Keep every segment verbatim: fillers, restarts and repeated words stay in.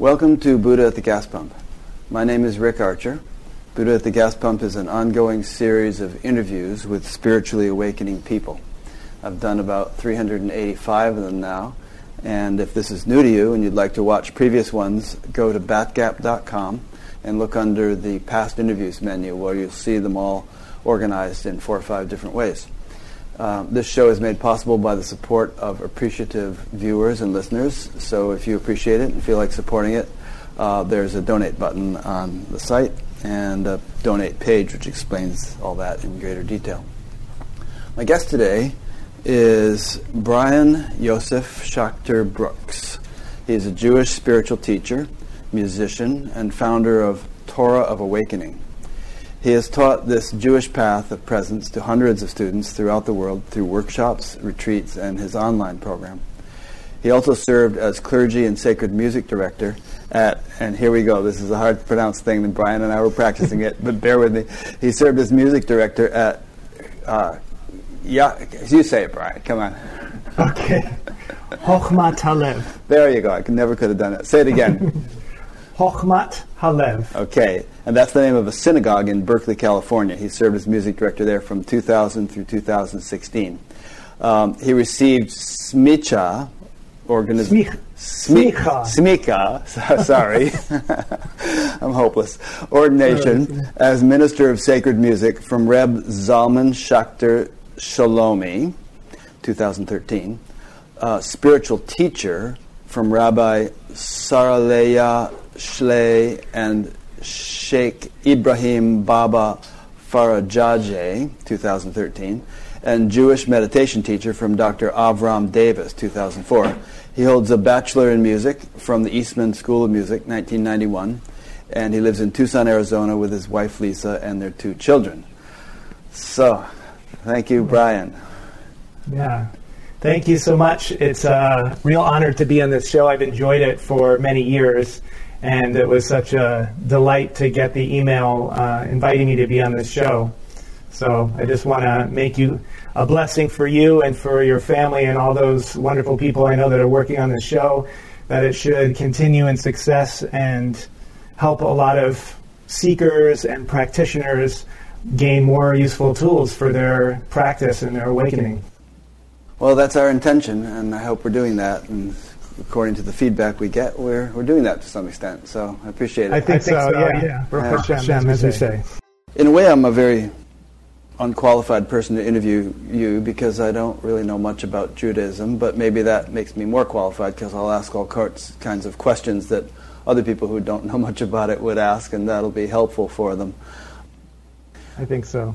Welcome to Buddha at the Gas Pump. My name is Rick Archer. Buddha at the Gas Pump is an ongoing series of interviews with spiritually awakening people. I've done about three hundred eighty-five of them now, and if this is new to you and you'd like to watch previous ones, go to bat gap dot com and look under the past interviews menu where you'll see them all organized in four or five different ways. Uh, this show is made possible by the support of appreciative viewers and listeners, so if you appreciate it and feel like supporting it, uh, there's a donate button on the site and a donate page which explains all that in greater detail. My guest today is Brian Yosef Schachter Brooks. He is a Jewish spiritual teacher, musician, and founder of Torah of Awakening. He has taught this Jewish path of presence to hundreds of students throughout the world through workshops, retreats, and his online program. He also served as clergy and sacred music director at, and here we go, this is a hard to pronounce thing, and Brian and I were practicing it, but bear with me. He served as music director at, uh, yeah, you say it, Brian, come on. Okay. Chochmat HaLev. There you go, I never could have done it. Say it again. Chochmat HaLev. Okay, and that's the name of a synagogue in Berkeley, California. He served as music director there from two thousand through two thousand sixteen. Um, he received Smicha, organization. Smich- Smicha. Smicha, sorry. I'm hopeless. Ordination as minister of sacred music from Reb Zalman Schachter Shalomi, two thousand thirteen. Uh, spiritual teacher from Rabbi Saraleya Shlei and Sheikh Ibrahim Baba Farajaje, two thousand thirteen, and Jewish meditation teacher from Doctor Avram Davis, two thousand four. He holds a bachelor in music from the Eastman School of Music, nineteen ninety-one, and he lives in Tucson, Arizona with his wife Lisa and their two children. So, thank you, Brian. Yeah. Thank you so much. It's a real honor to be on this show. I've enjoyed it for many years, and it was such a delight to get the email uh, inviting me to be on this show. So I just want to make you a blessing for you and for your family and all those wonderful people I know that are working on this show, that it should continue in success and help a lot of seekers and practitioners gain more useful tools for their practice and their awakening. Well, that's our intention, and I hope we're doing that. And according to the feedback we get, we're we're doing that to some extent. So I appreciate it. I think, I think so, so. Yeah, yeah. yeah. Hashem, as we say. In a way, I'm a very unqualified person to interview you because I don't really know much about Judaism. But maybe that makes me more qualified because I'll ask all kinds of questions that other people who don't know much about it would ask, and that'll be helpful for them. I think so.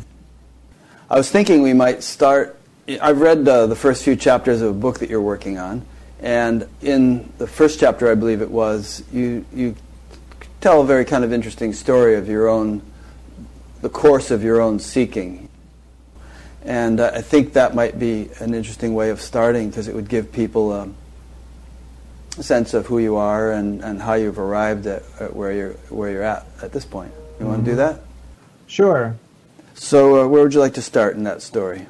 I was thinking we might start. I've read uh, the first few chapters of a book that you're working on, and in the first chapter, I believe it was, you you tell a very kind of interesting story of your own, the course of your own seeking. And uh, I think that might be an interesting way of starting, because it would give people um, a sense of who you are and, and how you've arrived at, at where you're where you're at at this point. You mm-hmm. want to do that? Sure. So uh, where would you like to start in that story?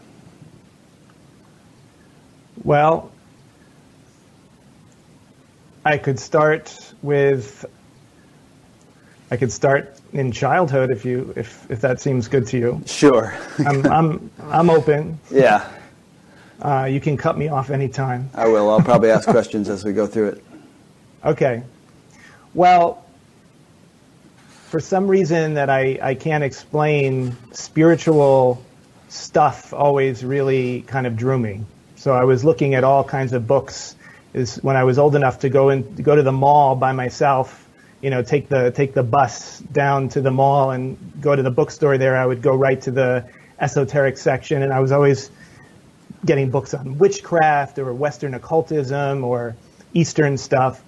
Well, I could start with, I could start in childhood if you, if, if that seems good to you. Sure. I'm, I'm, I'm open. Yeah. Uh, you can cut me off anytime. I will. I'll probably ask questions as we go through it. Okay. Well, for some reason that I, I can't explain, spiritual stuff always really kind of drew me. So I was looking at all kinds of books. Is when I was old enough to go in, to go to the mall by myself, you know, take the take the bus down to the mall and go to the bookstore there. I would go right to the esoteric section, and I was always getting books on witchcraft or Western occultism or Eastern stuff.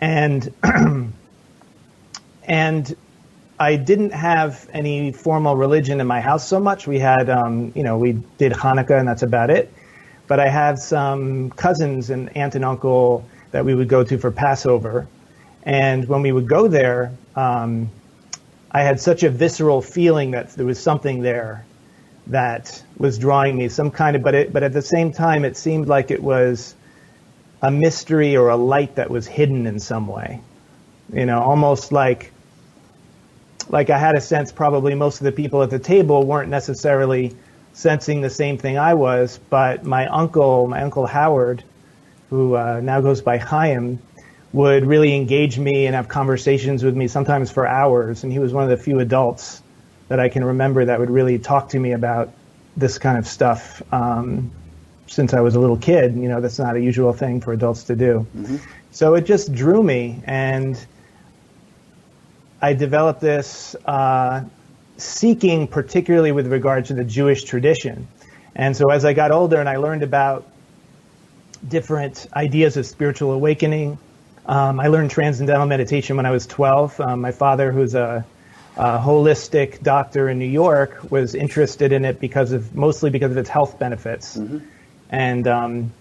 And and I didn't have any formal religion in my house so much. We had, um, you know, we did Hanukkah, and that's about it. But I have some cousins and aunt and uncle that we would go to for Passover. And when we would go there, um, I had such a visceral feeling that there was something there that was drawing me, some kind of, but it, but at the same time, it seemed like it was a mystery or a light that was hidden in some way. you know, almost like, like I had a sense probably most of the people at the table weren't necessarily sensing the same thing I was, but my uncle, my uncle Howard, who uh, now goes by Chaim, would really engage me and have conversations with me sometimes for hours. And he was one of the few adults that I can remember that would really talk to me about this kind of stuff um, since I was a little kid. You know, that's not a usual thing for adults to do. Mm-hmm. So it just drew me, and I developed this uh, seeking particularly with regard to the Jewish tradition. And so as I got older and I learned about different ideas of spiritual awakening, um, I learned Transcendental Meditation when I was twelve. Um, my father, who's a a holistic doctor in New York, was interested in it because of mostly because of its health benefits. Mm-hmm. And um,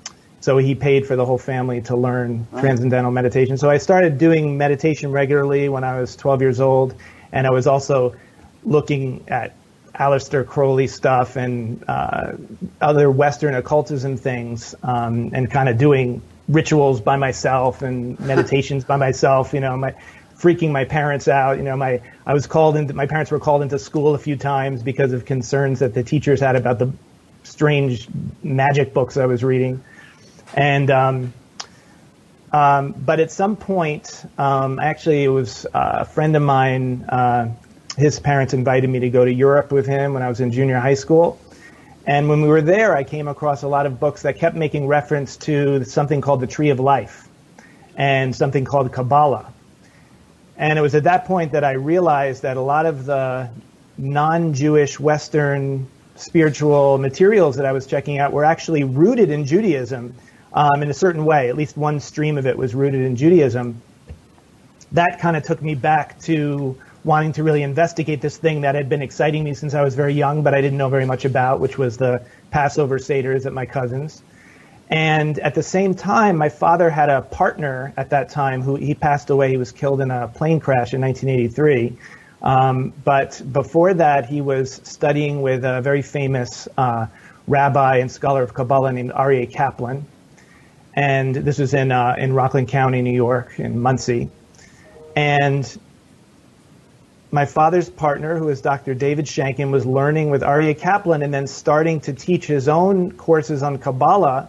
so he paid for the whole family to learn uh-huh. Transcendental Meditation. So I started doing meditation regularly when I was twelve years old, and I was also looking at Aleister Crowley stuff and uh, other Western occultism things, um, and kind of doing rituals by myself and meditations by myself, you know, my freaking my parents out. You know, my I was called into, my parents were called into school a few times because of concerns that the teachers had about the strange magic books I was reading. And um, um, but at some point, um, actually, it was a friend of mine. Uh, his parents invited me to go to Europe with him when I was in junior high school. And when we were there, I came across a lot of books that kept making reference to something called the Tree of Life and something called Kabbalah. And it was at that point that I realized that a lot of the non-Jewish Western spiritual materials that I was checking out were actually rooted in Judaism um, in a certain way. At least one stream of it was rooted in Judaism. That kind of took me back to wanting to really investigate this thing that had been exciting me since I was very young, but I didn't know very much about, which was the Passover seders at my cousin's. And at the same time, my father had a partner at that time who he passed away. He was killed in a plane crash in nineteen eighty-three. Um, but before that, he was studying with a very famous uh, rabbi and scholar of Kabbalah named Aryeh Kaplan. And this was in, uh, in Rockland County, New York, in Muncie. And my father's partner, who was Doctor David Shankin, was learning with Aryeh Kaplan and then starting to teach his own courses on Kabbalah,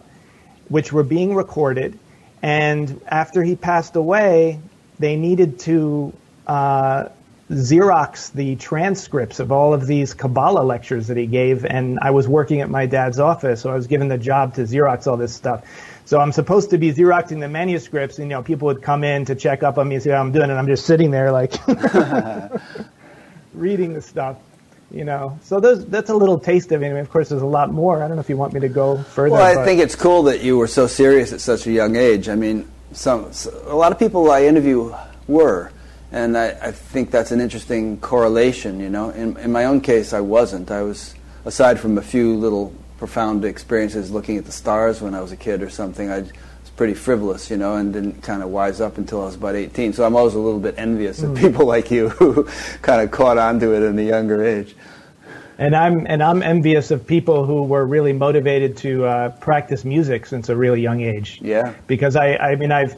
which were being recorded. And after he passed away, they needed to uh, Xerox the transcripts of all of these Kabbalah lectures that he gave. And I was working at my dad's office, so I was given the job to Xerox all this stuff. So I'm supposed to be Xeroxing the manuscripts, and you know, people would come in to check up on me and see how I'm doing, and I'm just sitting there like reading the stuff. You know, so those, that's a little taste of it. I mean, of course, there's a lot more. I don't know if you want me to go further. Well, I but. think it's cool that you were so serious at such a young age. I mean, some a lot of people I interview were, and I, I think that's an interesting correlation, you know. In, in my own case, I wasn't. I was, aside from a few little profound experiences looking at the stars when I was a kid or something, I was pretty frivolous, you know, and didn't kind of wise up until I was about eighteen. So I'm always a little bit envious of mm. people like you who kind of caught on to it in a younger age. And I'm and I'm envious of people who were really motivated to uh, practice music since a really young age. Yeah. Because I, I mean, I've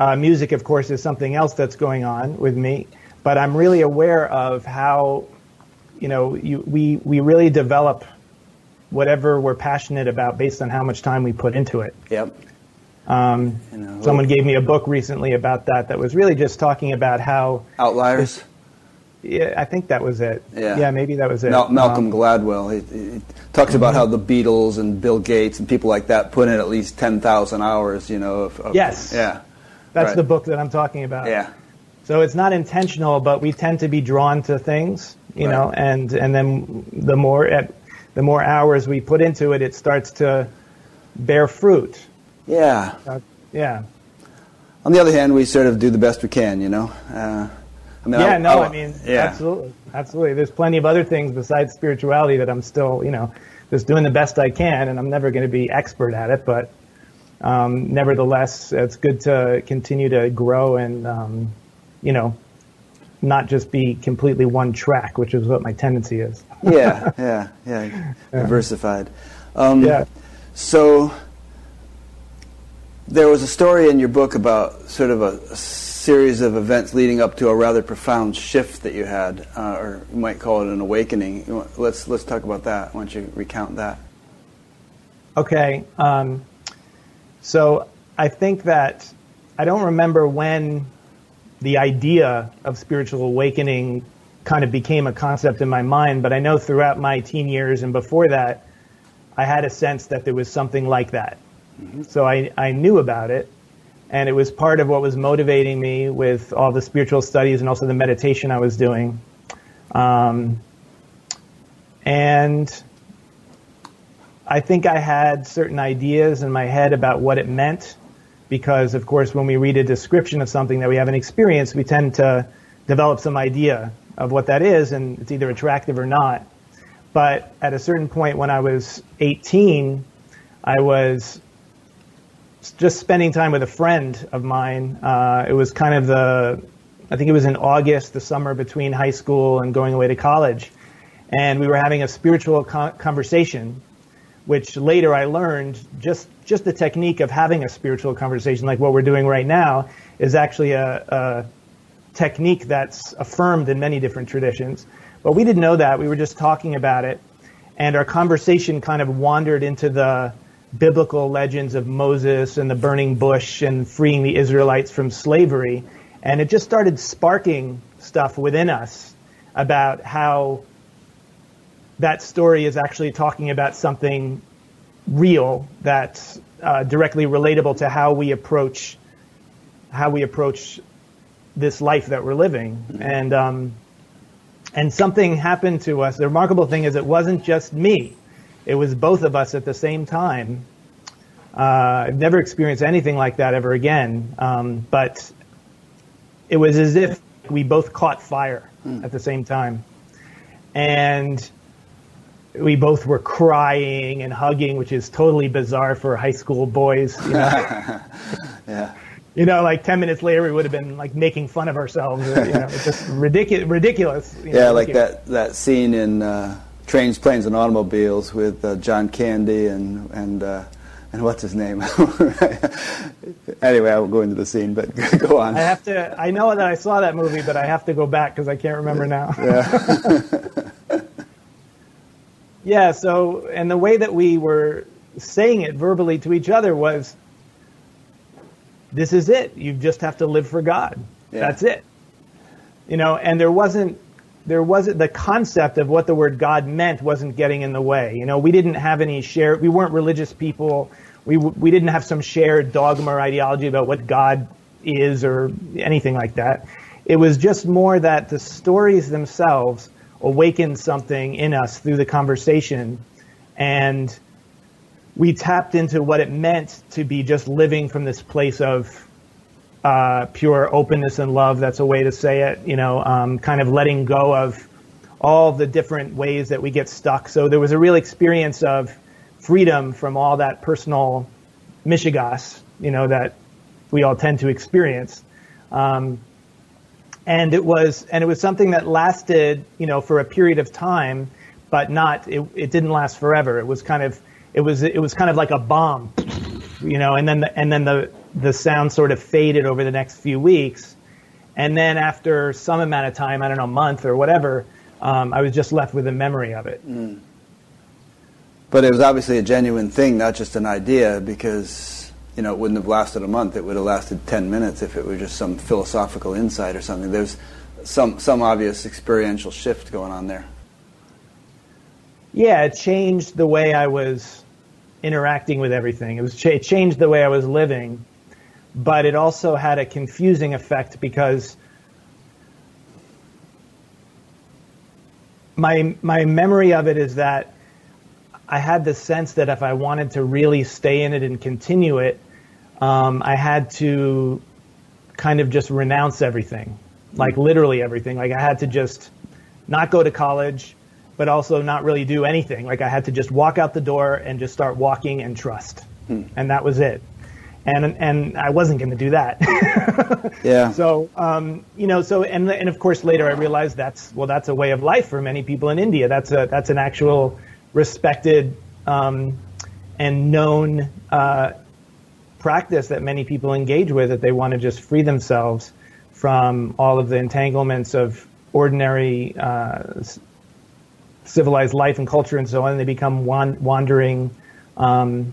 uh, music, of course, is something else that's going on with me. But I'm really aware of how, you know, you, we we really develop whatever we're passionate about based on how much time we put into it. Yep. Um, you know, someone gave me a book recently about that that was really just talking about how... Outliers? This, yeah, I think that was it. Yeah, yeah maybe that was it. Mal- Malcolm um, Gladwell. He, he talks about how the Beatles and Bill Gates and people like that put in at least ten thousand hours, you know. Of, of, yes. Yeah. That's right. The book that I'm talking about. Yeah. So it's not intentional, but we tend to be drawn to things, you right. know, and, and then the more, at, the more hours we put into it, it starts to bear fruit. Yeah. Uh, yeah. On the other hand, we sort of do the best we can, you know? Uh, I mean, yeah, I, no, I, I mean, yeah. absolutely. Absolutely. There's plenty of other things besides spirituality that I'm still, you know, just doing the best I can, and I'm never going to be expert at it, but um, nevertheless, it's good to continue to grow and, um, you know, not just be completely one track, which is what my tendency is. yeah, yeah, yeah, yeah. Diversified. Um, yeah. So... There was a story in your book about sort of a series of events leading up to a rather profound shift that you had, uh, or you might call it an awakening. Let's let's talk about that. Why don't you recount that? Okay. Um, so I think that I don't remember when the idea of spiritual awakening kind of became a concept in my mind, but I know throughout my teen years and before that, I had a sense that there was something like that. Mm-hmm. So I, I knew about it, and it was part of what was motivating me with all the spiritual studies and also the meditation I was doing. Um, and I think I had certain ideas in my head about what it meant, because, of course, when we read a description of something that we haven't experienced, we tend to develop some idea of what that is, and it's either attractive or not. But at a certain point when I was eighteen, I was just spending time with a friend of mine. Uh, it was kind of the, I think it was in August, the summer between high school and going away to college. And we were having a spiritual con- conversation, which later I learned just, just the technique of having a spiritual conversation, like what we're doing right now, is actually a, a technique that's affirmed in many different traditions. But we didn't know that. We were just talking about it. And our conversation kind of wandered into the biblical legends of Moses and the burning bush and freeing the Israelites from slavery. And it just started sparking stuff within us about how that story is actually talking about something real that's uh, directly relatable to how we approach how we approach this life that we're living. And um, and something happened to us. The remarkable thing is it wasn't just me. It was both of us at the same time. Uh, I've never experienced anything like that ever again. Um, but it was as if we both caught fire mm. at the same time. And we both were crying and hugging, which is totally bizarre for high school boys. You know, yeah. you know like ten minutes later, we would have been like making fun of ourselves. You know, it's just ridicu- ridiculous. You know, yeah, like ridiculous. that that scene in... Uh... Trains, Planes, and Automobiles with uh, John Candy and and uh, and what's his name? Anyway, I won't go into the scene, but go on. I have to. I know that I saw that movie, but I have to go back because I can't remember now. Yeah. yeah. So, and the way that we were saying it verbally to each other was, "This is it. You just have to live for God. Yeah. That's it." You know, and there wasn't. There wasn't the concept of what the word God meant wasn't getting in the way. You know, we didn't have any shared. We weren't religious people. We we didn't have some shared dogma or ideology about what God is or anything like that. It was just more that the stories themselves awakened something in us through the conversation, and we tapped into what it meant to be just living from this place of Uh, pure openness and love. That's a way to say it, you know, um, kind of letting go of all the different ways that we get stuck. So there was a real experience of freedom from all that personal mishigas, you know, that we all tend to experience. Um, and it was, and it was something that lasted, you know, for a period of time, but not, it, it didn't last forever. It was kind of, it was, it was kind of like a bomb, you know, and then, the, and then the, the sound sort of faded over the next few weeks. And then after some amount of time, I don't know, a month or whatever, um, I was just left with a memory of it. Mm. But it was obviously a genuine thing, not just an idea, because, you know, it wouldn't have lasted a month. It would have lasted ten minutes if it were just some philosophical insight or something. There's some, some obvious experiential shift going on there. Yeah, it changed the way I was interacting with everything. It was it changed the way I was living. But it also had a confusing effect because my my memory of it is that I had the sense that if I wanted to really stay in it and continue it, um, I had to kind of just renounce everything, like literally everything. Like I had to just not go to college, but also not really do anything. Like I had to just walk out the door and just start walking and trust. Hmm. And that was it. And and I wasn't going to do that. yeah. So um, you know, so and and of course later I realized that's well that's a way of life for many people in India. That's a that's an actual respected um, and known uh, practice that many people engage with if they want to just free themselves from all of the entanglements of ordinary uh, civilized life and culture and so on, and they become wan- wandering um,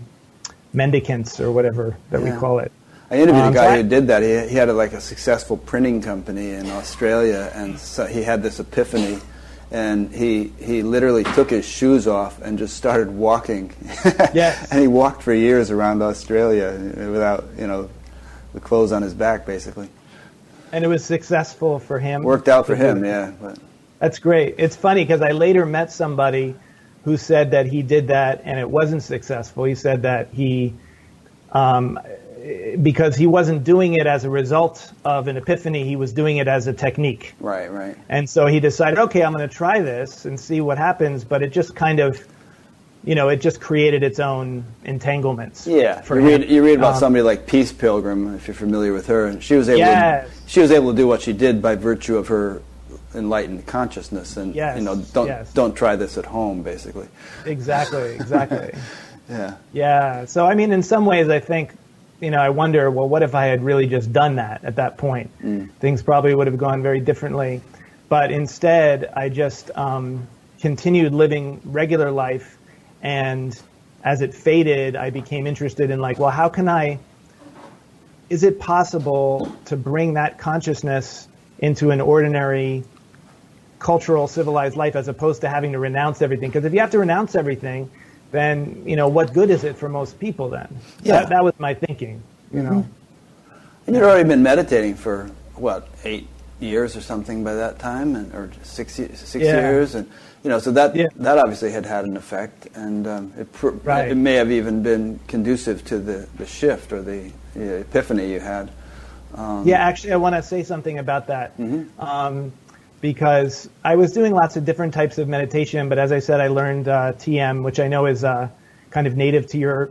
mendicants or whatever that yeah. we call it. I interviewed um, a guy so I- who did that. He, he had a, like a successful printing company in Australia, and so he had this epiphany. And he he literally took his shoes off and just started walking. Yes. And he walked for years around Australia without, you know, the clothes on his back, basically. And it was successful for him. Worked out for him, yeah. But. That's great. It's funny because I later met somebody who said that he did that and it wasn't successful. He said that he, um, because he wasn't doing it as a result of an epiphany, he was doing it as a technique. Right, right. And so he decided, okay, I'm going to try this and see what happens, but it just kind of, you know, it just created its own entanglements. Yeah, you read, you read about um, somebody like Peace Pilgrim, if you're familiar with her. She was able, yes. to, she was able to do what she did by virtue of her enlightened consciousness, and yes, you know, don't yes. don't try this at home, basically. Exactly, exactly. yeah. Yeah, so I mean, in some ways, I think, you know, I wonder, well, what if I had really just done that at that point? Mm. Things probably would have gone very differently. But instead, I just um, continued living regular life. And as it faded, I became interested in like, well, how can I, is it possible to bring that consciousness into an ordinary cultural civilized life as opposed to having to renounce everything? Because if you have to renounce everything, then, you know, what good is it for most people then? Yeah. That, that was my thinking, you know. Mm-hmm. And you'd already been meditating for, what, eight years or something by that time, and or six, six yeah. years. And, you know, so that yeah. that obviously had had an effect, and um, it, pr- right. it may have even been conducive to the, the shift or the, the epiphany you had. Um, yeah, actually, I want to say something about that. Mm-hmm. Um, because I was doing lots of different types of meditation, but as I said, I learned uh, T M, which I know is uh, kind of native to your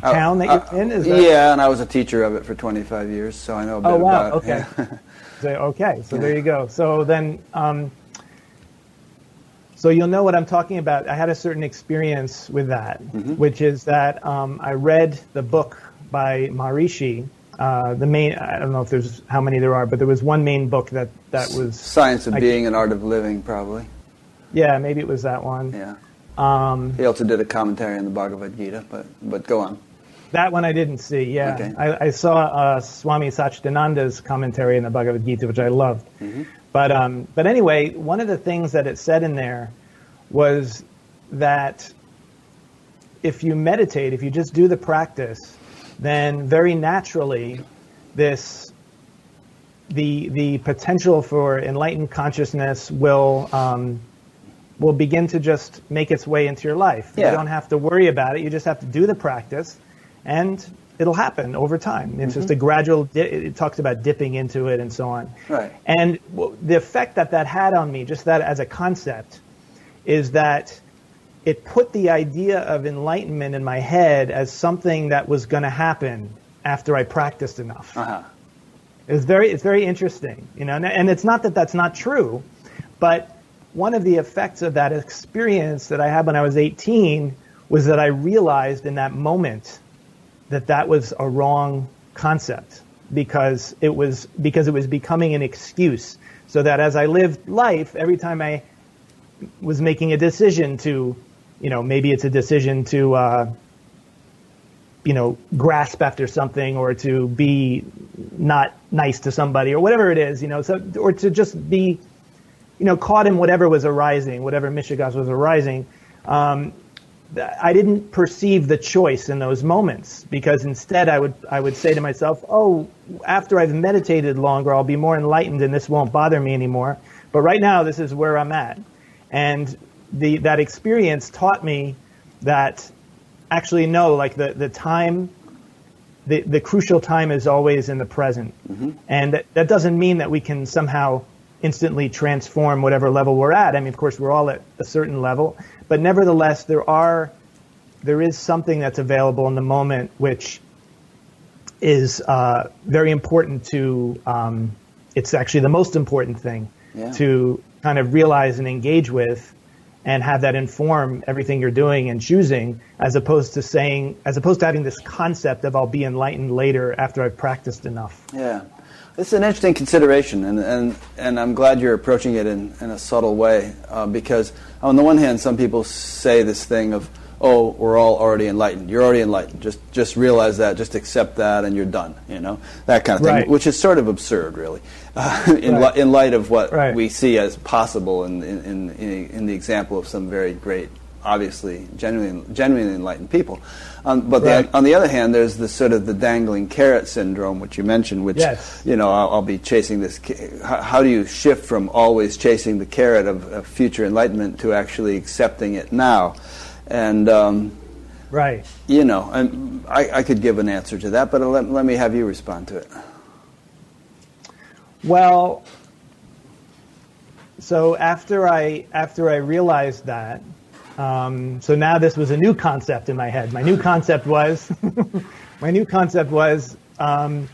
town uh, that you're uh, in. Is that yeah, and I was a teacher of it for twenty-five years, so I know a bit oh, wow. about okay. it. Yeah. so, okay, so yeah. there you go. So then, um, so you'll know what I'm talking about. I had a certain experience with that, mm-hmm. which is that um, I read the book by Maharishi. Uh, the main, I don't know if there's how many there are, but there was one main book that, that was... Science of I, Being and Art of Living, probably. Yeah, maybe it was that one. Yeah. Um, he also did a commentary on the Bhagavad Gita, but but go on. That one I didn't see, yeah. Okay. I, I saw uh, Swami Satchidananda's commentary in the Bhagavad Gita, which I loved. Mm-hmm. But um, but anyway, one of the things that it said in there was that if you meditate, if you just do the practice... then very naturally, this the the potential for enlightened consciousness will um, will begin to just make its way into your life. Yeah. You don't have to worry about it. You just have to do the practice, and it'll happen over time. It's mm-hmm. just a gradual. Di- it talks about dipping into it and so on. Right. And w- the effect that that had on me, just that as a concept, is that. It put the idea of enlightenment in my head as something that was going to happen after I practiced enough. Uh-huh. It's very, it's very interesting, you know. And it's not that that's not true, but one of the effects of that experience that I had when I was eighteen was that I realized in that moment that that was a wrong concept because it was because it was becoming an excuse. So that as I lived life, every time I was making a decision to you know, maybe it's a decision to, uh, you know, grasp after something or to be not nice to somebody or whatever it is, you know, so, or to just be, you know, caught in whatever was arising, whatever mishigas was arising. Um, I didn't perceive the choice in those moments because instead I would, I would say to myself, oh, after I've meditated longer, I'll be more enlightened and this won't bother me anymore. But right now, this is where I'm at. And The, that experience taught me that actually no, like the, the time, the, the crucial time is always in the present. Mm-hmm. And that, that doesn't mean that we can somehow instantly transform whatever level we're at. I mean, of course, we're all at a certain level, but nevertheless, there are, there is something that's available in the moment, which is uh, very important to, um, it's actually the most important thing yeah. to kind of realize and engage with. And have that inform everything you're doing and choosing, as opposed to saying, as opposed to having this concept of I'll be enlightened later after I've practiced enough. Yeah, This is an interesting consideration, and, and, and I'm glad you're approaching it in, in a subtle way, uh, because on the one hand, some people say this thing of, oh, we're all already enlightened. You're already enlightened. Just just realize that, just accept that, and you're done, you know, that kind of thing, right. Which is sort of absurd, really, uh, in, right. li- in light of what right. we see as possible in, in, in, in the example of some very great, obviously, genuinely, genuinely enlightened people. Um, but right. the, on the other hand, there's the sort of the dangling carrot syndrome, which you mentioned, which, yes. you know, I'll, I'll be chasing this. How, how do you shift from always chasing the carrot of, of future enlightenment to actually accepting it now? And, um, right. you know, I'm, I, I could give an answer to that, but let, let me have you respond to it. Well, so after I after I realized that, Um, so now this was a new concept in my head. My new concept was, my new concept was, um,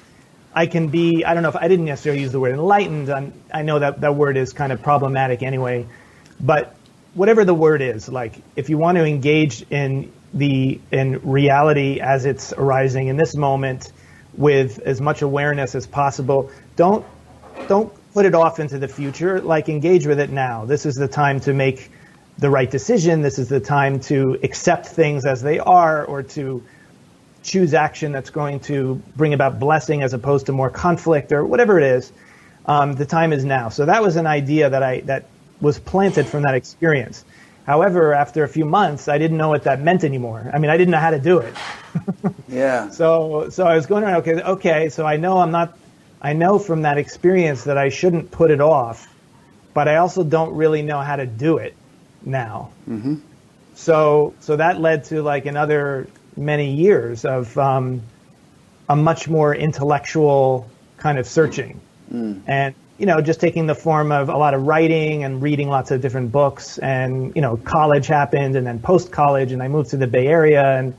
I can be, I don't know if I didn't necessarily use the word enlightened. I'm, I know that that word is kind of problematic anyway, but whatever the word is, like if you want to engage in the, in reality as it's arising in this moment with as much awareness as possible, don't, don't put it off into the future, like engage with it now. This is the time to make the right decision. This is the time to accept things as they are, or to choose action that's going to bring about blessing as opposed to more conflict, or whatever it is. Um, the time is now. So that was an idea that I that was planted from that experience. However, after a few months, I didn't know what that meant anymore. I mean, I didn't know how to do it. yeah. So so I was going around. Okay, okay. So I know I'm not. I know from that experience that I shouldn't put it off, but I also don't really know how to do it now. Mm-hmm. So so that led to like another many years of um, a much more intellectual kind of searching. Mm. And, you know, just taking the form of a lot of writing and reading lots of different books. And, you know, college happened, and then post-college, and I moved to the Bay Area, and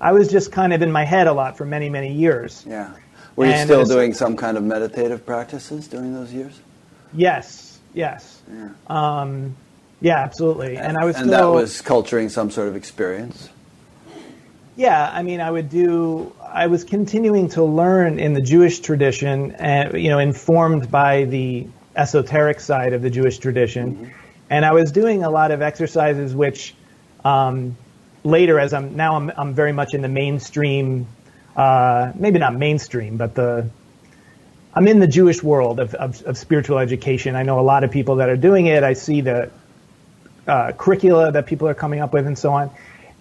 I was just kind of in my head a lot for many, many years. Yeah. Were you and still was, doing some kind of meditative practices during those years? Yes, yes. Yeah. Um, Yeah, absolutely. And, and I was and still, that was culturing some sort of experience. Yeah, I mean, I would do. I was continuing to learn in the Jewish tradition, and you know, informed by the esoteric side of the Jewish tradition, mm-hmm. and I was doing a lot of exercises, which um, later, as I'm now, I'm, I'm very much in the mainstream. Uh, maybe not mainstream, but the I'm in the Jewish world of, of, of spiritual education. I know a lot of people that are doing it. I see the Uh, curricula that people are coming up with, and so on,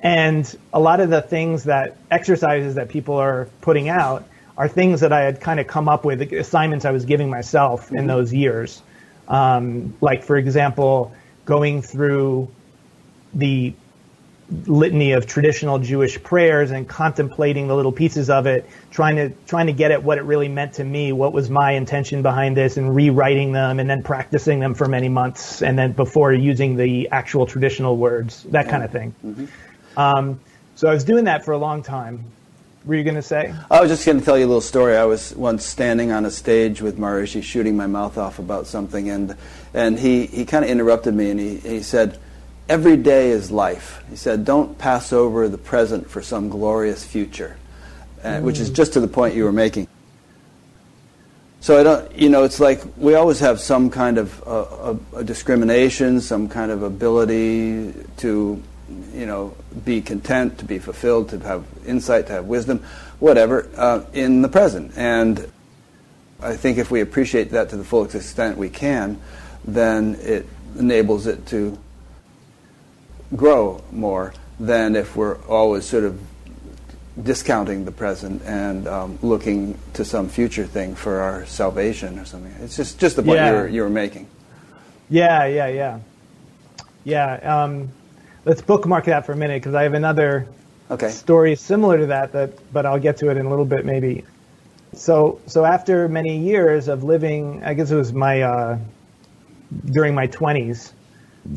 and a lot of the things that exercises that people are putting out are things that I had kind of come up with, assignments I was giving myself mm-hmm. in those years, um, like for example going through the litany of traditional Jewish prayers and contemplating the little pieces of it, trying to trying to get at what it really meant to me, what was my intention behind this, and rewriting them, and then practicing them for many months, and then before using the actual traditional words, that kind of thing. Mm-hmm. Um, so I was doing that for a long time. Were you going to say? I was just going to tell you a little story. I was once standing on a stage with Maharishi, shooting my mouth off about something, and and he, he kind of interrupted me, and he, he said, "Every day is life." He said, "Don't pass over the present for some glorious future," uh, mm. which is just to the point you were making. So I don't, you know, it's like we always have some kind of uh, a, a discrimination, some kind of ability to, you know, be content, to be fulfilled, to have insight, to have wisdom, whatever, uh, in the present. And I think if we appreciate that to the full extent we can, then it enables it to grow more than if we're always sort of discounting the present and um, looking to some future thing for our salvation or something. It's just, just the point yeah. you, were, you were making. Yeah, yeah, yeah. Yeah, um, let's bookmark that for a minute, because I have another okay. story similar to that, that, but I'll get to it in a little bit maybe. So, so after many years of living, I guess it was my uh, during my twenties,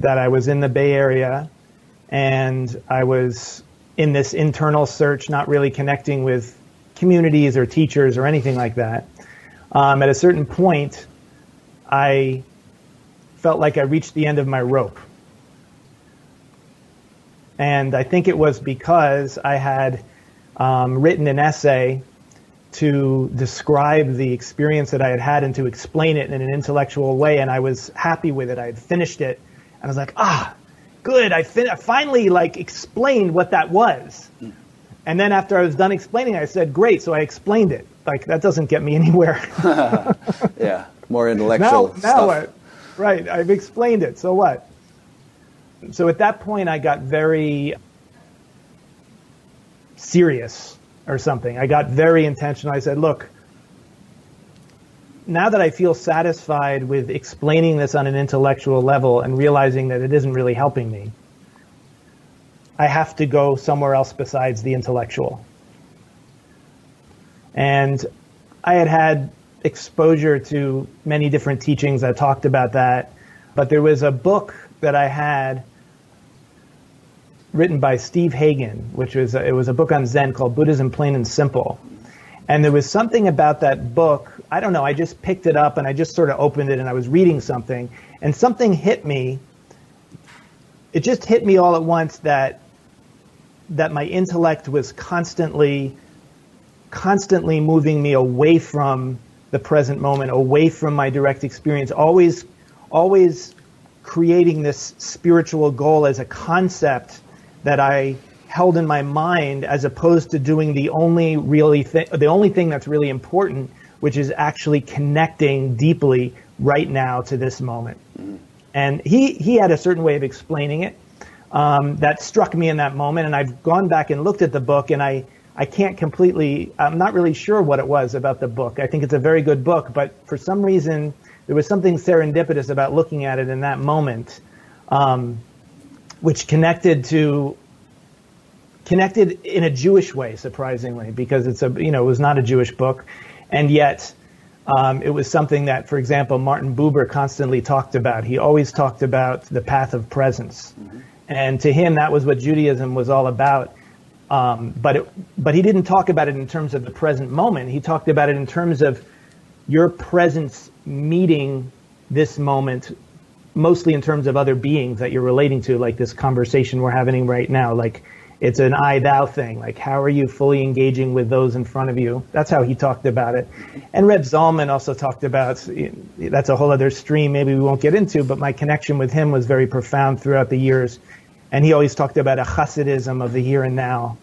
that I was in the Bay Area, and I was in this internal search, not really connecting with communities or teachers or anything like that. Um, at a certain point, I felt like I reached the end of my rope. And I think it was because I had um, written an essay to describe the experience that I had had and to explain it in an intellectual way. And I was happy with it. I had finished it. And I was like, ah, good. I, fin I finally like explained what that was. Mm. And then after I was done explaining, I said, great. So I explained it. Like, that doesn't get me anywhere. Yeah. More intellectual now, now stuff. What? Right. I've explained it. So what? So at that point, I got very serious or something. I got very intentional. I said, look, now that I feel satisfied with explaining this on an intellectual level and realizing that it isn't really helping me, I have to go somewhere else besides the intellectual. And I had had exposure to many different teachings that talked about that, but there was a book that I had written by Steve Hagen, which was a, it was a book on Zen called Buddhism Plain and Simple. And there was something about that book, I don't know, I just picked it up and I just sort of opened it and I was reading something and something hit me. It just hit me all at once that that my intellect was constantly, constantly moving me away from the present moment, away from my direct experience, always, always creating this spiritual goal as a concept that I held in my mind, as opposed to doing the only really thing, the only thing that's really important, which is actually connecting deeply right now to this moment. And he he had a certain way of explaining it um, that struck me in that moment. And I've gone back and looked at the book, and I I can't completely, I'm not really sure what it was about the book. I think it's a very good book, but for some reason there was something serendipitous about looking at it in that moment, um, which connected to connected in a Jewish way, surprisingly, because it's a you know it was not a Jewish book, and yet um, it was something that, for example, Martin Buber constantly talked about. He always talked about the path of presence, mm-hmm. and to him that was what Judaism was all about. Um, but it, but he didn't talk about it in terms of the present moment. He talked about it in terms of your presence meeting this moment, mostly in terms of other beings that you're relating to, like this conversation we're having right now. Like, it's an I-thou thing. Like, how are you fully engaging with those in front of you? That's how he talked about it. And Reb Zalman also talked about, that's a whole other stream maybe we won't get into, but my connection with him was very profound throughout the years. And he always talked about a Hasidism of the here and now.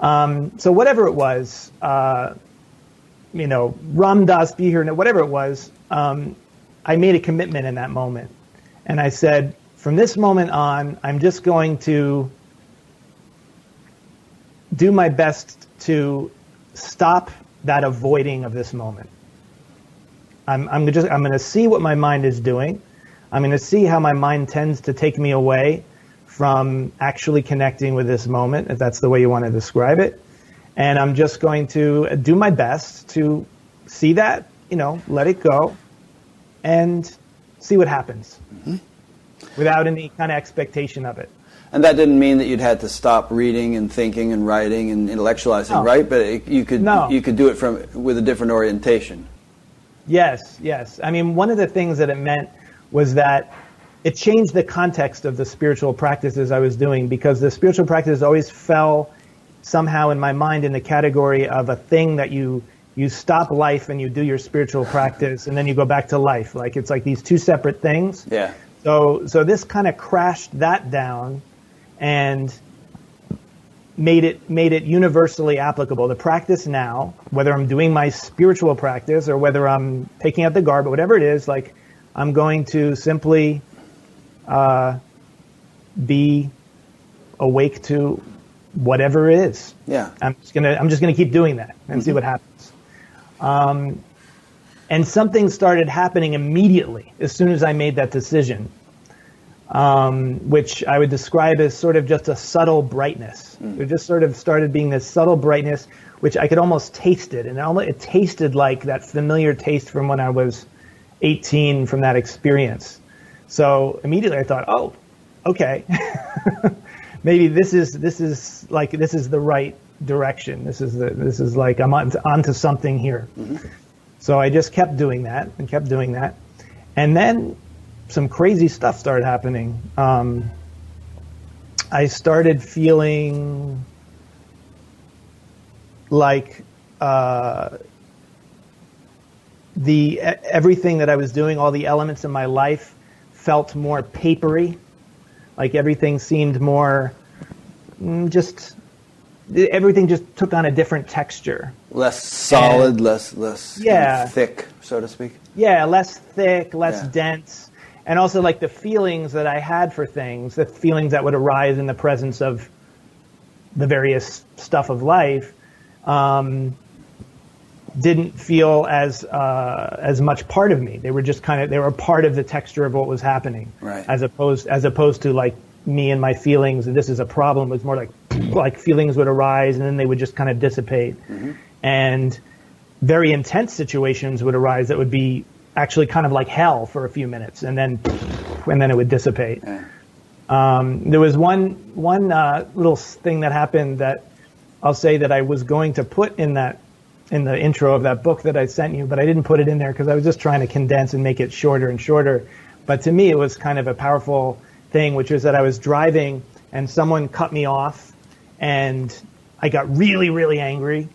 Um, so whatever it was, uh, you know, Ram Das, be here, whatever it was, um, I made a commitment in that moment. And I said, from this moment on, I'm just going to do my best to stop that avoiding of this moment. I'm, I'm just, I'm going to see what my mind is doing. I'm going to see how my mind tends to take me away from actually connecting with this moment, if that's the way you want to describe it. And I'm just going to do my best to see that, you know, let it go and see what happens, mm-hmm. without any kind of expectation of it. And that didn't mean that you'd had to stop reading and thinking and writing and intellectualizing, no. right? But it, you could no. you could do it from with a different orientation. Yes, yes. I mean, one of the things that it meant was that it changed the context of the spiritual practices I was doing, because the spiritual practices always fell somehow in my mind in the category of a thing that you you stop life and you do your spiritual practice and then you go back to life. Like, it's like these two separate things. Yeah. So so this kind of crashed that down and made it made it universally applicable. The practice now, whether I'm doing my spiritual practice or whether I'm taking out the garb or whatever it is, like, I'm going to simply uh, be awake to whatever it is. Yeah. I'm just gonna I'm just gonna keep doing that and mm-hmm. see what happens. Um, and something started happening immediately as soon as I made that decision, um, which I would describe as sort of just a subtle brightness. Mm. It just sort of started being this subtle brightness, which I could almost taste it, and it, almost, it tasted like that familiar taste from when I was eighteen, from that experience. So immediately I thought, oh, okay. Maybe this is this is like this is the right direction. This is the this is like I'm on onto something here. Mm-hmm. So I just kept doing that and kept doing that, and then some crazy stuff started happening. Um, I started feeling like uh, the everything that I was doing, all the elements in my life, felt more papery. Like everything seemed more, just everything just took on a different texture. Less solid, and, less less yeah, thick, so to speak. Yeah, less thick, less yeah. dense. And also like the feelings that I had for things, the feelings that would arise in the presence of the various stuff of life, um, didn't feel as uh, as much part of me. They were just kind of they were part of the texture of what was happening, right. as opposed as opposed to like me and my feelings. And this is a problem. It's more like like feelings would arise and then they would just kind of dissipate, mm-hmm. and very intense situations would arise that would be actually kind of like hell for a few minutes, and then and then it would dissipate. Yeah. Um, there was one one uh, little thing that happened that I'll say that I was going to put in that in the intro of that book that I sent you, but I didn't put it in there because I was just trying to condense and make it shorter and shorter. But to me, it was kind of a powerful thing, which was that I was driving and someone cut me off, and I got really, really angry,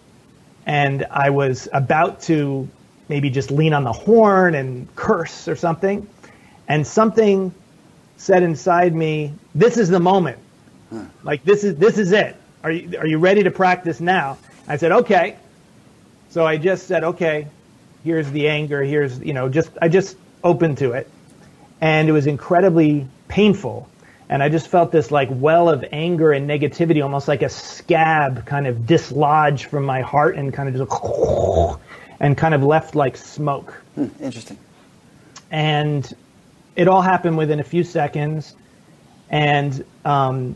and I was about to maybe just lean on the horn and curse or something. And something said inside me, this is the moment. Huh. Like, this is this is it. Are you, are you ready to practice now? I said, okay. So I just said, okay, here's the anger. Here's, you know, just I just opened to it. And it was incredibly painful. And I just felt this, like, well of anger and negativity, almost like a scab kind of dislodge from my heart and kind of just like, and kind of left like smoke. Hmm, interesting. And it all happened within a few seconds. And um,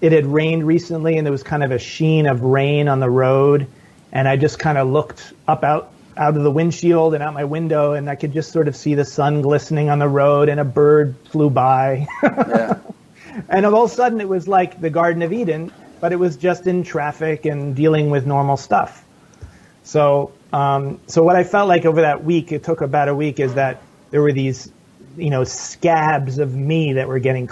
it had rained recently, and there was kind of a sheen of rain on the road. And I just kind of looked up out, out of the windshield and out my window, and I could just sort of see the sun glistening on the road, and a bird flew by. Yeah. And all of a sudden, it was like the Garden of Eden, but it was just in traffic and dealing with normal stuff. So... Um, so what I felt like over that week, it took about a week, is that there were these, you know, scabs of me that were getting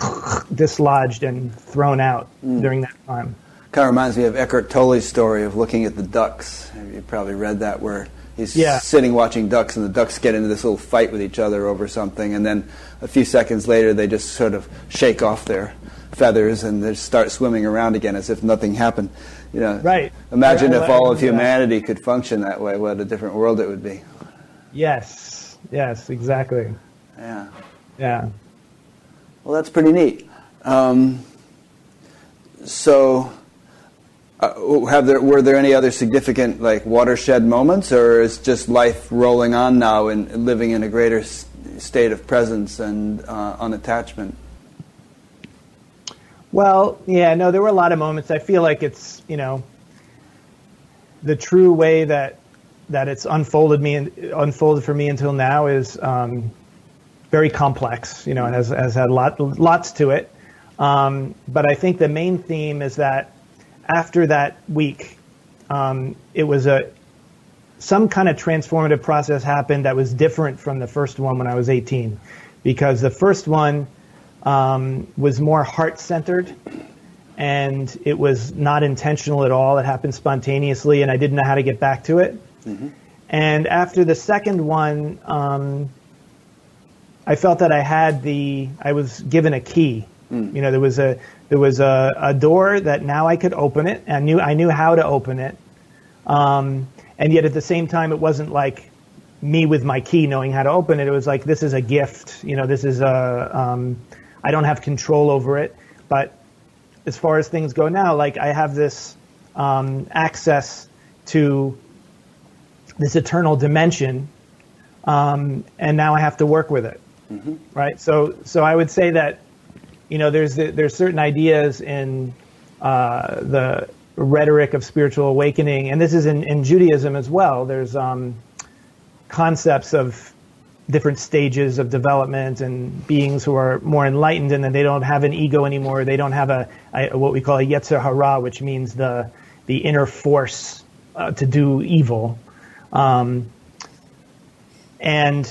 dislodged and thrown out mm. during that time. Kind of reminds me of Eckhart Tolle's story of looking at the ducks. You probably read that, where he's yeah. sitting watching ducks, and the ducks get into this little fight with each other over something, and then a few seconds later they just sort of shake off their feathers and they start swimming around again as if nothing happened. You know, right. Imagine if all of humanity could function that way, what a different world it would be. Yes, yes, exactly. Yeah. Yeah. Well, that's pretty neat. Um, so, uh, have there were there any other significant, like, watershed moments, or is just life rolling on now and living in a greater s- state of presence and uh, unattachment? Well, yeah, no, there were a lot of moments. I feel like it's, you know, the true way that that it's unfolded me and unfolded for me until now is um, very complex, you know, and has, has had lot, lots to it. Um, but I think the main theme is that after that week, um, it was a some kind of transformative process happened that was different from the first one when I was eighteen, because the first one Um, was more heart-centered, and it was not intentional at all. It happened spontaneously, and I didn't know how to get back to it. Mm-hmm. And after the second one, um, I felt that I had the, I was given a key. Mm. You know, there was a there was a, a door that now I could open it. I knew I knew how to open it, um, and yet at the same time, it wasn't like me with my key knowing how to open it. It was like, this is a gift. You know, this is a um, I don't have control over it, but as far as things go now, like I have this um, access to this eternal dimension, um, and now I have to work with it, mm-hmm. right? So, so I would say that, you know, there's the, there's certain ideas in uh, the rhetoric of spiritual awakening, and this is in, in Judaism as well. There's um, concepts of different stages of development and beings who are more enlightened, and then they don't have an ego anymore. They don't have a, a what we call a yetzer hara, which means the the inner force uh, to do evil. Um, and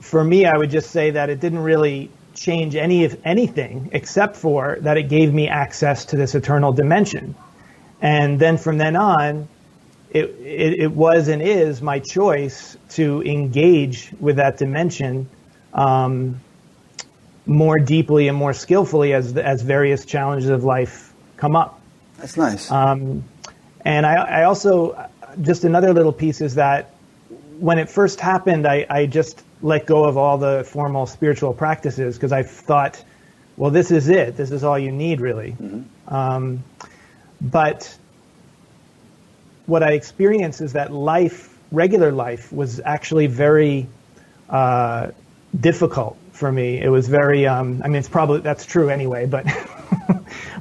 for me, I would just say that it didn't really change any of anything except for that it gave me access to this eternal dimension. And then from then on, it, it, it was and is my choice to engage with that dimension um, more deeply and more skillfully as as various challenges of life come up. That's nice. Um, and I, I also, just another little piece is that when it first happened, I, I just let go of all the formal spiritual practices because I thought, well, this is it. This is all you need, really. Mm-hmm. Um, but what I experienced is that life, regular life, was actually very uh, difficult for me. It was very, um, I mean, it's probably, that's true anyway, but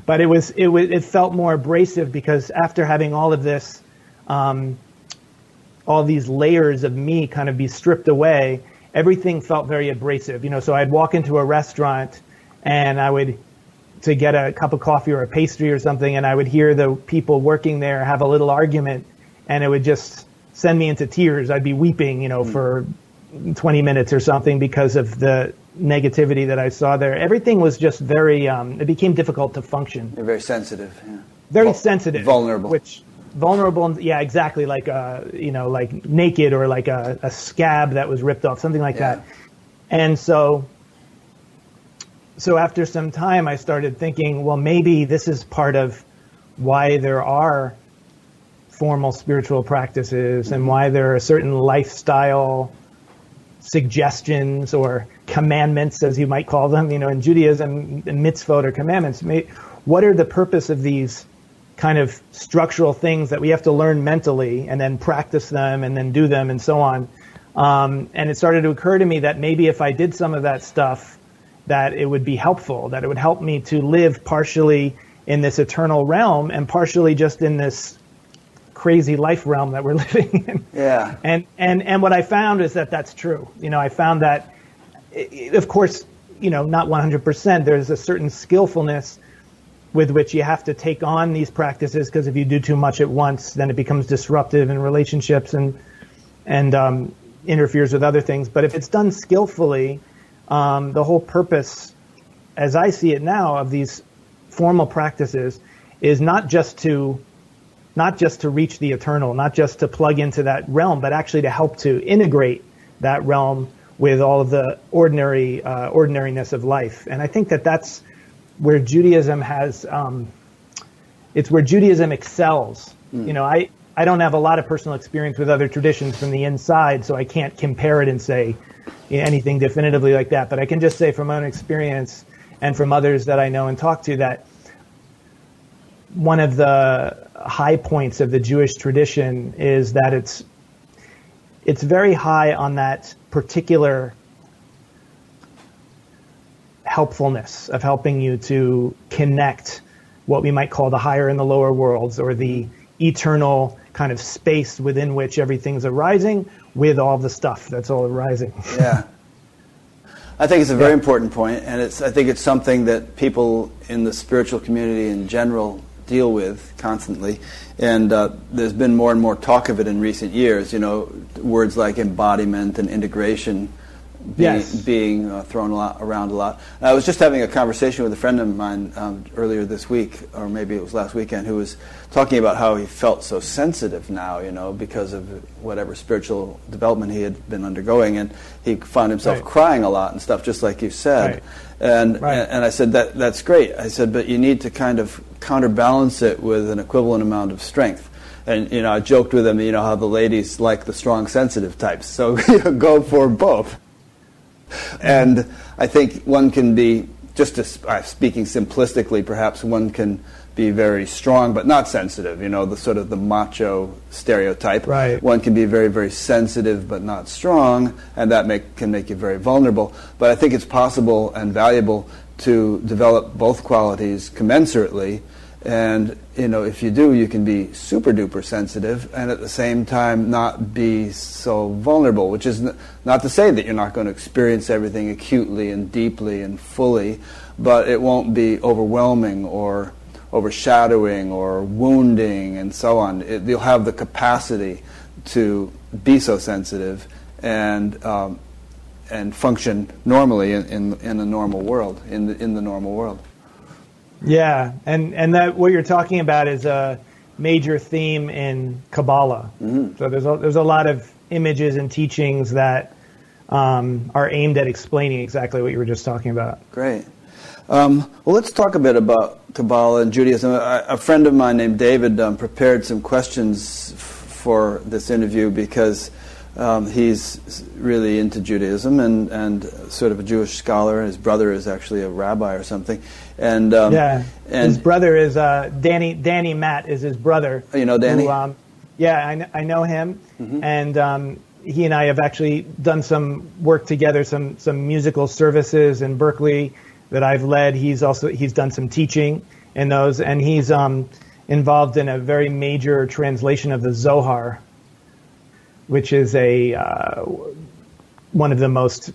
but it was, it was, it felt more abrasive because after having all of this, um, all these layers of me kind of be stripped away, everything felt very abrasive. You know, so I'd walk into a restaurant and I would, to get a cup of coffee or a pastry or something, and I would hear the people working there have a little argument, and it would just send me into tears. I'd be weeping, you know, for twenty minutes or something because of the negativity that I saw there. Everything was just very, um, it became difficult to function. You're very sensitive. Yeah. Very Vul- sensitive. Vulnerable. Which, vulnerable, yeah, exactly, like, a, you know, like naked or like a, a scab that was ripped off, something like yeah. that. And so... So after some time, I started thinking, well, maybe this is part of why there are formal spiritual practices and why there are certain lifestyle suggestions or commandments, as you might call them, you know, in Judaism, mitzvot or commandments. What are the purpose of these kind of structural things that we have to learn mentally and then practice them and then do them and so on? Um, and it started to occur to me that maybe if I did some of that stuff, that it would be helpful, that it would help me to live partially in this eternal realm and partially just in this crazy life realm that we're living in. Yeah. And and and what I found is that that's true. You know, I found that, of course, you know, not one hundred percent. There's a certain skillfulness with which you have to take on these practices because if you do too much at once, then it becomes disruptive in relationships and and um, interferes with other things. But if it's done skillfully, Um, the whole purpose, as I see it now, of these formal practices is not just to not just to reach the eternal, not just to plug into that realm, but actually to help to integrate that realm with all of the ordinary uh, ordinariness of life. And I think that that's where Judaism has um, it's where Judaism excels. Mm. You know, I I don't have a lot of personal experience with other traditions from the inside, so I can't compare it and say anything definitively like that, but I can just say from my own experience and from others that I know and talk to that one of the high points of the Jewish tradition is that it's it's very high on that particular helpfulness of helping you to connect what we might call the higher and the lower worlds or the eternal kind of space within which everything's arising with all the stuff that's all arising. Yeah. I think it's a very yeah. important point, and it's I think it's something that people in the spiritual community in general deal with constantly, and uh, there's been more and more talk of it in recent years, you know, words like embodiment and integration be- yes. being uh, thrown a lot, around a lot. I was just having a conversation with a friend of mine um, earlier this week, or maybe it was last weekend, who was talking about how he felt so sensitive now, you know, because of whatever spiritual development he had been undergoing, and he found himself right. crying a lot and stuff, just like you said. Right. And, right. and and I said, that that's great. I said, but you need to kind of counterbalance it with an equivalent amount of strength. And, you know, I joked with him, you know, how the ladies like the strong, sensitive types. So you know, go for both. And I think one can be, just to, uh, speaking simplistically, perhaps one can be very strong but not sensitive, you know, the sort of the macho stereotype. Right. One can be very, very sensitive but not strong, and that make, can make you very vulnerable. But I think it's possible and valuable to develop both qualities commensurately. And, you know, if you do, you can be super-duper sensitive and at the same time not be so vulnerable, which is n- not to say that you're not going to experience everything acutely and deeply and fully, but it won't be overwhelming or overshadowing or wounding and so on. It, you'll have the capacity to be so sensitive and um, and function normally in, in, in a normal world, in the, in the normal world. Yeah, and, and that what you're talking about is a major theme in Kabbalah. Mm-hmm. So there's a, there's a lot of images and teachings that um, are aimed at explaining exactly what you were just talking about. Great. Um, well, let's talk a bit about Kabbalah and Judaism. A, a friend of mine named David um, prepared some questions f- for this interview because um, he's really into Judaism and, and sort of a Jewish scholar. His brother is actually a rabbi or something. And um, yeah, and his brother is uh, Danny. Danny Matt is his brother. You know Danny? Who, um, yeah, I, kn- I know him, mm-hmm. and um, he and I have actually done some work together, some some musical services in Berkeley that I've led. He's also he's done some teaching in those, and he's um, involved in a very major translation of the Zohar, which is a uh, one of the most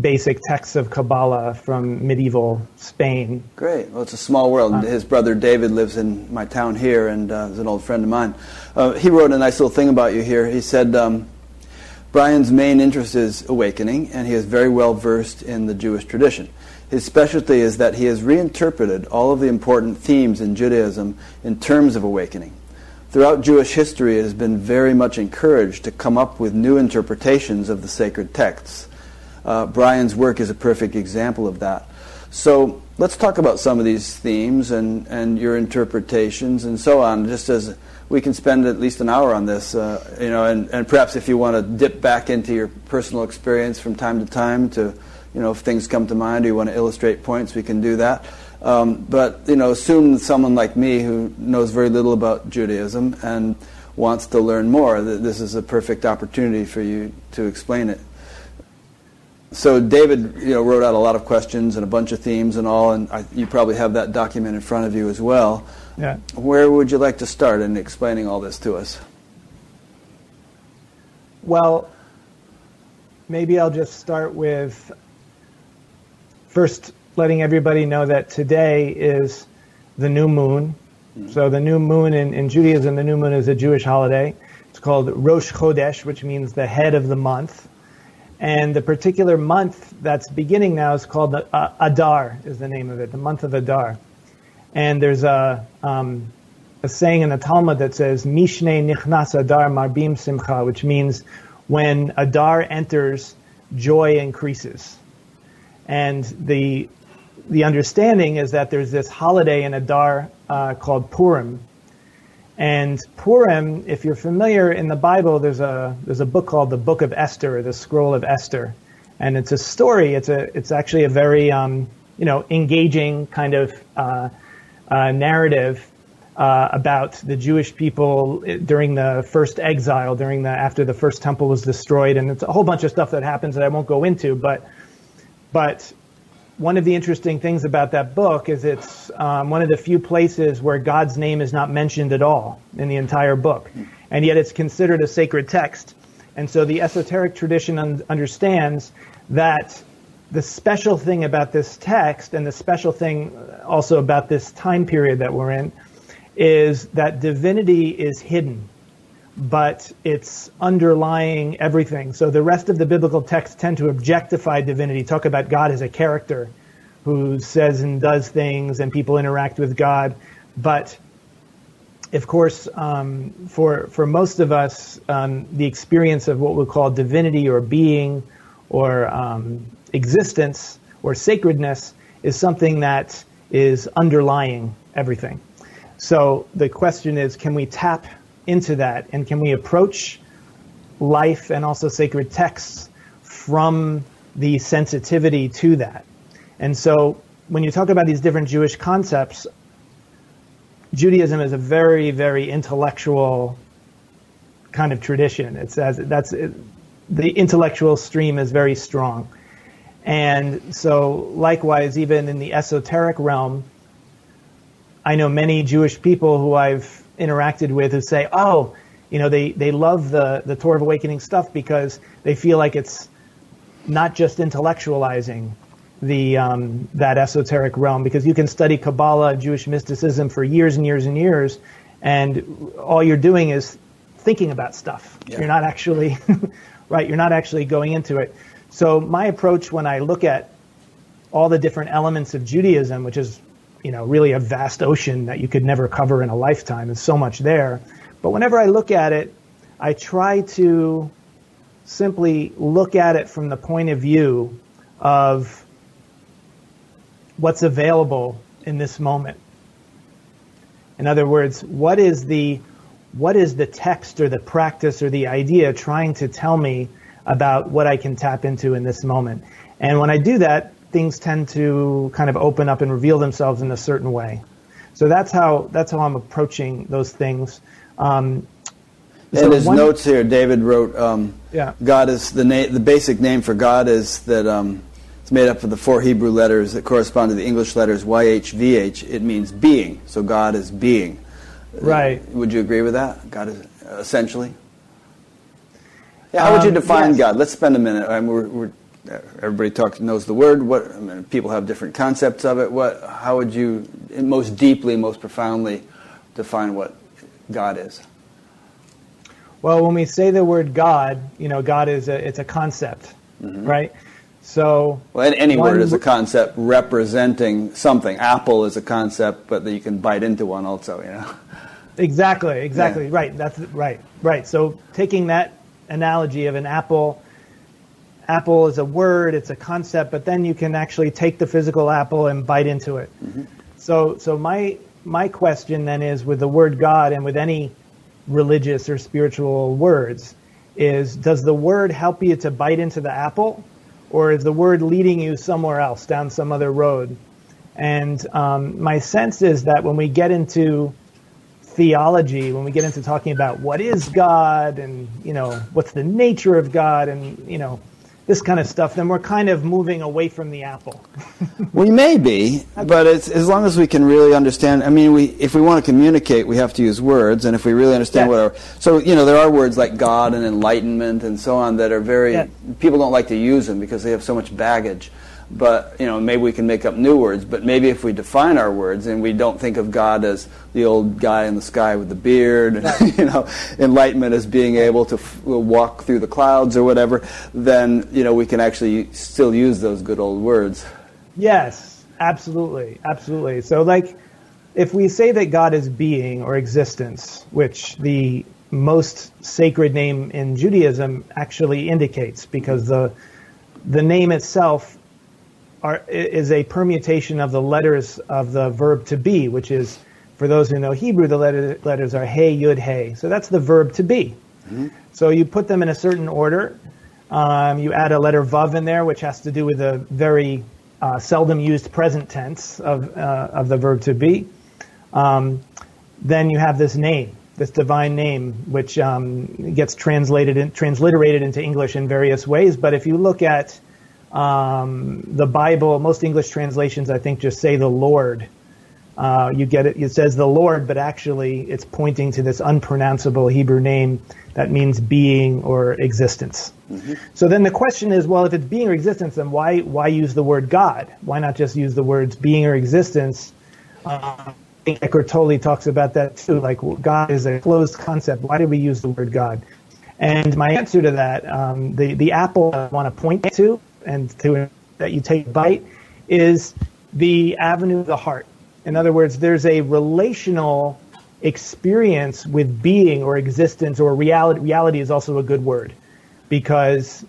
basic texts of Kabbalah from medieval Spain. Great. Well, it's a small world. Um, His brother David lives in my town here, and uh, is an old friend of mine. Uh, he wrote a nice little thing about you here. He said, um, Brian's main interest is awakening, and he is very well versed in the Jewish tradition. His specialty is that he has reinterpreted all of the important themes in Judaism in terms of awakening. Throughout Jewish history, it has been very much encouraged to come up with new interpretations of the sacred texts. Uh, Brian's work is a perfect example of that. So let's talk about some of these themes and, and your interpretations and so on, just as we can spend at least an hour on this, uh, you know, and, and perhaps if you want to dip back into your personal experience from time to time to, you know, if things come to mind or you want to illustrate points, we can do that. Um, but, you know, assume someone like me who knows very little about Judaism and wants to learn more, that this is a perfect opportunity for you to explain it. So David, you know, wrote out a lot of questions and a bunch of themes and all, and I, you probably have that document in front of you as well. Yeah. Where would you like to start in explaining all this to us? Well, maybe I'll just start with first letting everybody know that today is the new moon. Mm-hmm. So the new moon in, in Judaism, the new moon is a Jewish holiday. It's called Rosh Chodesh, which means the head of the month. And the particular month that's beginning now is called the, uh, Adar, is the name of it, the month of Adar. And there's a um, a saying in the Talmud that says, Mishnei nichnas Adar marbim simcha, which means when Adar enters, joy increases. And the the understanding is that there's this holiday in Adar uh, called Purim. And Purim, if you're familiar in the Bible, there's a there's a book called the Book of Esther, or the Scroll of Esther, and it's a story. It's a it's actually a very um, you know engaging kind of uh, uh, narrative uh, about the Jewish people during the first exile, during the after the first temple was destroyed, and it's a whole bunch of stuff that happens that I won't go into. But but one of the interesting things about that book is it's um, one of the few places where God's name is not mentioned at all in the entire book, and yet it's considered a sacred text. And so the esoteric tradition un- understands that the special thing about this text, and the special thing also about this time period that we're in, is that divinity is hidden, but it's underlying everything. So the rest of the biblical texts tend to objectify divinity, talk about God as a character who says and does things and people interact with God. But, of course, um, for for most of us, um, the experience of what we call divinity or being or um, existence or sacredness is something that is underlying everything. So the question is, can we tap into that, and can we approach life and also sacred texts from the sensitivity to that? And so when you talk about these different Jewish concepts, Judaism is a very, very intellectual kind of tradition. It's as that's it, the intellectual stream is very strong. And so likewise, even in the esoteric realm, I know many Jewish people who I've interacted with who say, oh, you know, they, they love the, the Torah of Awakening stuff because they feel like it's not just intellectualizing the um, that esoteric realm, because you can study Kabbalah, Jewish mysticism for years and years and years, and all you're doing is thinking about stuff. Yeah. You're not actually, right, you're not actually going into it. So my approach when I look at all the different elements of Judaism, which is you know, really a vast ocean that you could never cover in a lifetime. There's so much there. But whenever I look at it, I try to simply look at it from the point of view of what's available in this moment. In other words, what is the what is the text or the practice or the idea trying to tell me about what I can tap into in this moment? And when I do that, things tend to kind of open up and reveal themselves in a certain way. So that's how that's how I'm approaching those things. Um, so in his one, notes here, David wrote, um, yeah. "God is the na- the basic name for God is that um, it's made up of the four Hebrew letters that correspond to the English letters Y H V H. It means being. So God is being. Right? Uh, would you agree with that? God is uh, essentially. Yeah. How um, would you define yes. God? Let's spend a minute. I mean, we're, we're Everybody talks, knows the word. What I mean, people have different concepts of it. What? How would you most deeply, most profoundly define what God is? Well, when we say the word God, you know, God is a, it's a concept, mm-hmm. right? So, well, any one, word is a concept representing something. Apple is a concept, but you can bite into one also. You know, exactly, exactly, yeah. right. That's right, right. So, taking that analogy of an apple. Apple is a word, it's a concept, but then you can actually take the physical apple and bite into it. Mm-hmm. So so my my question then is, with the word God and with any religious or spiritual words, is does the word help you to bite into the apple, or is the word leading you somewhere else, down some other road? And um, my sense is that when we get into theology, when we get into talking about what is God and, you know, what's the nature of God and, you know, this kind of stuff, then we're kind of moving away from the apple. We may be, but it's, as long as we can really understand. I mean, we if we want to communicate, we have to use words, and if we really understand yes. what our... So, you know, there are words like God and enlightenment and so on that are very... Yes. People don't like to use them because they have so much baggage. But, you know, maybe we can make up new words, but maybe if we define our words and we don't think of God as the old guy in the sky with the beard, and, right. you know, enlightenment as being able to f- walk through the clouds or whatever, then, you know, we can actually still use those good old words. Yes, absolutely, absolutely. So, like, if we say that God is being or existence, which the most sacred name in Judaism actually indicates, because the the name itself... Are, is a permutation of the letters of the verb to be, which is, for those who know Hebrew, the letter, letters are hey, yud, hey. So that's the verb to be. Mm-hmm. So you put them in a certain order. Um, you add a letter vav in there, which has to do with a very uh, seldom used present tense of uh, of the verb to be. Um, then you have this name, this divine name, which um, gets translated and transliterated into English in various ways. But if you look at Um, the Bible, most English translations, I think, just say the Lord. Uh, you get it. It says the Lord, but actually it's pointing to this unpronounceable Hebrew name that means being or existence. Mm-hmm. So then the question is, well, if it's being or existence, then why why use the word God? Why not just use the words being or existence? Uh, I think Eckhart Tolle talks about that too. Like, well, God is a closed concept. Why did we use the word God? And my answer to that, um, the the apple I want to point to. And to that you take a bite is the avenue of the heart. In other words, there's a relational experience with being or existence or reality. Reality is also a good word, because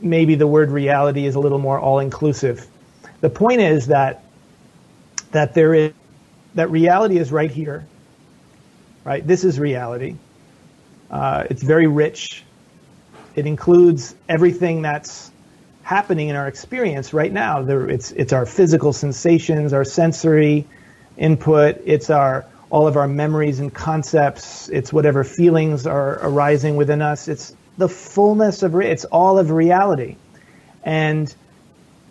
maybe the word reality is a little more all-inclusive. The point is that that there is that reality is right here. Right, this is reality. Uh, it's very rich. It includes everything that's happening in our experience right now. There, it's it's our physical sensations, our sensory input. It's our all of our memories and concepts. It's whatever feelings are arising within us. It's the fullness of re- it's all of reality, and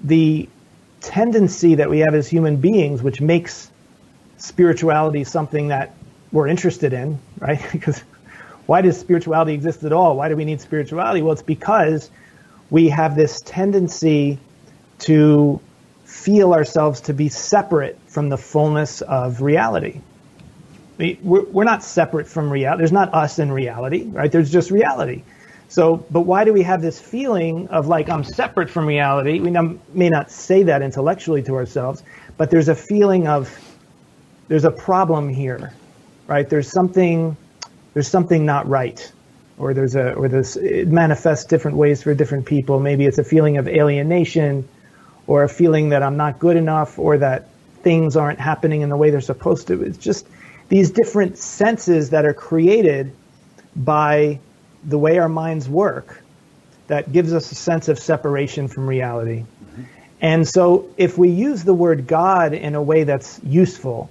the tendency that we have as human beings, which makes spirituality something that we're interested in, right? Because why does spirituality exist at all? Why do we need spirituality? Well, it's because we have this tendency to feel ourselves to be separate from the fullness of reality. We, we're, we're not separate from reality. There's not us in reality, right? There's just reality. So, but why do we have this feeling of like, I'm separate from reality? We may not say that intellectually to ourselves, but there's a feeling of, there's a problem here, right? There's something, there's something not right. Or there's a, or this, it manifests different ways for different people. Maybe it's a feeling of alienation, or a feeling that I'm not good enough, or that things aren't happening in the way they're supposed to. It's just these different senses that are created by the way our minds work that gives us a sense of separation from reality. Mm-hmm. And so if we use the word God in a way that's useful,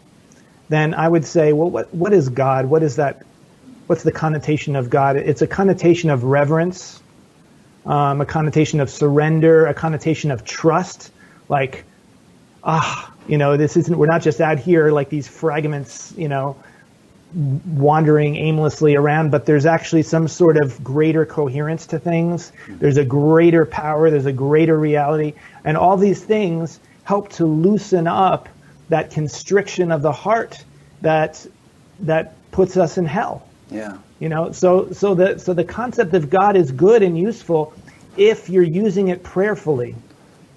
then I would say, well, what, what is God? What is that? What's the connotation of God? It's a connotation of reverence, um, a connotation of surrender, a connotation of trust. Like, ah, you know, this isn't, we're not just out here like these fragments, you know, wandering aimlessly around, but there's actually some sort of greater coherence to things. There's a greater power. There's a greater reality. And all these things help to loosen up that constriction of the heart that that puts us in hell. Yeah. You know, so so the so the concept of God is good and useful if you're using it prayerfully.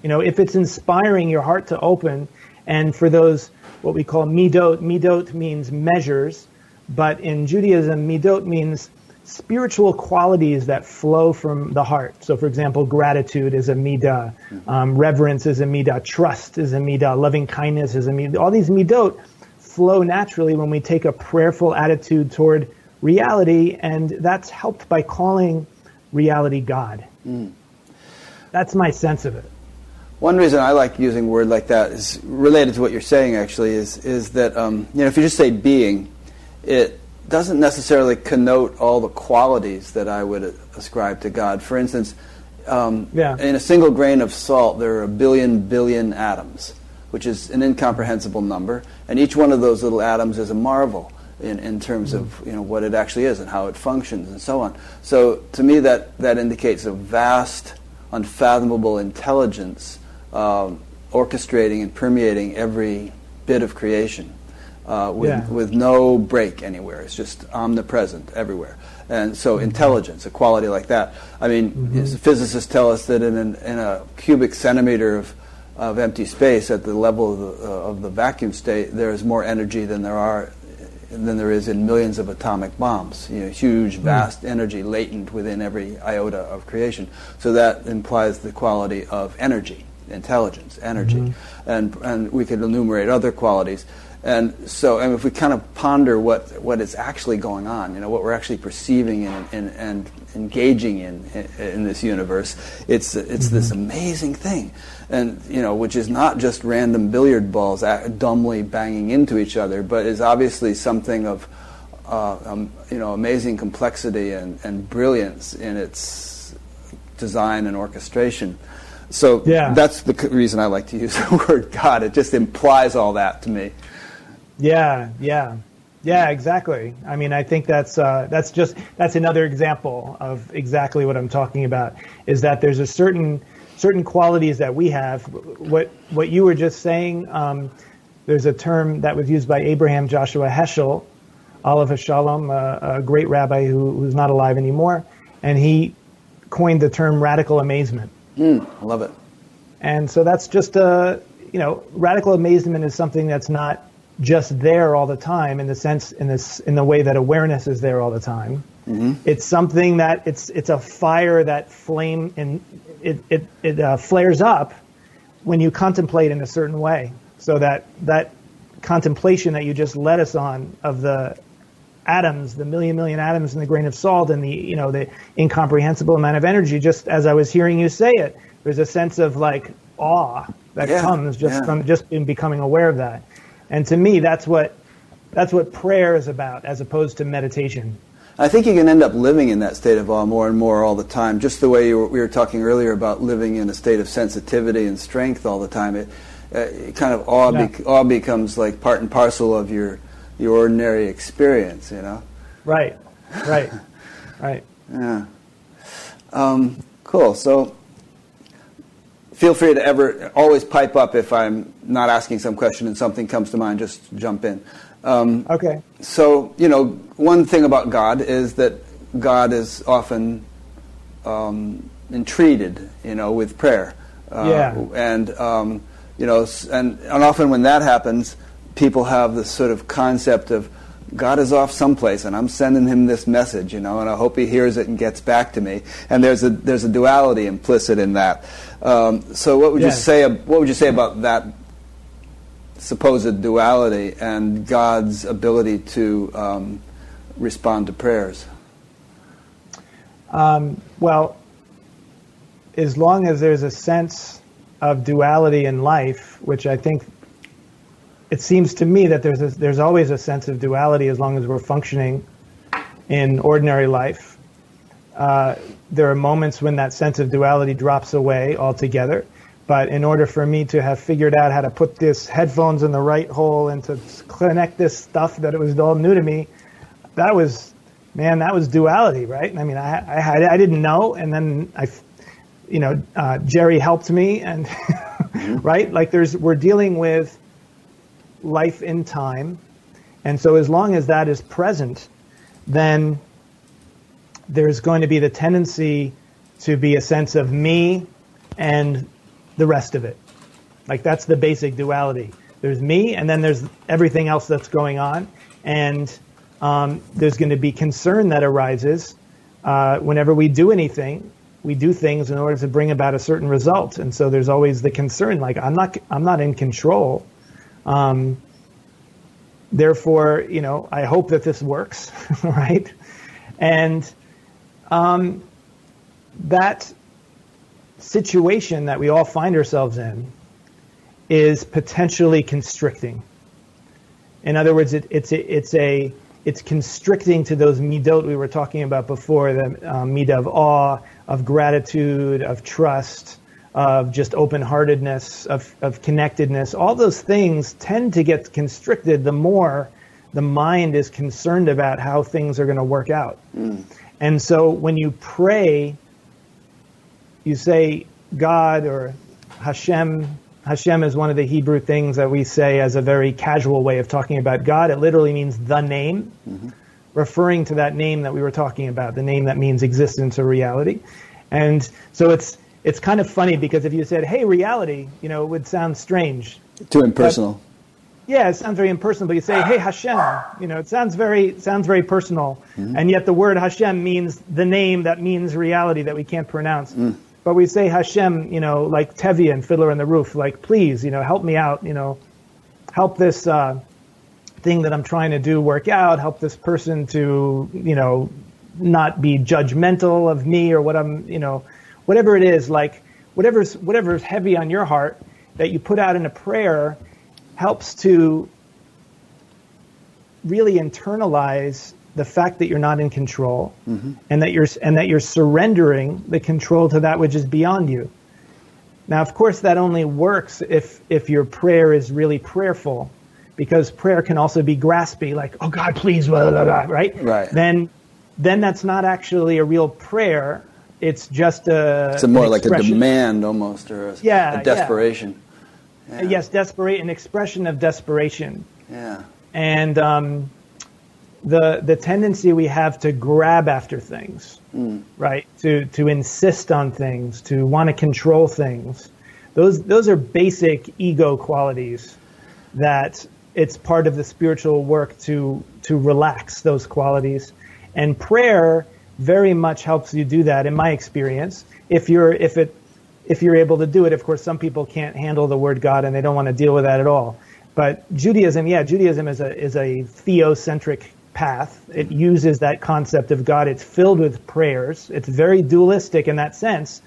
You know, if it's inspiring your heart to open, and for those what we call midot, midot means measures. But in Judaism, midot means spiritual qualities that flow from the heart. So, for example, gratitude is a midah, um, reverence is a midah, trust is a midah, loving kindness is a midah. All these midot flow naturally when we take a prayerful attitude toward reality, and that's helped by calling reality God. Mm. That's my sense of it. One reason I like using a word like that is related to what you're saying, actually, is is that um, you know, if you just say being, it doesn't necessarily connote all the qualities that I would ascribe to God. For instance, um, yeah. in a single grain of salt, there are a billion billion atoms, which is an incomprehensible number, and each one of those little atoms is a marvel in, in terms mm. of, you know, what it actually is and how it functions and so on. So to me, that, that indicates a vast, unfathomable intelligence um, orchestrating and permeating every bit of creation. Uh, with, yeah. with no break anywhere. It's just omnipresent everywhere. And so intelligence, a quality like that. I mean, mm-hmm. physicists tell us that in, an, in a cubic centimeter of, of empty space at the level of the, uh, of the vacuum state, there is more energy than there are than there is in millions of atomic bombs. You know, huge, vast mm-hmm. energy latent within every iota of creation. So that implies the quality of energy, intelligence, energy. Mm-hmm. And, and we could enumerate other qualities. And so, and if we kind of ponder what what is actually going on, you know, what we're actually perceiving and and, and engaging in, in in this universe, it's it's mm-hmm. this amazing thing, and you know, which is not just random billiard balls dumbly banging into each other, but is obviously something of uh, um, you know, amazing complexity and, and brilliance in its design and orchestration. So yeah. that's the reason I like to use the word God. It just implies all that to me. Yeah, yeah, yeah, exactly. I mean, I think that's uh, that's just that's another example of exactly what I'm talking about. Is that there's a certain certain qualities that we have. What what you were just saying. Um, there's a term that was used by Abraham Joshua Heschel, Oliver Shalom, a, a great rabbi who, who's not alive anymore, and he coined the term radical amazement. Mm, I love it. And so that's just a you know radical amazement is something that's not just there all the time in the sense in this in the way that awareness is there all the time. Mm-hmm. It's something that it's it's a fire that flame and it it, it uh, flares up when you contemplate in a certain way. So that that contemplation that you just led us on of the atoms, the million million atoms in the grain of salt, and the you know the incomprehensible amount of energy. Just as I was hearing you say it, there's a sense of like awe that yeah, comes just yeah. from just in becoming aware of that. And to me, that's what that's what prayer is about, as opposed to meditation. I think you can end up living in that state of awe more and more all the time, just the way you were, we were talking earlier about living in a state of sensitivity and strength all the time. It, uh, it kind of awe, yeah. be, awe becomes like part and parcel of your your ordinary experience, you know? Right, right, right. Yeah. Um, cool. So. Feel free to ever, always pipe up if I'm not asking some question and something comes to mind, just jump in. Um, okay. So, you know, one thing about God is that God is often um, entreated, you know, with prayer. Uh, yeah. And, um, you know, and, and often when that happens, people have this sort of concept of God is off someplace, and I'm sending him this message, you know, and I hope he hears it and gets back to me. And there's a there's a duality implicit in that. Um, so, what would yeah. you say? What would you say about that supposed duality and God's ability to um, respond to prayers? Um, well, as long as there's a sense of duality in life, which I think. It seems to me that there's a, there's always a sense of duality as long as we're functioning in ordinary life. Uh, there are moments when that sense of duality drops away altogether. But in order for me to have figured out how to put this headphones in the right hole and to connect this stuff that it was all new to me, that was, man, that was duality, right? I mean, I I, I didn't know, and then I, you know, uh, Jerry helped me, and right, like there's we're dealing with. Life in time, and so as long as that is present, then there's going to be the tendency to be a sense of me and the rest of it. Like that's the basic duality. There's me, and then there's everything else that's going on, and um, there's going to be concern that arises uh, whenever we do anything. We do things in order to bring about a certain result, and so there's always the concern. Like I'm not, I'm not in control. Um, therefore, you know, I hope that this works, right? And um, that situation that we all find ourselves in is potentially constricting. In other words, it, it's a, it's a it's constricting to those midot we were talking about before, the uh, midah of awe, of gratitude, of trust. Of just open-heartedness, of, of connectedness, all those things tend to get constricted the more the mind is concerned about how things are going to work out. Mm. And so when you pray, you say God or Hashem. Hashem is one of the Hebrew things that we say as a very casual way of talking about God. It literally means the name, mm-hmm. referring to that name that we were talking about, the name that means existence or reality. And so it's It's kind of funny because if you said, hey, reality, you know, it would sound strange. Too impersonal. But, yeah, it sounds very impersonal, but you say, hey, Hashem, you know, it sounds very it sounds very personal. Mm-hmm. And yet the word Hashem means the name that means reality that we can't pronounce. Mm. But we say Hashem, you know, like Tevye and Fiddler on the Roof, like, please, you know, help me out, you know, help this uh, thing that I'm trying to do work out, help this person to, you know, not be judgmental of me or what I'm, you know, whatever it is, like whatever's whatever's heavy on your heart that you put out in a prayer helps to really internalize the fact that you're not in control, mm-hmm. and that you're and that you're surrendering the control to that which is beyond you. Now, of course, that only works if if your prayer is really prayerful, because prayer can also be graspy, like "Oh God, please," blah, blah, blah, right? Right. Then, then that's not actually a real prayer. It's just a. It's a more like a demand almost, or a, yeah, a desperation. Yeah. Yeah. Yes, desperate, an expression of desperation. Yeah. And um, the the tendency we have to grab after things, mm. right? To to insist on things, to want to control things. Those those are basic ego qualities that it's part of the spiritual work to to relax those qualities, and prayer. Very much helps you do that, in my experience. If you're if it if you're able to do it, of course, some people can't handle the word God and they don't want to deal with that at all. But Judaism, yeah, Judaism is a is a theocentric path. It uses that concept of God. It's filled with prayers. It's very dualistic in that sense,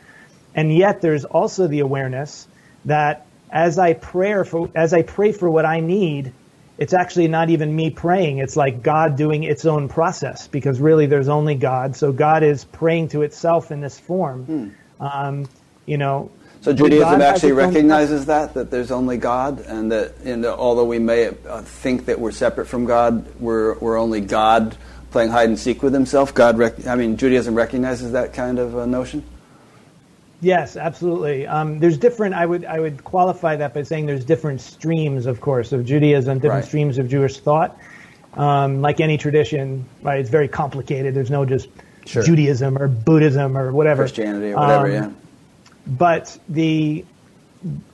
and yet there's also the awareness that as I pray for as I pray for what I need. It's actually not even me praying. It's like God doing its own process, because really there's only God. So God is praying to itself in this form. Hmm. Um, you know. So Judaism actually recognizes that, that there's only God, and that and although we may uh, think that we're separate from God, we're we're only God playing hide and seek with himself. God, rec- I mean, Judaism recognizes that kind of uh, notion. Yes, absolutely. Um, there's different. I would I would qualify that by saying there's different streams, of course, of Judaism, different right. streams of Jewish thought. Um, like any tradition, right? It's very complicated. There's no just sure. Judaism or Buddhism or whatever. Christianity or whatever, um, yeah. But the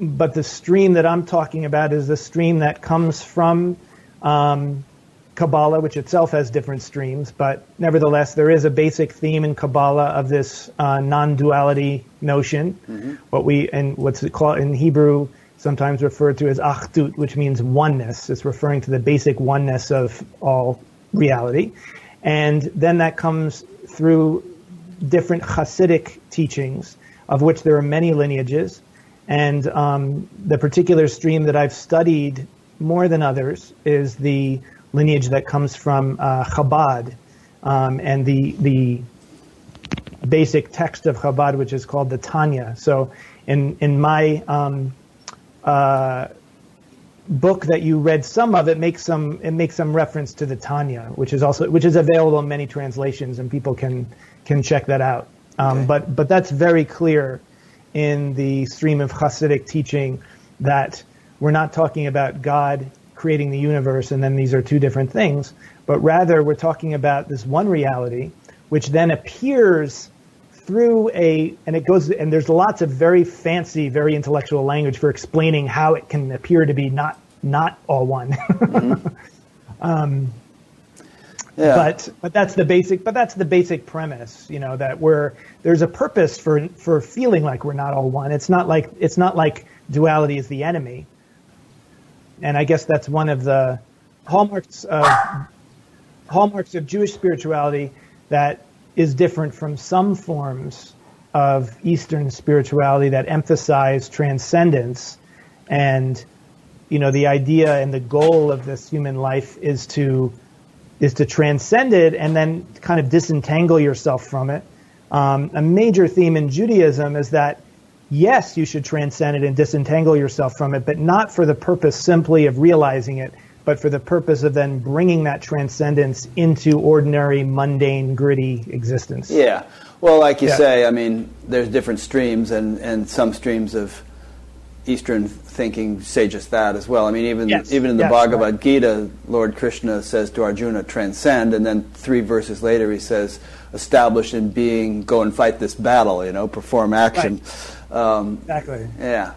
but the stream that I'm talking about is the stream that comes from um, Kabbalah, which itself has different streams, but nevertheless, there is a basic theme in Kabbalah of this uh, non-duality notion, mm-hmm. what we and what's it called in Hebrew sometimes referred to as achdut, which means oneness. It's referring to the basic oneness of all reality, and then that comes through different Hasidic teachings, of which there are many lineages, and um, the particular stream that I've studied more than others is the lineage that comes from uh, Chabad, um, and the the basic text of Chabad, which is called the Tanya. So, in in my um, uh, book that you read, some of it makes some it makes some reference to the Tanya, which is also which is available in many translations, and people can can check that out. Um, okay. But but that's very clear in the stream of Hasidic teaching that we're not talking about God creating the universe, and then these are two different things, but rather we're talking about this one reality, which then appears through a, and it goes, and there's lots of very fancy, very intellectual language for explaining how it can appear to be not not all one. Mm-hmm. um, yeah. But but that's the basic, but that's the basic premise, you know, that we're there's a purpose for for feeling like we're not all one. It's not like it's not like duality is the enemy. And I guess that's one of the hallmarks of hallmarks of Jewish spirituality that is different from some forms of Eastern spirituality that emphasize transcendence. And, you know, the idea and the goal of this human life is to is to transcend it and then kind of disentangle yourself from it. Um, a major theme in Judaism is that yes, you should transcend it and disentangle yourself from it, but not for the purpose simply of realizing it, but for the purpose of then bringing that transcendence into ordinary, mundane, gritty existence. Yeah. Well, like you yeah. say, I mean, there's different streams, and, and some streams of Eastern thinking say just that as well. I mean, even yes. even in the yes, Bhagavad right. Gita, Lord Krishna says to Arjuna, transcend, and then three verses later he says, establish in being, go and fight this battle, you know, perform action. Right. Um, exactly. Yeah.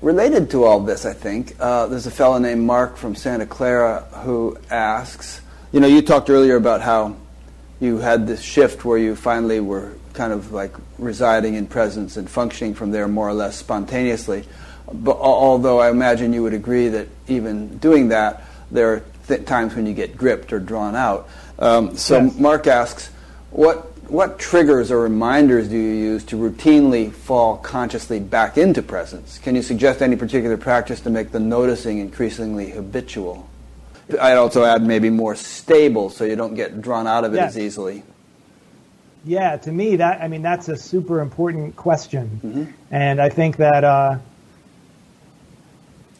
Related to all this, I think, uh, there's a fellow named Mark from Santa Clara who asks, you know, you talked earlier about how you had this shift where you finally were kind of like residing in presence and functioning from there more or less spontaneously. But although I imagine you would agree that even doing that, there are th- times when you get gripped or drawn out. Um, so yes. Mark asks, what... What triggers or reminders do you use to routinely fall consciously back into presence? Can you suggest any particular practice to make the noticing increasingly habitual? I'd also add maybe more stable so you don't get drawn out of it yes. as easily. Yeah, to me, that I mean, that's a super important question. Mm-hmm. And I think that uh,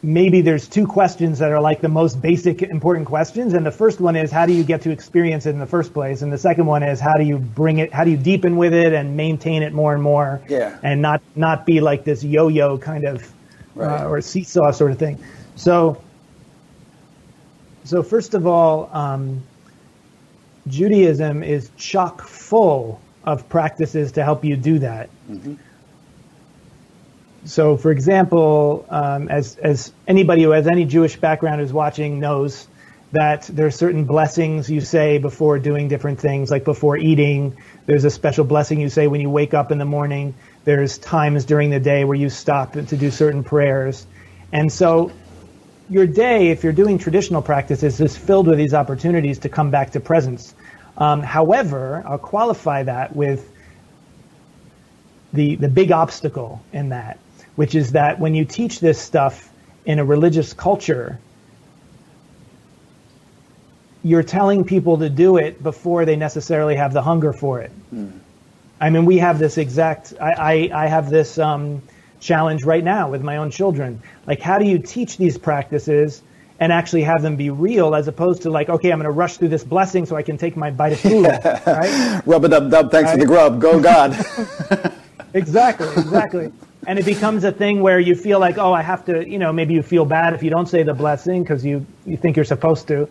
maybe there's two questions that are like the most basic important questions, and the first one is how do you get to experience it in the first place, and the second one is how do you bring it, how do you deepen with it and maintain it more and more, yeah. and not not be like this yo-yo kind of right. uh, or seesaw sort of thing. So, so first of all, um, Judaism is chock full of practices to help you do that. Mm-hmm. So, for example, um, as as anybody who has any Jewish background who's watching knows that there are certain blessings you say before doing different things, like before eating. There's a special blessing you say when you wake up in the morning. There's times during the day where you stop to do certain prayers. And so your day, if you're doing traditional practices, is filled with these opportunities to come back to presence. Um, however, I'll qualify that with the the big obstacle in that, which is that when you teach this stuff in a religious culture, you're telling people to do it before they necessarily have the hunger for it. Mm. I mean, we have this exact, I, I, I have this um, challenge right now with my own children. Like, how do you teach these practices and actually have them be real, as opposed to like, okay, I'm going to rush through this blessing so I can take my bite of food, right? Rub-a-dub-dub, thanks right? for the grub, go God. Exactly, exactly. And it becomes a thing where you feel like, oh, I have to, you know, maybe you feel bad if you don't say the blessing because you, you think you're supposed to.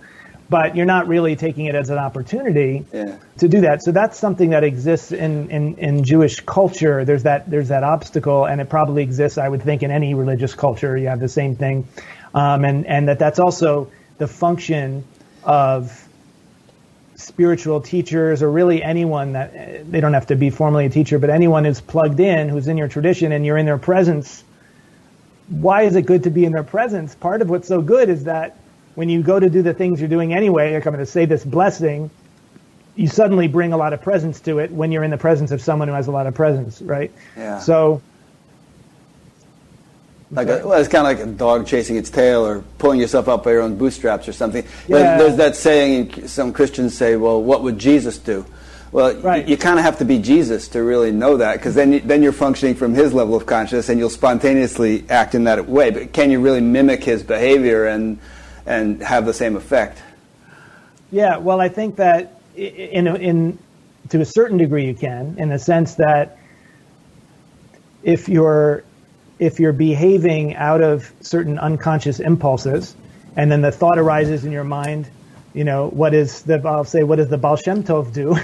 but you're not really taking it as an opportunity yeah. to do that. So that's something that exists in, in, in Jewish culture. There's that there's that obstacle, and it probably exists, I would think, in any religious culture. You have the same thing. Um, and, and that that's also the function of spiritual teachers, or really anyone that, they don't have to be formally a teacher, but anyone who's plugged in, who's in your tradition, and you're in their presence. Why is it good to be in their presence? Part of what's so good is that when you go to do the things you're doing anyway, like I'm going to say this blessing, you suddenly bring a lot of presence to it when you're in the presence of someone who has a lot of presence, right? Yeah. So, like a, well, it's kind of like a dog chasing its tail, or pulling yourself up by your own bootstraps, or something. Yeah. There's that saying. Some Christians say, "Well, what would Jesus do?" Well, right. you, you kind of have to be Jesus to really know that, because then you, then you're functioning from his level of consciousness, and you'll spontaneously act in that way. But can you really mimic his behavior and and have the same effect? Yeah. Well, I think that in in to a certain degree you can, in the sense that if you're if you're behaving out of certain unconscious impulses, and then the thought arises in your mind, you know, what is the, I'll say, what does the Baal Shem Tov do?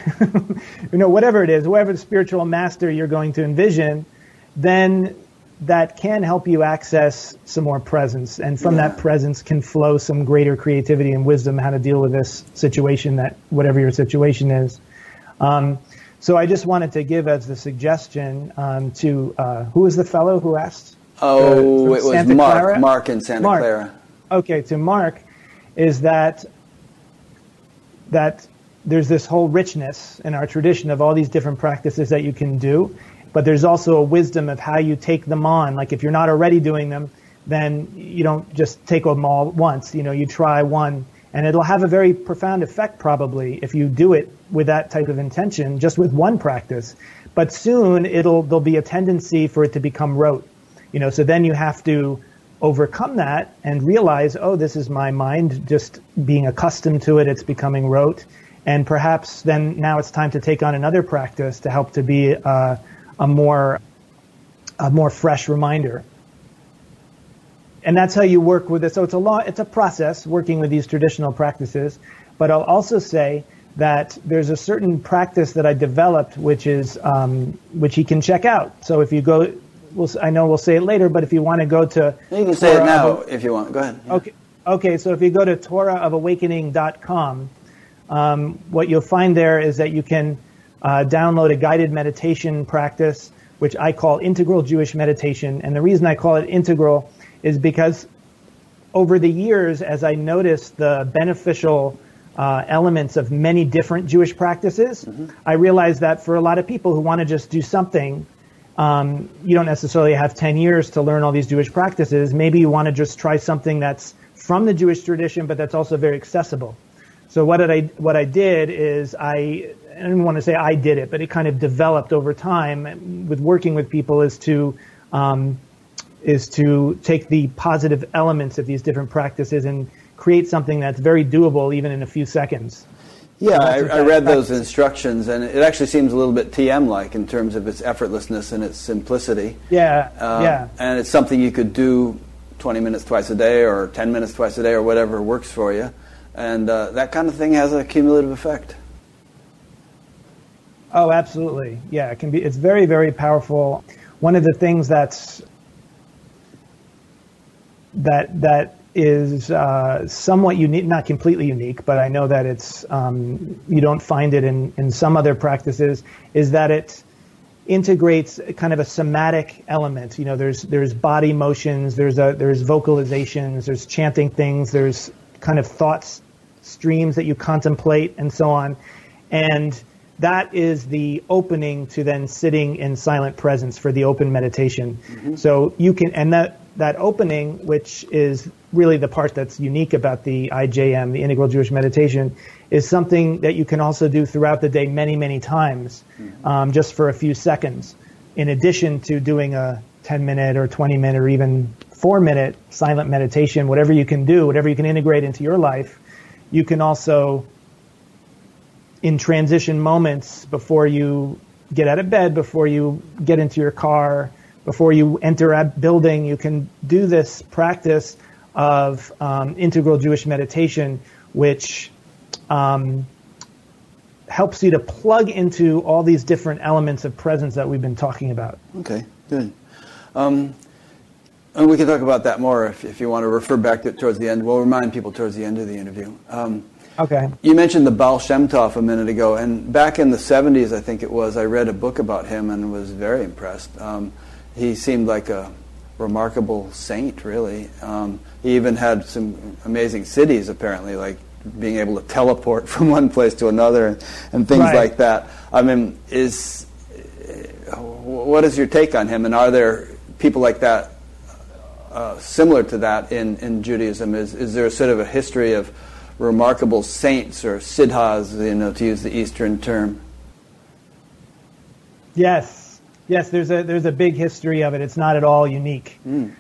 You know, whatever it is, whatever the spiritual master you're going to envision, then that can help you access some more presence. And from yeah. that presence can flow some greater creativity and wisdom, how to deal with this situation, that whatever your situation is. Um, So I just wanted to give as the suggestion um, to uh, who was the fellow who asked? Oh, uh, it was Santa Mark. Clara? Mark in Santa Mark. Clara. Okay, to Mark is that that there's this whole richness in our tradition of all these different practices that you can do, but there's also a wisdom of how you take them on. Like if you're not already doing them, then you don't just take them all at once. You know, you try one. And it'll have a very profound effect, probably, if you do it with that type of intention, just with one practice. But soon it'll there'll be a tendency for it to become rote, you know. So then you have to overcome that and realize, oh, this is my mind just being accustomed to it. It's becoming rote, and perhaps then now it's time to take on another practice to help to be uh, a more a more fresh reminder. And that's how you work with it. So it's a lot, it's a process working with these traditional practices. But I'll also say that there's a certain practice that I developed, which is um, which you can check out. So if you go, we'll, I know we'll say it later, but if you want to go to, you can say it now if you want. Go ahead. Yeah. Okay. Okay. So if you go to torah of awakening dot com, um, what you'll find there is that you can uh, download a guided meditation practice, which I call Integral Jewish Meditation. And the reason I call it integral is because over the years, as I noticed the beneficial uh, elements of many different Jewish practices, mm-hmm. I realized that for a lot of people who want to just do something, um, you don't necessarily have ten years to learn all these Jewish practices. Maybe you want to just try something that's from the Jewish tradition, but that's also very accessible. So what did I, what I did is I, I don't want to say I did it, but it kind of developed over time with working with people is to... Um, is to take the positive elements of these different practices and create something that's very doable even in a few seconds. Yeah, I, I read practice. those instructions, and it actually seems a little bit T M-like in terms of its effortlessness and its simplicity. Yeah, uh, yeah. And it's something you could do twenty minutes twice a day, or ten minutes twice a day, or whatever works for you. And uh, that kind of thing has a cumulative effect. Oh, absolutely. Yeah, it can be. It's very, very powerful. One of the things that's that that is uh, somewhat unique, not completely unique, but I know that it's um, you don't find it in, in some other practices, is that it integrates kind of a somatic element. You know, there's there's body motions, there's a, there's vocalizations, there's chanting things, there's kind of thoughts, streams that you contemplate, and so on. And that is the opening to then sitting in silent presence for the open meditation. Mm-hmm. So you can, and that That opening, which is really the part that's unique about the I J M, the Integral Jewish Meditation, is something that you can also do throughout the day many, many times, um, just for a few seconds, in addition to doing a ten-minute or twenty-minute or even four-minute silent meditation. Whatever you can do, whatever you can integrate into your life, you can also, in transition moments before you get out of bed, before you get into your car, before you enter a building, you can do this practice of um, integral Jewish meditation, which um, helps you to plug into all these different elements of presence that we've been talking about. Okay, good. Um, and we can talk about that more if, if you want to refer back to it towards the end. We'll remind people towards the end of the interview. Um, okay. You mentioned the Baal Shem Tov a minute ago, and back in the seventies, I think it was, I read a book about him and was very impressed. Um, he seemed like a remarkable saint, really. Um, he even had some amazing cities, apparently, like being able to teleport from one place to another and, and things right. like that. I mean, is what is your take on him? And are there people like that, uh, similar to that in, in Judaism? Is is there sort of a history of remarkable saints or siddhas, you know, to use the Eastern term? Yes, yes. There's a there's a big history of it. It's not at all unique. Mm.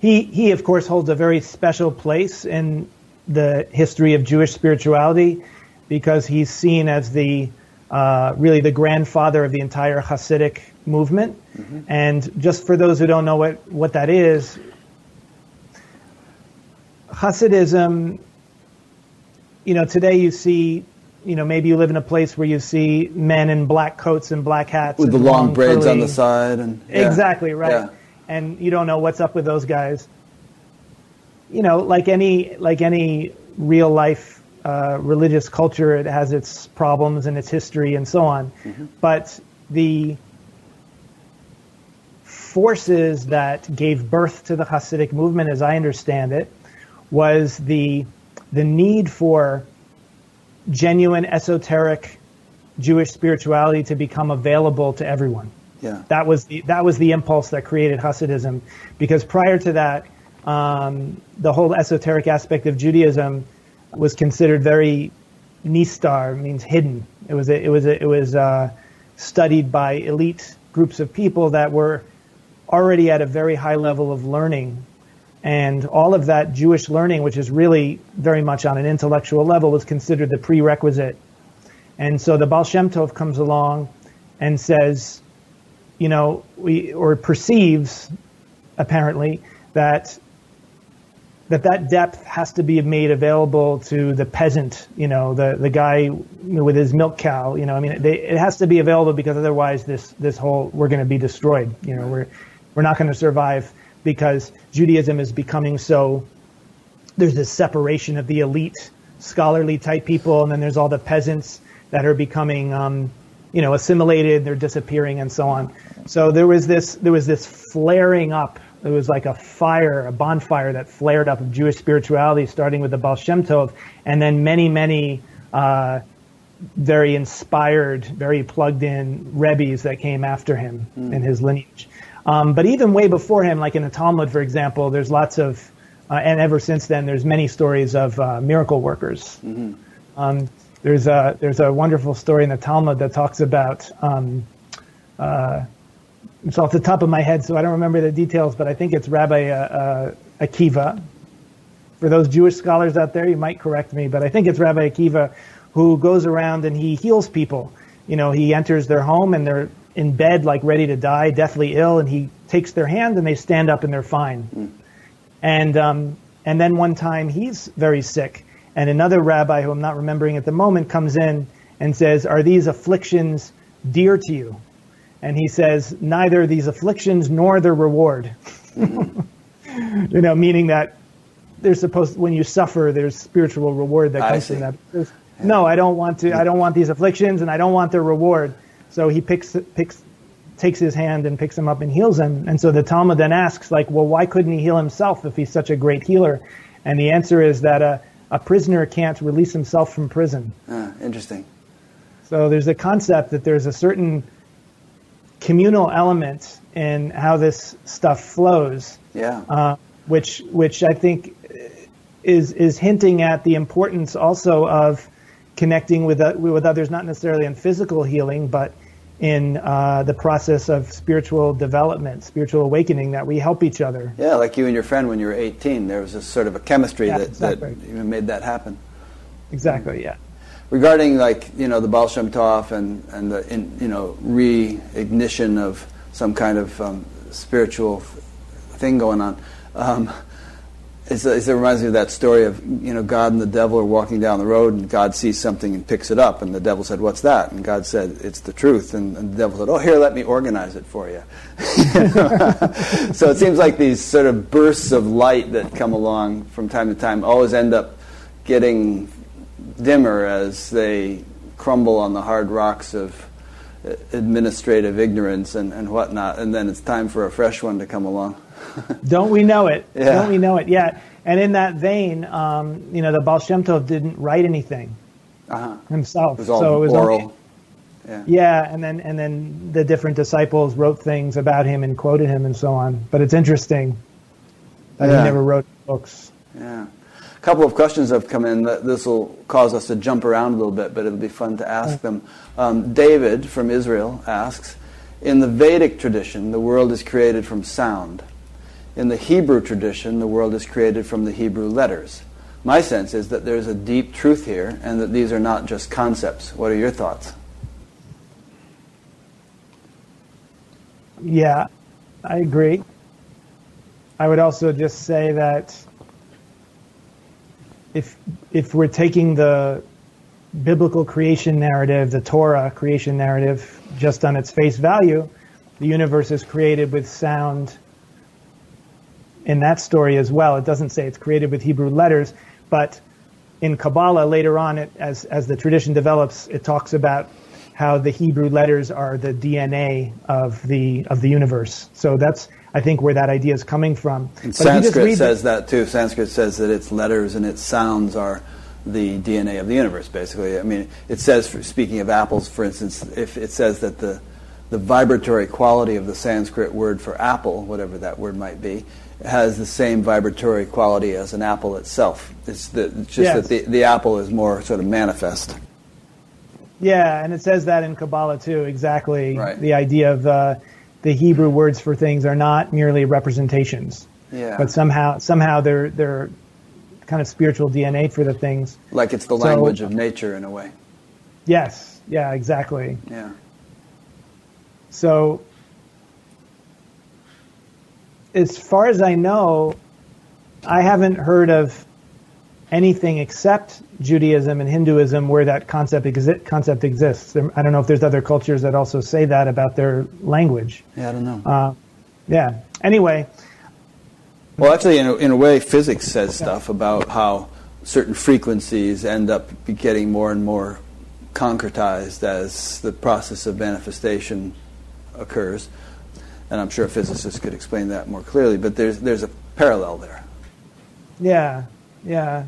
He he, of course, holds a very special place in the history of Jewish spirituality, because he's seen as the uh, really the grandfather of the entire Hasidic movement. Mm-hmm. And just for those who don't know what, what that is, Hasidism, you know, today you see, you know, maybe you live in a place where you see men in black coats and black hats. With the long, long braids curly. on the side. and yeah. Exactly, right. Yeah. And you don't know what's up with those guys. You know, like any like any real life uh, religious culture, it has its problems and its history and so on. Mm-hmm. But the forces that gave birth to the Hasidic movement, as I understand it, was the the need for genuine esoteric Jewish spirituality to become available to everyone. Yeah, that was the that was the impulse that created Hasidism, because prior to that, Um, the whole esoteric aspect of Judaism was considered very nistar, means hidden. It was a, it was a, it was uh, studied by elite groups of people that were already at a very high level of learning, and all of that Jewish learning, which is really very much on an intellectual level, was considered the prerequisite. And so the Baal Shem Tov comes along and says, you know, we or perceives apparently that. that that depth has to be made available to the peasant, you know, the, the guy with his milk cow, you know, I mean, they, it has to be available, because otherwise this, this whole, we're going to be destroyed, you know, we're, we're not going to survive, because Judaism is becoming so, there's this separation of the elite scholarly type people, and then there's all the peasants that are becoming, um, you know, assimilated, they're disappearing and so on. So there was this, there was this flaring up. It was like a fire, a bonfire that flared up of Jewish spirituality, starting with the Baal Shem Tov, and then many, many uh, very inspired, very plugged-in rebbes that came after him mm. in his lineage. Um, but even way before him, like in the Talmud, for example, there's lots of, uh, and ever since then, there's many stories of uh, miracle workers. Mm-hmm. Um, there's a there's a wonderful story in the Talmud that talks about. Um, uh, It's off the top of my head, so I don't remember the details, but I think it's Rabbi uh, uh, Akiva. For those Jewish scholars out there, you might correct me, but I think it's Rabbi Akiva who goes around and he heals people. You know, he enters their home and they're in bed, like ready to die, deathly ill, and he takes their hand and they stand up and they're fine. Mm. And um, and then one time he's very sick, and another rabbi, who I'm not remembering at the moment, comes in and says, "Are these afflictions dear to you?" And he says, "Neither these afflictions nor their reward." You know, meaning that there's supposed, when you suffer, there's spiritual reward that comes from that. Yeah. No, I don't want to. I don't want these afflictions, and I don't want their reward. So he picks, picks, takes his hand and picks him up and heals him. And so the Talmud then asks, like, well, why couldn't he heal himself if he's such a great healer? And the answer is that a, a prisoner can't release himself from prison. Ah, interesting. So there's a concept that there's a certain communal element in how this stuff flows, yeah. uh, which which I think is is hinting at the importance also of connecting with uh, with others, not necessarily in physical healing, but in uh, the process of spiritual development, spiritual awakening, that we help each other. Yeah, like you and your friend when you were eighteen, there was this sort of a chemistry yeah, that, exactly. that even made that happen. Exactly, yeah. Regarding, like, you know, the Baal Shem Tov and, and the, in, you know, re-ignition of some kind of um, spiritual f- thing going on, um, It's, it reminds me of that story of, you know, God and the devil are walking down the road, and God sees something and picks it up, and the devil said, "What's that?" And God said, "It's the truth." And, and the devil said, "Oh, here, let me organize it for you." So it seems like these sort of bursts of light that come along from time to time always end up getting dimmer as they crumble on the hard rocks of administrative ignorance and, and whatnot, and then it's time for a fresh one to come along. Don't we know it? Yeah. Don't we know it? Yeah. And in that vein, um, you know, the Baal Shem Tov didn't write anything uh-huh. himself. It was all so it was oral. Only, yeah. yeah, and then and then the different disciples wrote things about him and quoted him and so on. But it's interesting that yeah. he never wrote books. Yeah. A couple of questions have come in that this will cause us to jump around a little bit, but it'll be fun to ask uh-huh. them. Um, David from Israel asks, in the Vedic tradition, the world is created from sound. In the Hebrew tradition, the world is created from the Hebrew letters. My sense is that there's a deep truth here and that these are not just concepts. What are your thoughts? Yeah, I agree. I would also just say that if if we're taking the biblical creation narrative, the Torah creation narrative, just on its face value, the universe is created with sound in that story as well. It doesn't say it's created with Hebrew letters, but in Kabbalah later on, it, as as the tradition develops, it talks about how the Hebrew letters are the D N A of the of the universe. So that's, I think, where that idea is coming from. And Sanskrit says that too. Sanskrit says that its letters and its sounds are the D N A of the universe, basically. I mean, it says, for, speaking of apples, for instance, if it says that the the vibratory quality of the Sanskrit word for apple, whatever that word might be, has the same vibratory quality as an apple itself. It's, the, it's just yes. that the, the apple is more sort of manifest. Yeah, and it says that in Kabbalah too, exactly. Right. The idea of uh, the Hebrew words for things are not merely representations, yeah. but somehow somehow they're they're kind of spiritual D N A for the things. Like it's the language so, of nature in a way. Yes, yeah, exactly. Yeah. So, as far as I know, I haven't heard of anything except Judaism and Hinduism where that concept exi- concept exists. There, I don't know if there's other cultures that also say that about their language. Yeah, I don't know. Uh, yeah. Anyway. Well, actually, in a, in a way, physics says stuff about how certain frequencies end up getting more and more concretized as the process of manifestation occurs. And I'm sure physicists could explain that more clearly, but there's there's a parallel there. Yeah, yeah,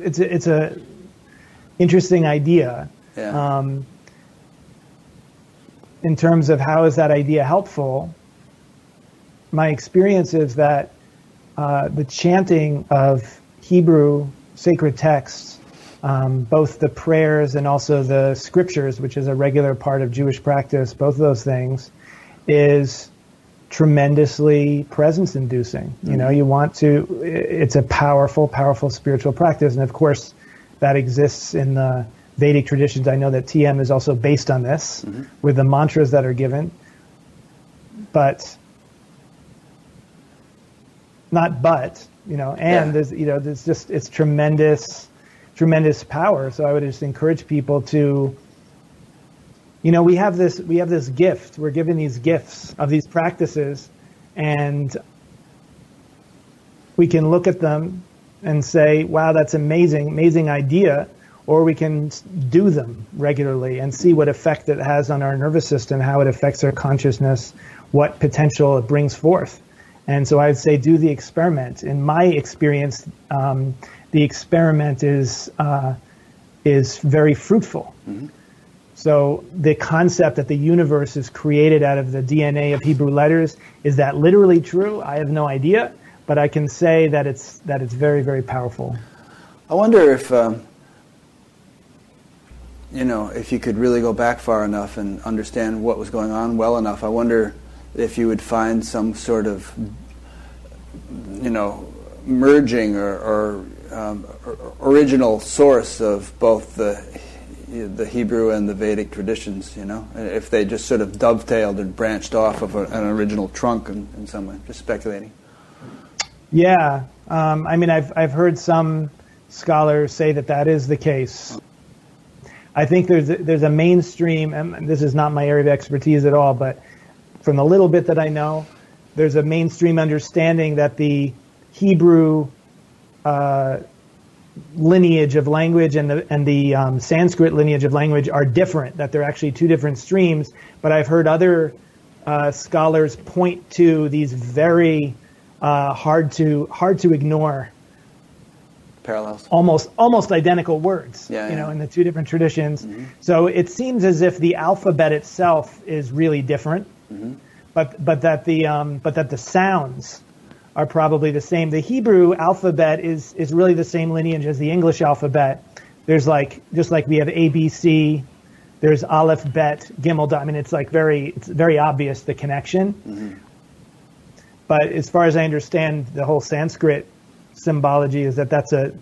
it's a, it's a interesting idea. Yeah. Um, in terms of how is that idea helpful, my experience is that uh, the chanting of Hebrew sacred texts, um, both the prayers and also the scriptures, which is a regular part of Jewish practice, both of those things, is tremendously presence-inducing. You know, you want to, it's a powerful, powerful spiritual practice. And of course, that exists in the Vedic traditions. I know that T M is also based on this, mm-hmm. with the mantras that are given. But, not but, you know, and, yeah. there's, you know, there's just, it's tremendous, tremendous power. So I would just encourage people to, you know, we have this we have this gift. We're given these gifts of these practices, and we can look at them and say, wow, that's amazing, amazing idea. Or we can do them regularly and see what effect it has on our nervous system, how it affects our consciousness, what potential it brings forth. And so I would say do the experiment. In my experience, um, the experiment is, uh, is very fruitful. Mm-hmm. So the concept that the universe is created out of the D N A of Hebrew letters, is that literally true? I have no idea, but I can say that it's that it's very, very powerful. I wonder if, um, you know, if you could really go back far enough and understand what was going on well enough, I wonder if you would find some sort of, you know, merging or, or um, original source of both the the Hebrew and the Vedic traditions, you know, if they just sort of dovetailed and branched off of a, an original trunk in, in some way. Just speculating. Yeah. Um, I mean, I've, I've heard some scholars say that that is the case. I think there's, there's a mainstream, and this is not my area of expertise at all, but from the little bit that I know, there's a mainstream understanding that the Hebrew uh, lineage of language and the, and the um, Sanskrit lineage of language are different, that they're actually two different streams. But I've heard other uh, scholars point to these very uh, hard to hard to ignore parallels, almost almost identical words, yeah, you yeah. know, in the two different traditions. Mm-hmm. So it seems as if the alphabet itself is really different, mm-hmm. but but that the um, but that the sounds are probably the same. The Hebrew alphabet is is really the same lineage as the English alphabet. There's like just like we have A B C, there's Aleph, Bet, Gimel. I mean, it's like very it's very obvious the connection. Mm-hmm. But as far as I understand, the whole Sanskrit symbology is that that's a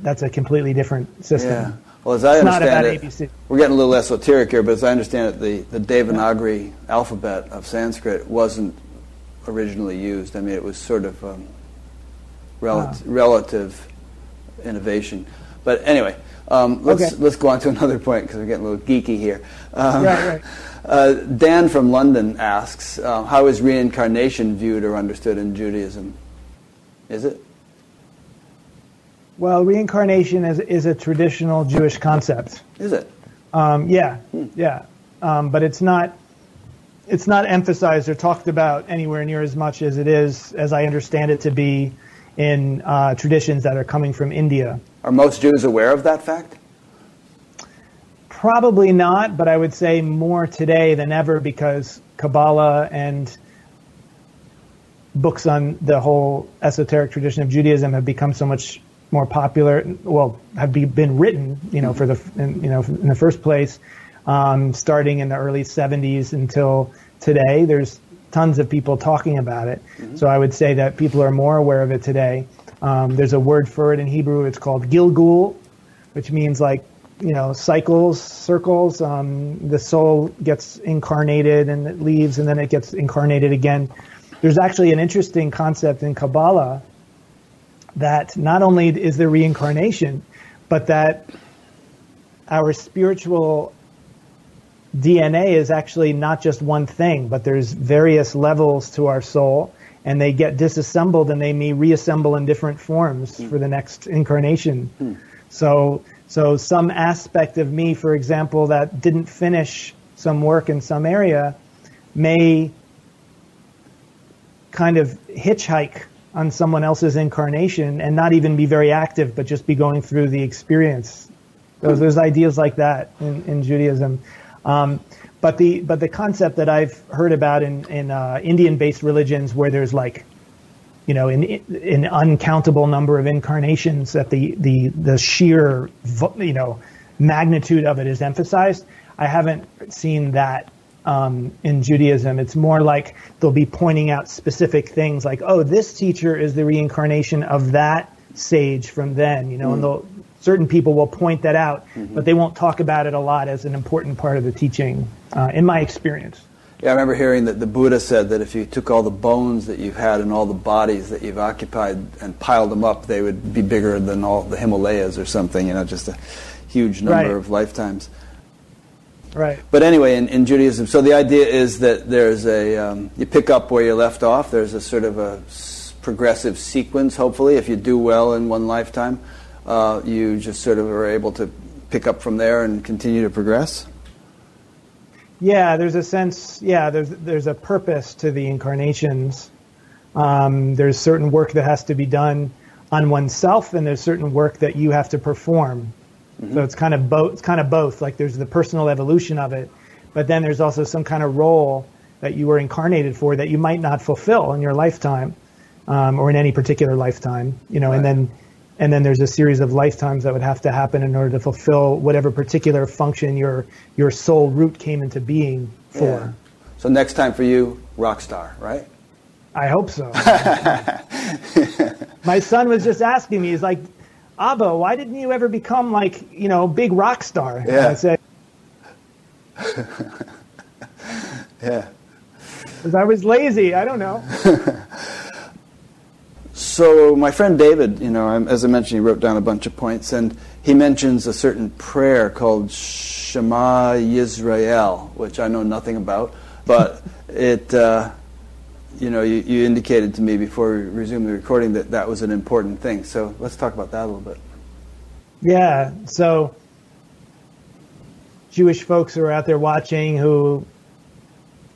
that's a completely different system. Yeah. Well, as I it's understand it, A B C. We're getting a little esoteric here, but as I understand it, the the Devanagari alphabet of Sanskrit wasn't originally used. I mean, it was sort of um, rel- wow. relative innovation. But anyway, um, let's okay. let's go on to another point because we're getting a little geeky here. Um, right, right. Uh, Dan from London asks, uh, how is reincarnation viewed or understood in Judaism? Is it? Well, reincarnation is is a traditional Jewish concept. Is it? Um, yeah, hmm. yeah. Um, but it's not... It's not emphasized or talked about anywhere near as much as it is, as I understand it to be, in uh, traditions that are coming from India. Are most Jews aware of that fact? Probably not, but I would say more today than ever because Kabbalah and books on the whole esoteric tradition of Judaism have become so much more popular. Well, have be, been written, you know, for the in, you know in the first place. Um, starting in the early seventies until today, there's tons of people talking about it. Mm-hmm. So I would say that people are more aware of it today. Um, there's a word for it in Hebrew. It's called Gilgul, which means like, you know, cycles, circles. Um, the soul gets incarnated and it leaves and then it gets incarnated again. There's actually an interesting concept in Kabbalah that not only is there reincarnation, but that our spiritual D N A is actually not just one thing, but there's various levels to our soul, and they get disassembled and they may reassemble in different forms mm. for the next incarnation. Mm. So so some aspect of me, for example, that didn't finish some work in some area may kind of hitchhike on someone else's incarnation and not even be very active, but just be going through the experience. Those, mm. There's ideas like that in, in Judaism. Um, but the but the concept that I've heard about in in uh, Indian-based religions, where there's like, you know, an an uncountable number of incarnations, that the the the sheer you know magnitude of it is emphasized. I haven't seen that um, in Judaism. It's more like they'll be pointing out specific things, like, oh, this teacher is the reincarnation of that sage from then, you know, mm. and they'll. Certain people will point that out, mm-hmm. but they won't talk about it a lot as an important part of the teaching, uh, in my experience. Yeah, I remember hearing that the Buddha said that if you took all the bones that you've had and all the bodies that you've occupied and piled them up, they would be bigger than all the Himalayas or something, you know, just a huge number right. of lifetimes. Right. But anyway, in, in Judaism, so the idea is that there's a, um, you pick up where you left off, there's a sort of a progressive sequence, hopefully, if you do well in one lifetime. Uh, you just sort of are able to pick up from there and continue to progress? Yeah, there's a sense, yeah, there's there's a purpose to the incarnations. Um, there's certain work that has to be done on oneself, and there's certain work that you have to perform. Mm-hmm. So it's kind of both. It's kind of both. Like there's the personal evolution of it, but then there's also some kind of role that you were incarnated for that you might not fulfill in your lifetime, um, or in any particular lifetime. You know, right. and then. And then there's a series of lifetimes that would have to happen in order to fulfill whatever particular function your your soul root came into being for. Yeah. So next time for you, rock star, right? I hope so. My son was just asking me, he's like, Abba, why didn't you ever become like, you know, big rock star? Yeah. And I said, yeah. Because I was lazy, I don't know. So my friend David, you know, as I mentioned, he wrote down a bunch of points, and he mentions a certain prayer called Shema Yisrael, which I know nothing about, but it, uh, you know, you, you indicated to me before we resumed the recording that that was an important thing. So let's talk about that a little bit. Yeah, so Jewish folks who are out there watching who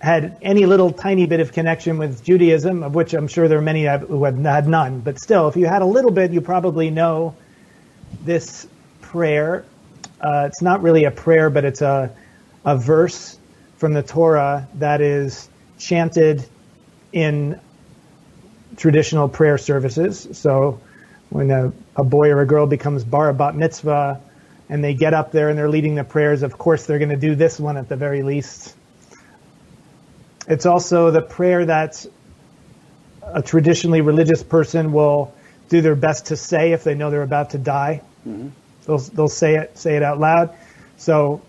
had any little tiny bit of connection with Judaism, of which I'm sure there are many who have had none, but still, if you had a little bit, you probably know this prayer. Uh, it's not really a prayer, but it's a, a verse from the Torah that is chanted in traditional prayer services. So when a, a boy or a girl becomes bar bat mitzvah and they get up there and they're leading the prayers, of course they're going to do this one at the very least. It's also the prayer that a traditionally religious person will do their best to say if they know they're about to die. Mm-hmm. They'll, they'll say it, say it out loud. So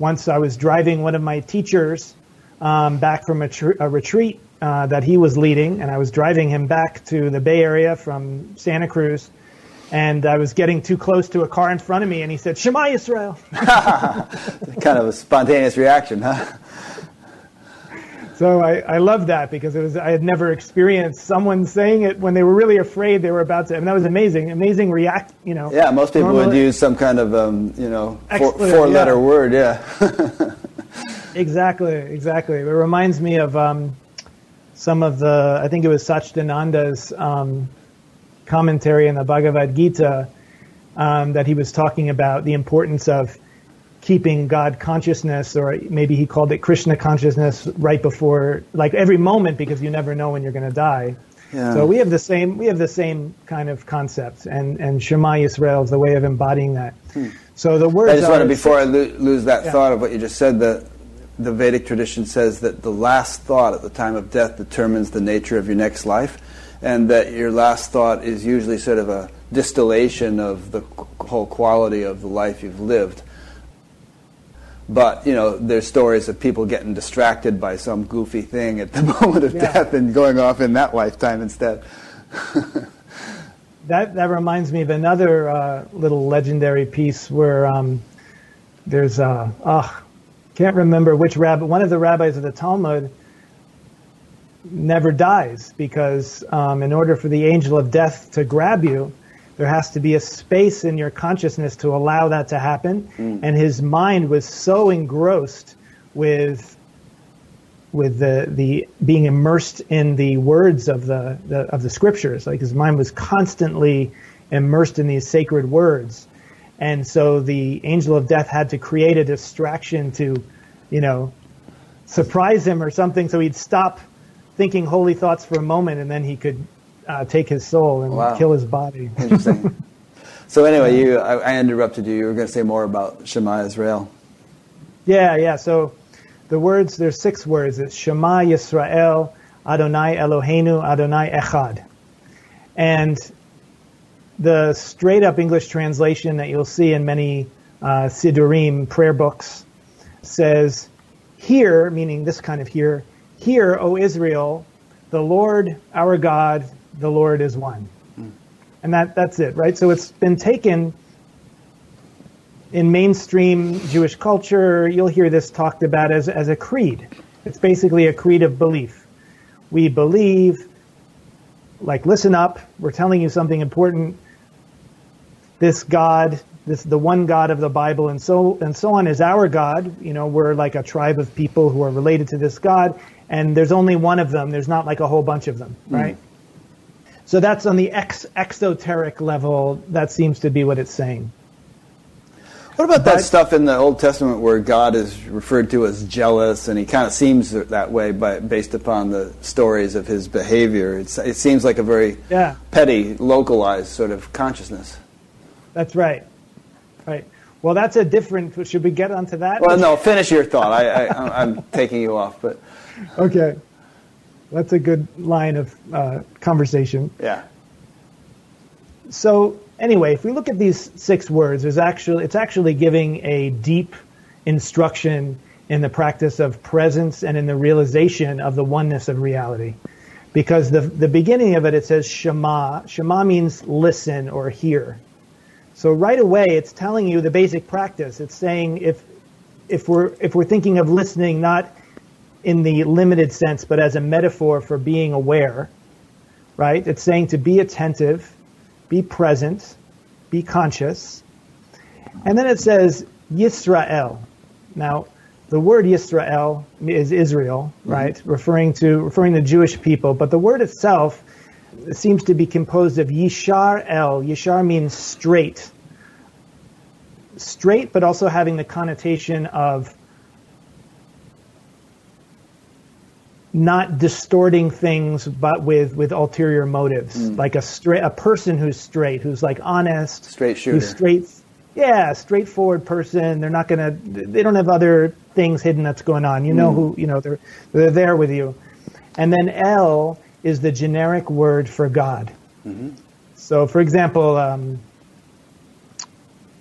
once I was driving one of my teachers um, back from a, tr- a retreat uh, that he was leading, and I was driving him back to the Bay Area from Santa Cruz, and I was getting too close to a car in front of me, and he said, "Shema Yisrael." Kind of a spontaneous reaction, huh? So I, I love that because it was, I had never experienced someone saying it when they were really afraid they were about to. I mean, that was amazing, amazing react, you know. Yeah, most people normally would use some kind of, um, you know, four, four-letter yeah. word, yeah. Exactly, exactly. It reminds me of um, some of the, I think it was Satchidananda's um, commentary in the Bhagavad Gita um, that he was talking about the importance of keeping God consciousness, or maybe he called it Krishna consciousness, right before, like every moment, because you never know when you're going to die. Yeah. So we have the same we have the same kind of concept, and and Shema Yisrael is the way of embodying that. Hmm. So the words. I just want to, before I lo- lose that yeah. thought of what you just said, the the Vedic tradition says that the last thought at the time of death determines the nature of your next life, and that your last thought is usually sort of a distillation of the whole quality of the life you've lived. But, you know, there's stories of people getting distracted by some goofy thing at the moment of yeah. death and going off in that lifetime instead. that that reminds me of another uh, little legendary piece where um, there's, uh, oh, can't remember which rabbi, one of the rabbis of the Talmud never dies because um, in order for the angel of death to grab you, there has to be a space in your consciousness to allow that to happen. Mm. And his mind was so engrossed with with the the being immersed in the words of the, the of the scriptures. Like his mind was constantly immersed in these sacred words. And so the angel of death had to create a distraction to, you know, surprise him or something, so he'd stop thinking holy thoughts for a moment, and then he could Uh, take his soul and wow. kill his body. Interesting. So anyway, you, I, I interrupted you. You were going to say more about Shema Yisrael. Yeah, yeah. So the words, there's six words. It's Shema Yisrael, Adonai Eloheinu, Adonai Echad. And the straight-up English translation that you'll see in many uh, Sidurim prayer books says, "Hear," meaning this kind of hear, "Hear, O Israel, the Lord our God, the Lord is one." And that, that's it, right? So it's been taken in mainstream Jewish culture. You'll hear this talked about as, as a creed. It's basically a creed of belief. We believe, like, listen up, we're telling you something important. This God, this the one God of the Bible, and so and so on, is our God. You know, we're like a tribe of people who are related to this God, and there's only one of them. There's not like a whole bunch of them, right? Mm. So that's on the ex- exoteric level. That seems to be what it's saying. What about but, that stuff in the Old Testament where God is referred to as jealous, and he kind of seems that way by, based upon the stories of his behavior? It's, it seems like a very yeah. petty, localized sort of consciousness. That's right. Right. Well, that's a different... Should we get onto that? Well, no, finish your thought. I, I, I'm taking you off, but... Okay. That's a good line of uh, conversation. Yeah. So anyway, if we look at these six words, there's actually it's actually giving a deep instruction in the practice of presence and in the realization of the oneness of reality. Because the the beginning of it, it says Shema. Shema means listen or hear. So right away, it's telling you the basic practice. It's saying if if we're if we're thinking of listening not in the limited sense, but as a metaphor for being aware, right? It's saying to be attentive, be present, be conscious. And then it says Yisrael. Now, the word Yisrael is Israel, right? Mm-hmm. Referring to referring to Jewish people, but the word itself seems to be composed of Yishar El. Yishar means straight. Straight, but also having the connotation of not distorting things, but with, with ulterior motives. Mm. Like a straight, a person who's straight, who's like honest, straight shooter, who's straight, yeah, straightforward person. They're not gonna, they don't have other things hidden that's going on. You know mm. who, you know they're they're there with you. And then El is the generic word for God. Mm-hmm. So, for example, um,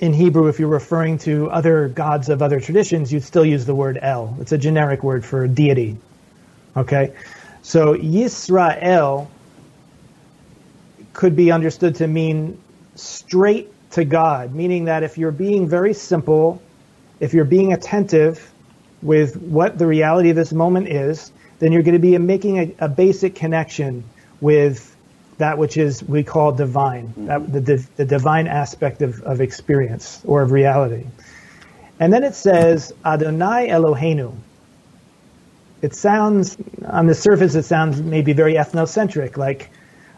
in Hebrew, if you're referring to other gods of other traditions, you'd still use the word El. It's a generic word for deity. Okay, so Yisrael could be understood to mean straight to God, meaning that if you're being very simple, if you're being attentive with what the reality of this moment is, then you're going to be making a, a basic connection with that which is we call divine, mm-hmm. that, the, the, the divine aspect of, of experience or of reality. And then it says, Adonai Eloheinu. It sounds, on the surface, it sounds maybe very ethnocentric, like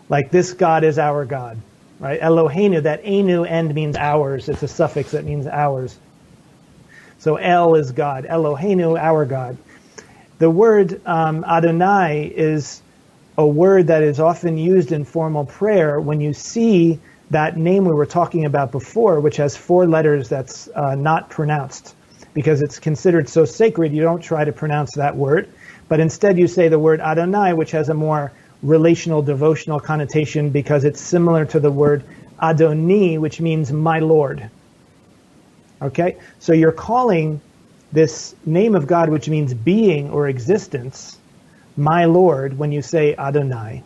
like this God is our God, right? Eloheinu, that Enu end means ours. It's a suffix that means ours. So El is God. Eloheinu, our God. The word um, Adonai is a word that is often used in formal prayer when you see that name we were talking about before, which has four letters that's uh, not pronounced. Because it's considered so sacred, you don't try to pronounce that word. But instead you say the word Adonai, which has a more relational, devotional connotation because it's similar to the word Adoni, which means my Lord. Okay? So you're calling this name of God, which means being or existence, my Lord, when you say Adonai.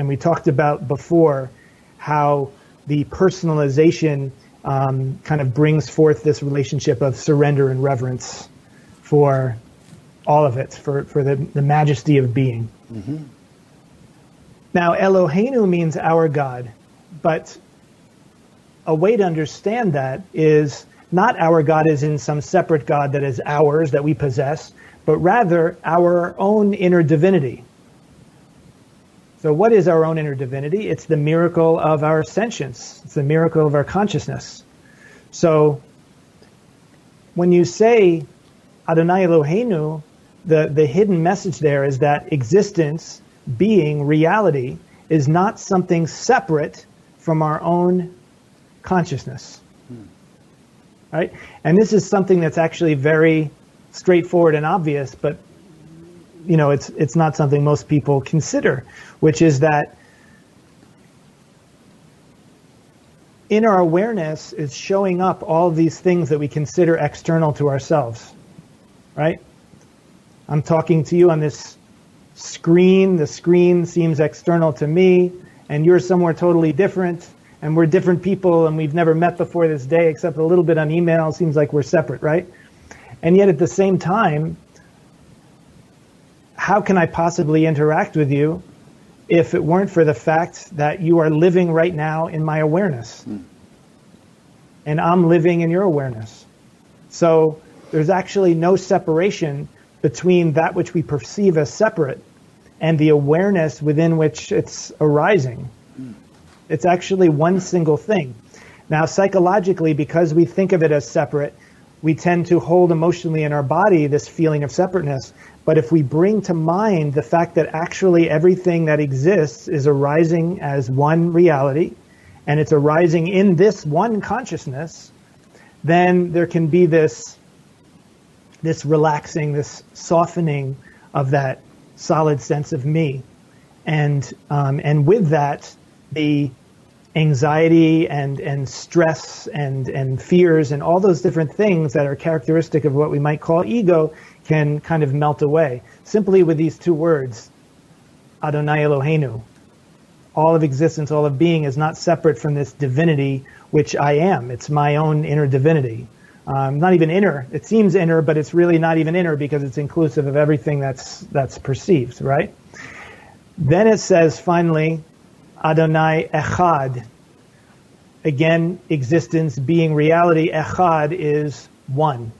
And we talked about before how the personalization Um, kind of brings forth this relationship of surrender and reverence for all of it, for, for the, the majesty of being. Mm-hmm. Now, Eloheinu means our God, but a way to understand that is not our God as in some separate God that is ours, that we possess, but rather our own inner divinity. So what is our own inner divinity? It's the miracle of our sentience. It's the miracle of our consciousness. So when you say Adonai Eloheinu, the, the hidden message there is that existence, being, reality, is not something separate from our own consciousness. Hmm. Right? And this is something that's actually very straightforward and obvious, but you know, it's it's not something most people consider, which is that in our awareness is showing up all these things that we consider external to ourselves, right? I'm talking to you on this screen. The screen seems external to me, and you're somewhere totally different, and we're different people, and we've never met before this day, except a little bit on email. It seems like we're separate, right? And yet at the same time, how can I possibly interact with you if it weren't for the fact that you are living right now in my awareness? Mm. And I'm living in your awareness. So there's actually no separation between that which we perceive as separate and the awareness within which it's arising. Mm. It's actually one single thing. Now, psychologically, because we think of it as separate, we tend to hold emotionally in our body this feeling of separateness. But if we bring to mind the fact that actually everything that exists is arising as one reality, and it's arising in this one consciousness, then there can be this, this relaxing, this softening of that solid sense of me. And, um, and with that, the anxiety and, and stress and, and fears and all those different things that are characteristic of what we might call ego can kind of melt away. Simply with these two words, Adonai Eloheinu. All of existence, all of being is not separate from this divinity, which I am. It's my own inner divinity. Um, not even inner. It seems inner, but it's really not even inner because it's inclusive of everything that's that's perceived, right? Then it says, finally, Adonai Echad. Again, existence, being, reality. Echad is one.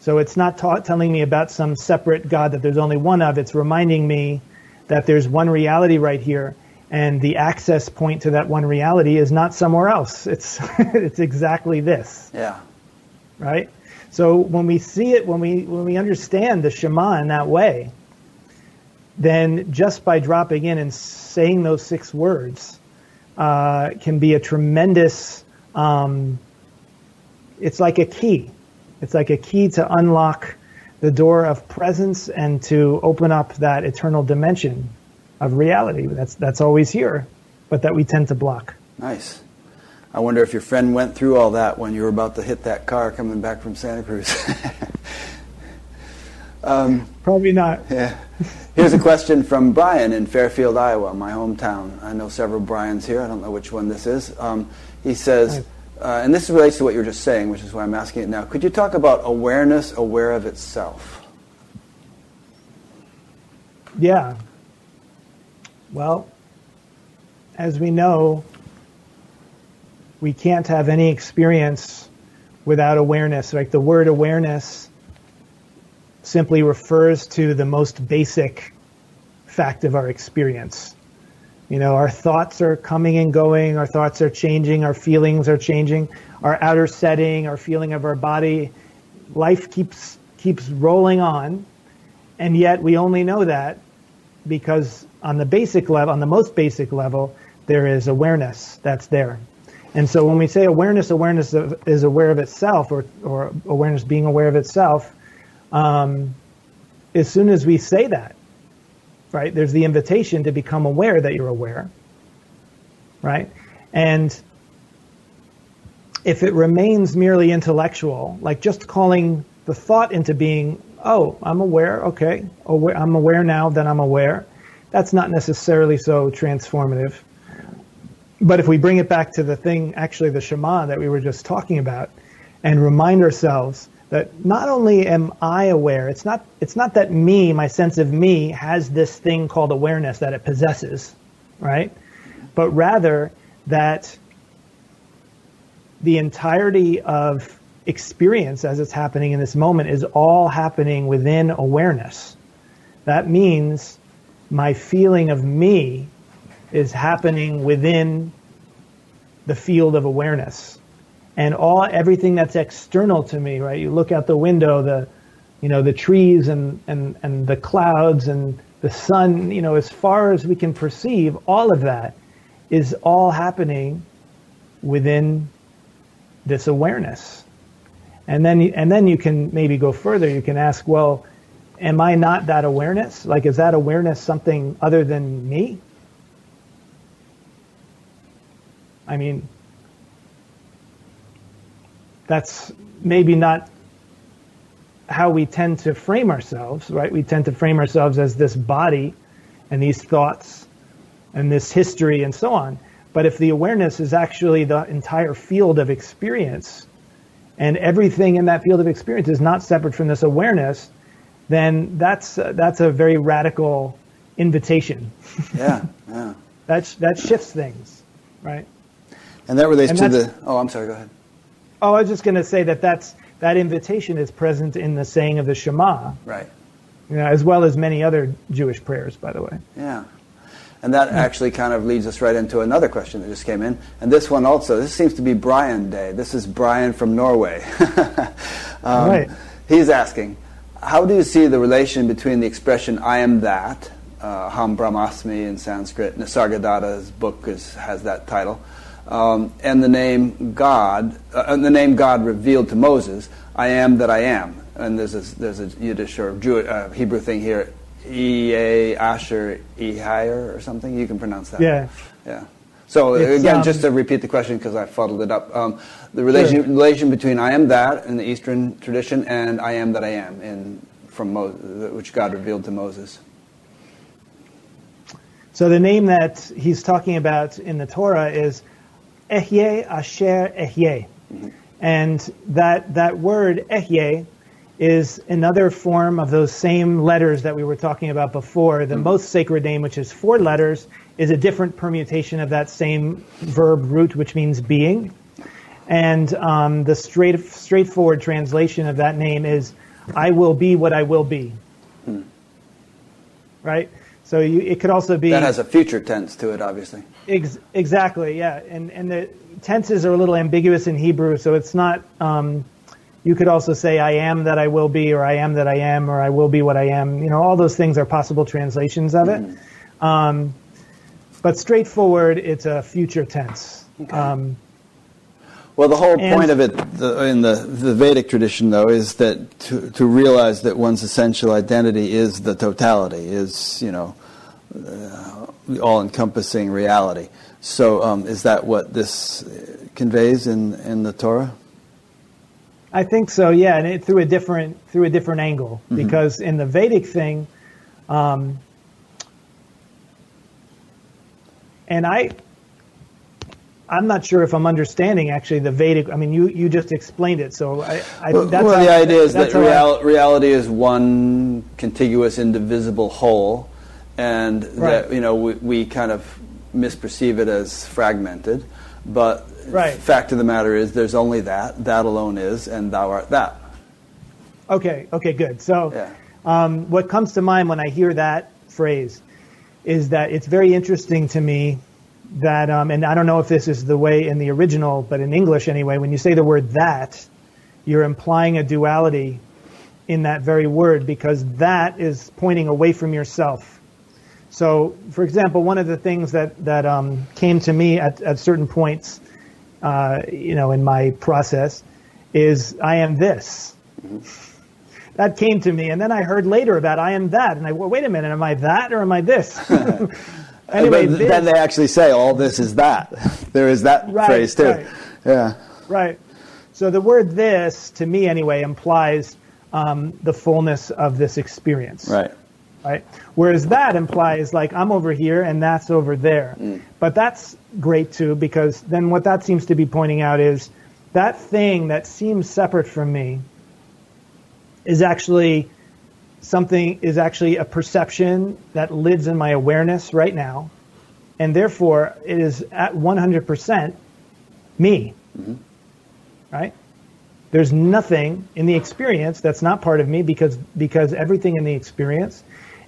So it's not ta- telling me about some separate God that there's only one of. It's reminding me that there's one reality right here. And the access point to that one reality is not somewhere else. It's it's exactly this. Yeah. Right? So when we see it, when we when we understand the Shema in that way, then just by dropping in and saying those six words uh, can be a tremendous, um, it's like a key. It's like a key to unlock the door of presence and to open up that eternal dimension of reality. That's that's always here, but that we tend to block. Nice. I wonder if your friend went through all that when you were about to hit that car coming back from Santa Cruz. um, Probably not. Yeah. Here's a question from Brian in Fairfield, Iowa, my hometown. I know several Brians here. I don't know which one this is. Um, he says, uh, and this relates to what you were just saying, which is why I'm asking it now. Could you talk about awareness aware of itself? Yeah. Well, as we know, we can't have any experience without awareness. Like the word awareness simply refers to the most basic fact of our experience. You know, our thoughts are coming and going, our thoughts are changing, our feelings are changing, our outer setting, our feeling of our body. Life keeps keeps rolling on, and yet we only know that because on the basic level, on the most basic level, there is awareness that's there. And so when we say awareness, awareness is aware of itself, or, or awareness being aware of itself, um, as soon as we say that, right, there's the invitation to become aware that you're aware, right? And if it remains merely intellectual, like just calling the thought into being, oh, I'm aware, okay, aware, I'm aware now that I'm aware, that's not necessarily so transformative. But if we bring it back to the thing, actually the Shema that we were just talking about, and remind ourselves that not only am I aware, it's not it's not that me, my sense of me, has this thing called awareness that it possesses, right? But rather that the entirety of experience as it's happening in this moment is all happening within awareness. That means my feeling of me is happening within the field of awareness, and all everything that's external to me. Right? You look out the window, the you know the trees and and and the clouds and the sun. You know, as far as we can perceive, all of that is all happening within this awareness. And then and then you can maybe go further. You can ask, well, am I not that awareness? Like, is that awareness something other than me? I mean, that's maybe not how we tend to frame ourselves, right? We tend to frame ourselves as this body and these thoughts and this history and so on. But if the awareness is actually the entire field of experience, and everything in that field of experience is not separate from this awareness, then that's uh, that's a very radical invitation. Yeah, yeah. that sh- that shifts things, right? And that relates and to the. Oh, I'm sorry. Go ahead. Oh, I was just going to say that that's that invitation is present in the saying of the Shema, right? You know, as well as many other Jewish prayers, by the way. Yeah, and that actually kind of leads us right into another question that just came in, and this one also. This seems to be Brian Day. This is Brian from Norway. um, right. He's asking, how do you see the relation between the expression "I am that," uh, Ham Brahmasmi in Sanskrit, Nisargadatta's book is, has that title, um, and the name God, uh, and the name God revealed to Moses, "I am that I am." And there's a, there's a Yiddish or Jewish, uh, Hebrew thing here, E A Asher Ehayer or something. You can pronounce that. Yeah. Yeah. So it's, again, um, just to repeat the question because I fuddled it up, um, the relation, sure. relation between "I am that" in the Eastern tradition and "I am that I am" in from Moses, which God revealed to Moses. So the name that he's talking about in the Torah is Ehyeh Asher Ehyeh. And that, that word Ehyeh is another form of those same letters that we were talking about before. The mm-hmm. most sacred name, which is four letters, is a different permutation of that same verb root, which means being. And um, the straight, straightforward translation of that name is, I will be what I will be. Hmm. Right? So you, it could also be... That has a future tense to it, obviously. Ex exactly, yeah. And, and the tenses are a little ambiguous in Hebrew, so it's not... Um, you could also say, I am that I will be, or I am that I am, or I will be what I am. You know, all those things are possible translations of it. Hmm. Um, but straightforward, it's a future tense. Okay. Um, Well, the whole point of it the, in the, the Vedic tradition, though, is that to, to realize that one's essential identity is the totality, is, you know, uh, all-encompassing reality. So um, is that what this conveys in, in the Torah? I think so, yeah, and it, through a different through a different angle. Mm-hmm. Because in the Vedic thing, um, and I... I'm not sure if I'm understanding, actually, the Vedic... I mean, you, you just explained it, so I... I well, that's well how, the idea is that real, I, reality is one contiguous, indivisible whole, and right. that, you know, we, we kind of misperceive it as fragmented, but right. the fact of the matter is there's only that, that alone is, and thou art that. Okay, okay, good. So yeah. um, what comes to mind when I hear that phrase is that it's very interesting to me that, um, and I don't know if this is the way in the original, but in English anyway, when you say the word that, you're implying a duality in that very word, because that is pointing away from yourself. So, for example, one of the things that, that um, came to me at, at certain points, uh, you know, in my process, is I am this. That came to me, and then I heard later about I am that, and I, well, wait a minute, am I that or am I this? Anyway, but then they actually say, all this is that. There is that right, phrase, too. Right. Yeah. Right. So the word this, to me anyway, implies um, the fullness of this experience. Right. Right. Whereas that implies, like, I'm over here and that's over there. Mm. But that's great, too, because then what that seems to be pointing out is that thing that seems separate from me is actually... something is actually a perception that lives in my awareness right now, and therefore it is at one hundred percent me, mm-hmm. right? There's nothing in the experience that's not part of me, because, because everything in the experience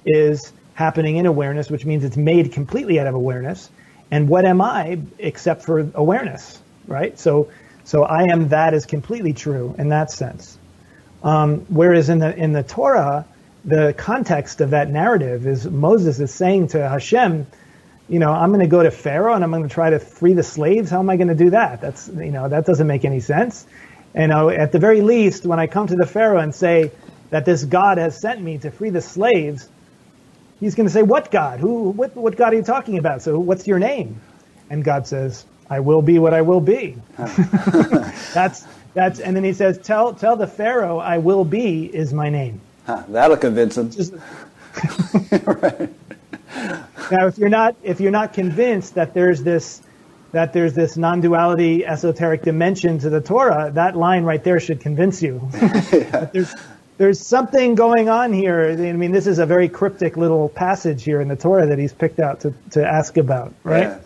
is happening in awareness, which means it's made completely out of awareness. And what am I except for awareness, right? So, so I am that is completely true in that sense. Um, whereas in the, in the Torah, the context of that narrative is Moses is saying to Hashem, you know, I'm going to go to Pharaoh and I'm going to try to free the slaves. How am I going to do that? That's, you know, that doesn't make any sense. And I, at the very least, when I come to the Pharaoh and say that this God has sent me to free the slaves, he's going to say, what God? Who? What, what God are you talking about? So what's your name? And God says, I will be what I will be. That's, that's, and then he says, tell, tell the Pharaoh, I will be is my name. Huh, that'll convince him. Just, right. Now, if you're not if you're not convinced that there's this that there's this non-duality esoteric dimension to the Torah, that line right there should convince you. Yeah. There's there's something going on here. I mean, this is a very cryptic little passage here in the Torah that he's picked out to to ask about, right? Yeah.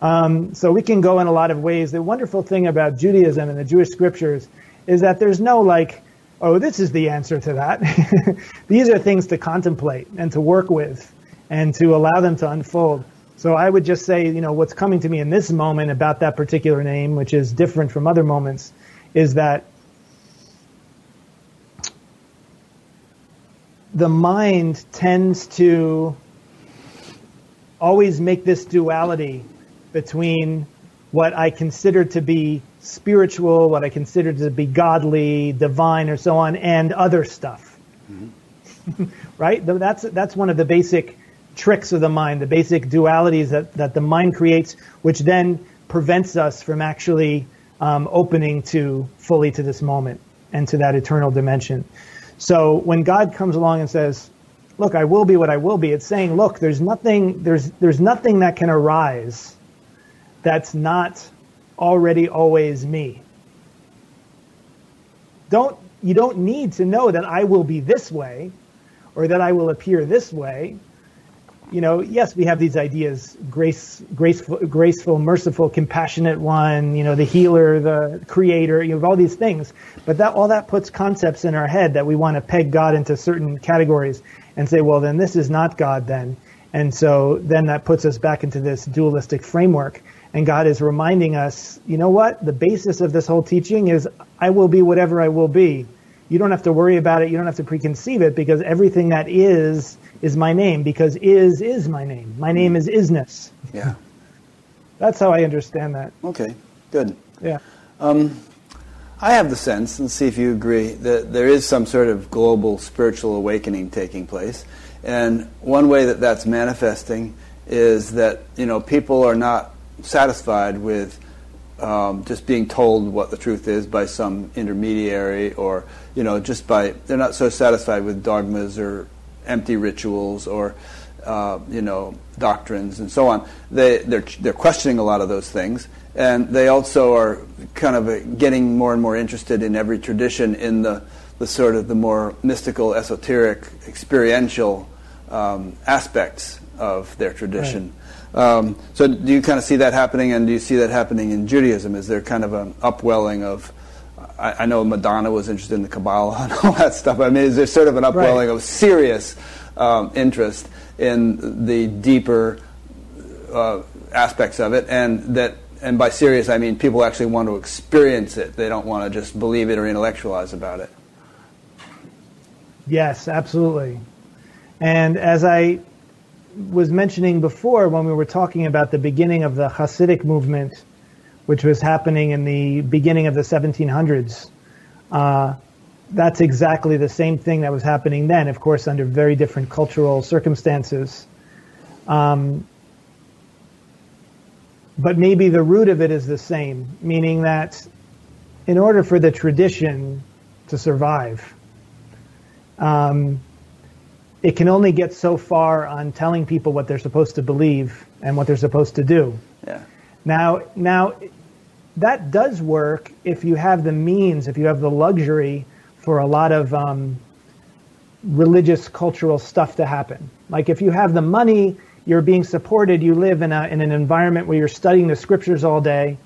Um, so we can go in a lot of ways. The wonderful thing about Judaism and the Jewish scriptures is that there's no like, oh, this is the answer to that. These are things to contemplate and to work with and to allow them to unfold. So I would just say, you know, what's coming to me in this moment about that particular name, which is different from other moments, is that the mind tends to always make this duality between what I consider to be spiritual, what I consider to be godly, divine, or so on, and other stuff. Mm-hmm. Right? That's, that's one of the basic tricks of the mind, the basic dualities that, that the mind creates, which then prevents us from actually um, opening to fully to this moment and to that eternal dimension. So when God comes along and says, look, I will be what I will be. It's saying, look, there's nothing, there's, there's nothing that can arise that's not already always me. Don't, you don't need to know that I will be this way or that I will appear this way. You know, yes, we have these ideas, grace, graceful, graceful, merciful, compassionate one, you know, the healer, the creator, you have all these things. But that all that puts concepts in our head that we want to peg God into certain categories and say, well, then this is not God then. And so then that puts us back into this dualistic framework. And God is reminding us, you know what? The basis of this whole teaching is I will be whatever I will be. You don't have to worry about it. You don't have to preconceive it because everything that is is my name because is is my name. My name is isness. Yeah. That's how I understand that. Okay, good. Yeah. Um, I have the sense, and see if you agree, that there is some sort of global spiritual awakening taking place. And one way that that's manifesting is that, you know, people are not satisfied with Um, just being told what the truth is by some intermediary, or you know, just by they're not so satisfied with dogmas or empty rituals or uh, you know, doctrines and so on. They they're they're questioning a lot of those things, and they also are kind of getting more and more interested in every tradition in the the sort of the more mystical, esoteric, experiential um, aspects of their tradition. Right. Um, so do you kind of see that happening, and do you see that happening in Judaism? Is there kind of an upwelling of, I, I know Madonna was interested in the Kabbalah and all that stuff. I mean, is there sort of an upwelling right. of serious um, interest in the deeper uh, aspects of it? And that, and by serious, I mean people actually want to experience it. They don't want to just believe it or intellectualize about it. Yes, absolutely. And as I was mentioning before when we were talking about the beginning of the Hasidic movement, which was happening in the beginning of the seventeen hundreds. Uh, that's exactly the same thing that was happening then, of course, under very different cultural circumstances. Um, but maybe the root of it is the same, meaning that in order for the tradition to survive, um, it can only get so far on telling people what they're supposed to believe and what they're supposed to do. Yeah. Now, now, that does work if you have the means, if you have the luxury for a lot of um, religious, cultural stuff to happen. Like if you have the money, you're being supported, you live in a, in an environment where you're studying the scriptures all day,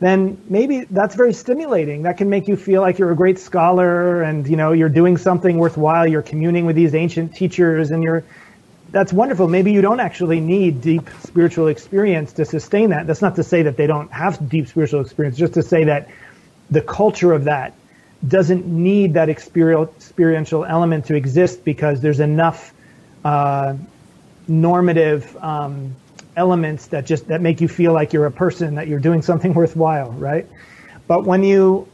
then maybe that's very stimulating. That can make you feel like you're a great scholar and, you know, you're doing something worthwhile. You're communing with these ancient teachers and you're, that's wonderful. Maybe you don't actually need deep spiritual experience to sustain that. That's not to say that they don't have deep spiritual experience, just to say that the culture of that doesn't need that experiential element to exist because there's enough uh, normative um elements that just that make you feel like you're a person, that you're doing something worthwhile, right? But when you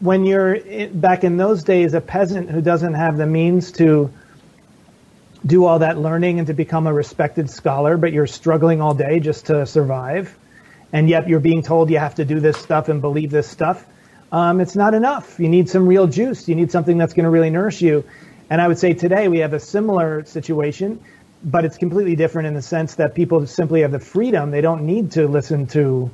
when you're in, back in those days, a peasant who doesn't have the means to do all that learning and to become a respected scholar, but you're struggling all day just to survive, and yet you're being told you have to do this stuff and believe this stuff, um, it's not enough. You need some real juice. You need something that's going to really nourish you. And I would say today we have a similar situation, but it's completely different in the sense that people simply have the freedom. They don't need to listen to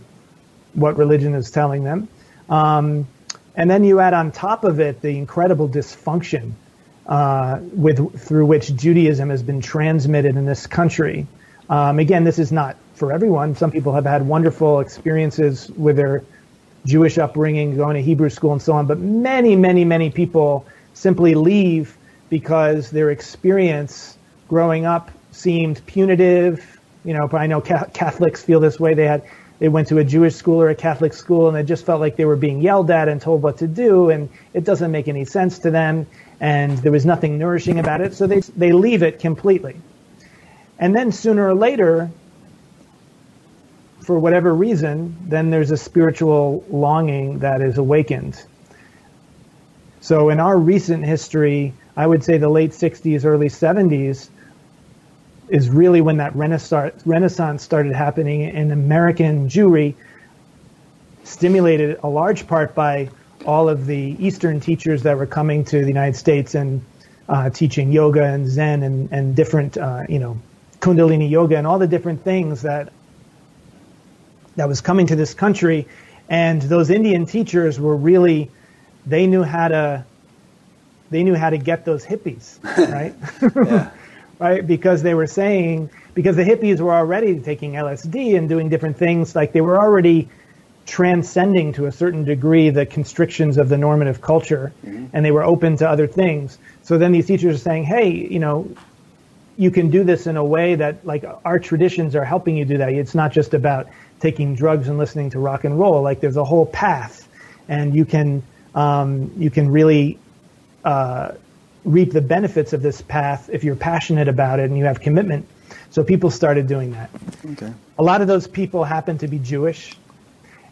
what religion is telling them. Um, and then you add on top of it the incredible dysfunction uh, with through which Judaism has been transmitted in this country. Um, again, this is not for everyone. Some people have had wonderful experiences with their Jewish upbringing, going to Hebrew school and so on. But many, many, many people simply leave because their experience growing up seemed punitive. You know, but I know ca- Catholics feel this way. They had, they went to a Jewish school or a Catholic school, and it just felt like they were being yelled at and told what to do, and it doesn't make any sense to them, and there was nothing nourishing about it, so they they leave it completely. And then sooner or later, for whatever reason, then there's a spiritual longing that is awakened. So in our recent history, I would say the late sixties, early seventies, is really when that renaissance started happening in American Jewry, stimulated a large part by all of the Eastern teachers that were coming to the United States and uh, teaching yoga and Zen and, and different, uh, you know, Kundalini yoga and all the different things that that was coming to this country. And those Indian teachers were really, they knew how to, they knew how to get those hippies, right? Yeah. Right? Because they were saying, because the hippies were already taking L S D and doing different things, like they were already transcending to a certain degree the constrictions of the normative culture, mm-hmm. and they were open to other things. So then these teachers are saying, hey, you know, you can do this in a way that, like, our traditions are helping you do that. It's not just about taking drugs and listening to rock and roll. Like, there's a whole path, and you can um, you can really uh, reap the benefits of this path if you're passionate about it and you have commitment. So people started doing that. Okay. A lot of those people happen to be Jewish,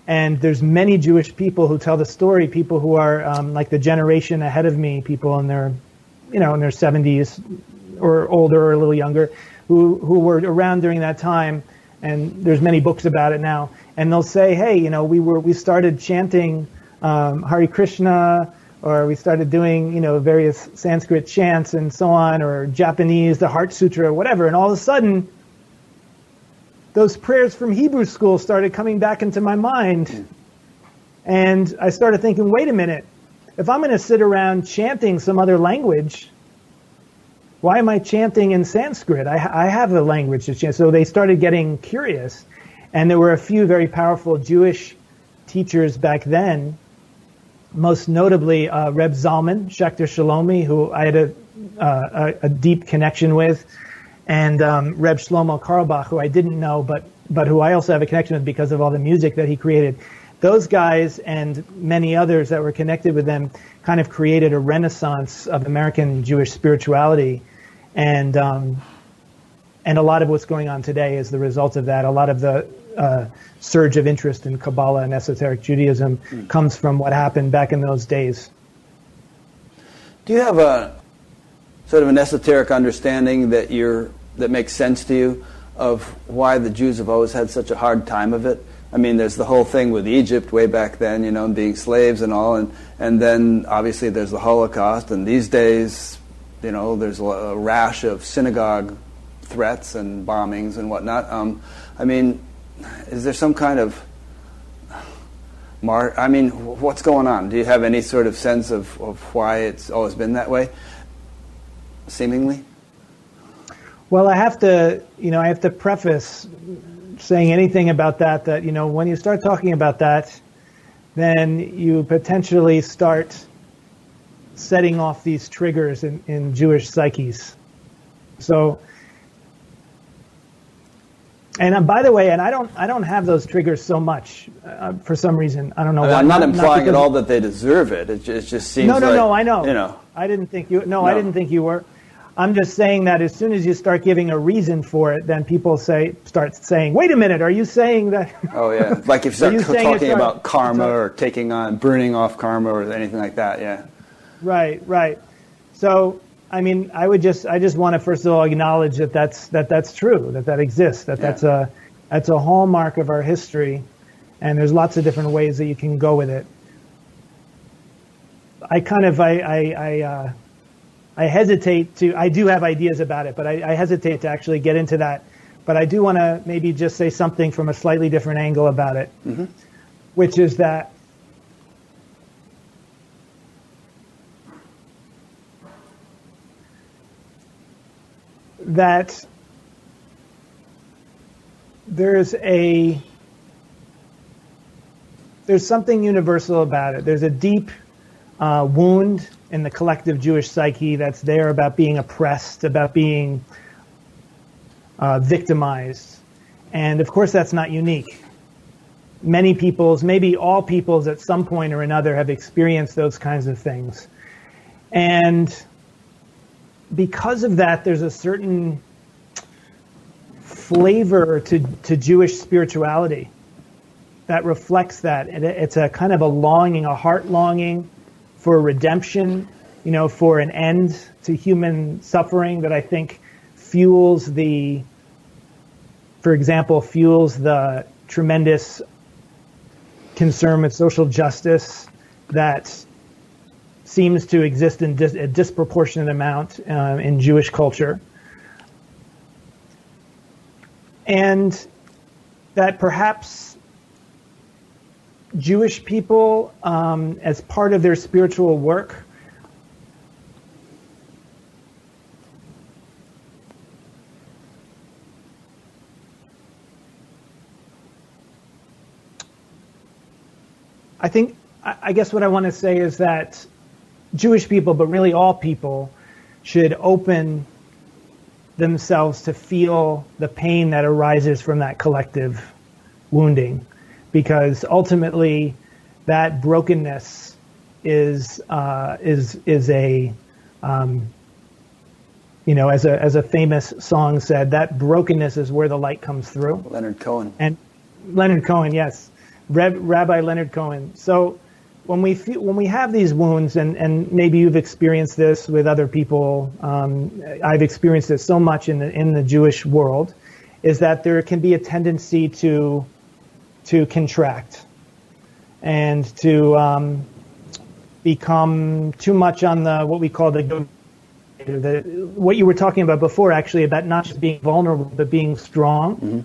and there's many Jewish people who tell the story. People who are um, like the generation ahead of me, people in their, you know, in their seventies or older or a little younger, who who were around during that time. And there's many books about it now, and they'll say, hey, you know, we were we started chanting um, Hare Krishna, or we started doing, you know, various Sanskrit chants and so on, or Japanese, the Heart Sutra, or whatever, and all of a sudden, those prayers from Hebrew school started coming back into my mind, and I started thinking, wait a minute, if I'm going to sit around chanting some other language, why am I chanting in Sanskrit? I, I have a language to chant. So they started getting curious. And there were a few very powerful Jewish teachers back then, most notably uh, Reb Zalman Schachter Shalomi, who I had a, uh, a, a deep connection with, and um, Reb Shlomo Karlbach, who I didn't know, but, but who I also have a connection with because of all the music that he created. Those guys and many others that were connected with them kind of created a renaissance of American Jewish spirituality, and um, and a lot of what's going on today is the result of that. A lot of the uh, surge of interest in Kabbalah and esoteric Judaism mm. comes from what happened back in those days. Do you have a sort of an esoteric understanding that you're that makes sense to you of why the Jews have always had such a hard time of it? I mean, there's the whole thing with Egypt way back then, you know, and being slaves and all, and, and then obviously there's the Holocaust, and these days, you know, there's a rash of synagogue threats and bombings and whatnot. Um, I mean, is there some kind of, mar- I mean, what's going on? Do you have any sort of sense of, of why it's always been that way, seemingly? Well, I have to, you know, I have to preface saying anything about that, that, you know, when you start talking about that, then you potentially start setting off these triggers in, in Jewish psyches. So, and uh, by the way, and I don't, I don't have those triggers so much uh, for some reason. I don't know. I mean, why. I'm not, not implying not at all that they deserve it. It just, it just seems. No, no, like, no. I know. You know. I didn't think you. No, no, I didn't think you were. I'm just saying that as soon as you start giving a reason for it, then people say start saying, wait a minute, are you saying that... Oh, yeah. Like if you start you talking about right? karma or taking on, burning off karma or anything like that, yeah. Right, right. So, I mean, I would just, I just want to first of all acknowledge that that's, that that's true, that that exists, that yeah. that's a, that's a hallmark of our history, and there's lots of different ways that you can go with it. I kind of, I, I, I, uh, I hesitate to, I do have ideas about it, but I, I hesitate to actually get into that. But I do want to maybe just say something from a slightly different angle about it, mm-hmm. which is that that there's a, there's something universal about it. There's a deep uh, wound in the collective Jewish psyche that's there about being oppressed, about being uh, victimized. And of course that's not unique. Many peoples, maybe all peoples at some point or another have experienced those kinds of things. And because of that, there's a certain flavor to, to Jewish spirituality that reflects that. It, it's a kind of a longing, a heart longing, for redemption, you know, for an end to human suffering that I think fuels the, for example, fuels the tremendous concern with social justice that seems to exist in dis a disproportionate amount uh, in Jewish culture, and that perhaps Jewish people, um, as part of their spiritual work, I think, I guess what I want to say is that Jewish people, but really all people, should open themselves to feel the pain that arises from that collective wounding, because ultimately that brokenness is uh, is is a um, you know, as a as a famous song said, that brokenness is where the light comes through. Leonard Cohen. And Leonard Cohen, yes. Rabbi Leonard Cohen. So when we feel, when we have these wounds, and, and maybe you've experienced this with other people, um, I've experienced this so much in the, in the Jewish world, is that there can be a tendency to to contract and to um, become too much on the what we call the, the what you were talking about before, actually, about not just being vulnerable but being strong. Mm-hmm.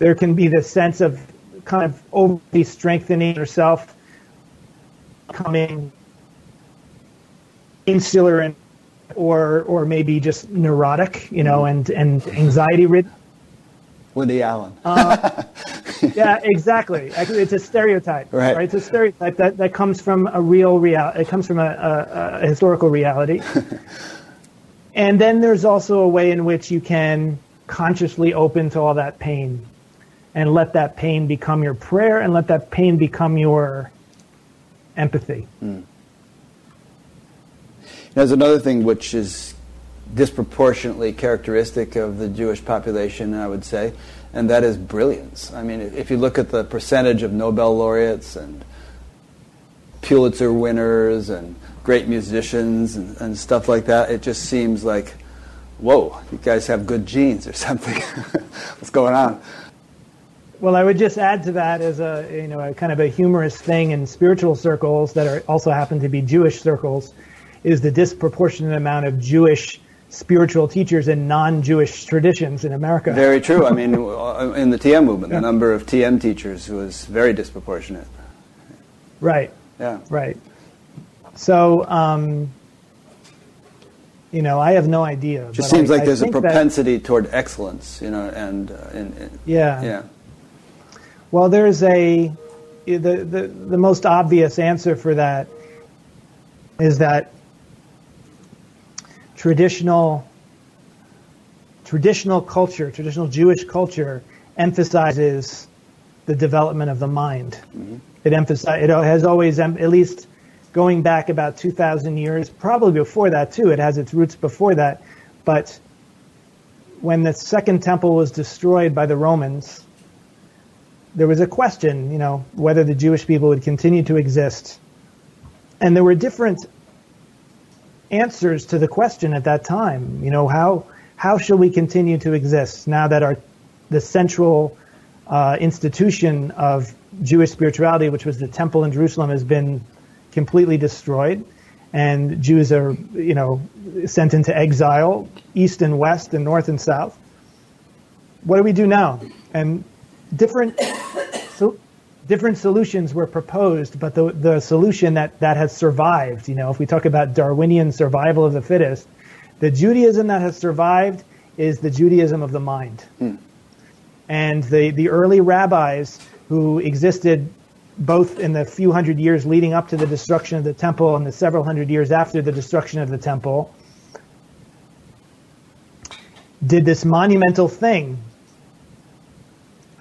There can be this sense of kind of overly strengthening yourself, becoming insular and or or maybe just neurotic, you know, and and anxiety ridden. Woody Allen. uh, yeah, exactly. Actually, it's a stereotype, right. right? It's a stereotype that that comes from a real real. It comes from a, a, a historical reality. And then there's also a way in which you can consciously open to all that pain, and let that pain become your prayer, and let that pain become your empathy. Mm. There's another thing which is disproportionately characteristic of the Jewish population, I would say, and that is brilliance. I mean, if you look at the percentage of Nobel laureates and Pulitzer winners and great musicians and, and stuff like that, it just seems like, whoa, you guys have good genes or something. What's going on? Well, I would just add to that as a, you know, a kind of a humorous thing in spiritual circles that are also happen to be Jewish circles, is the disproportionate amount of Jewish spiritual teachers in non-Jewish traditions in America. Very true. I mean, in the T M movement, yeah. The number of T M teachers was very disproportionate. Right. Yeah. Right. So, um, you know, I have no idea. It just seems I, like there's I a propensity that, toward excellence, you know, and... Uh, in, in, yeah. Yeah. Well, there's a, the, the, the most obvious answer for that is that traditional, traditional culture, traditional Jewish culture emphasizes the development of the mind. Mm-hmm. It emphasize, it has always, at least going back about two thousand years, probably before that too, it has its roots before that, but when the Second Temple was destroyed by the Romans, there was a question, you know, whether the Jewish people would continue to exist. And there were different answers to the question at that time. You know, how how shall we continue to exist now that our the central uh, institution of Jewish spirituality, which was the temple in Jerusalem, has been completely destroyed, and Jews are, you know, sent into exile, east and west and north and south. What do we do now? And Different, so, different solutions were proposed, but the the solution that that has survived, you know, if we talk about Darwinian survival of the fittest, the Judaism that has survived is the Judaism of the mind. Mm. And the the early rabbis who existed both in the few hundred years leading up to the destruction of the temple and the several hundred years after the destruction of the temple did this monumental thing.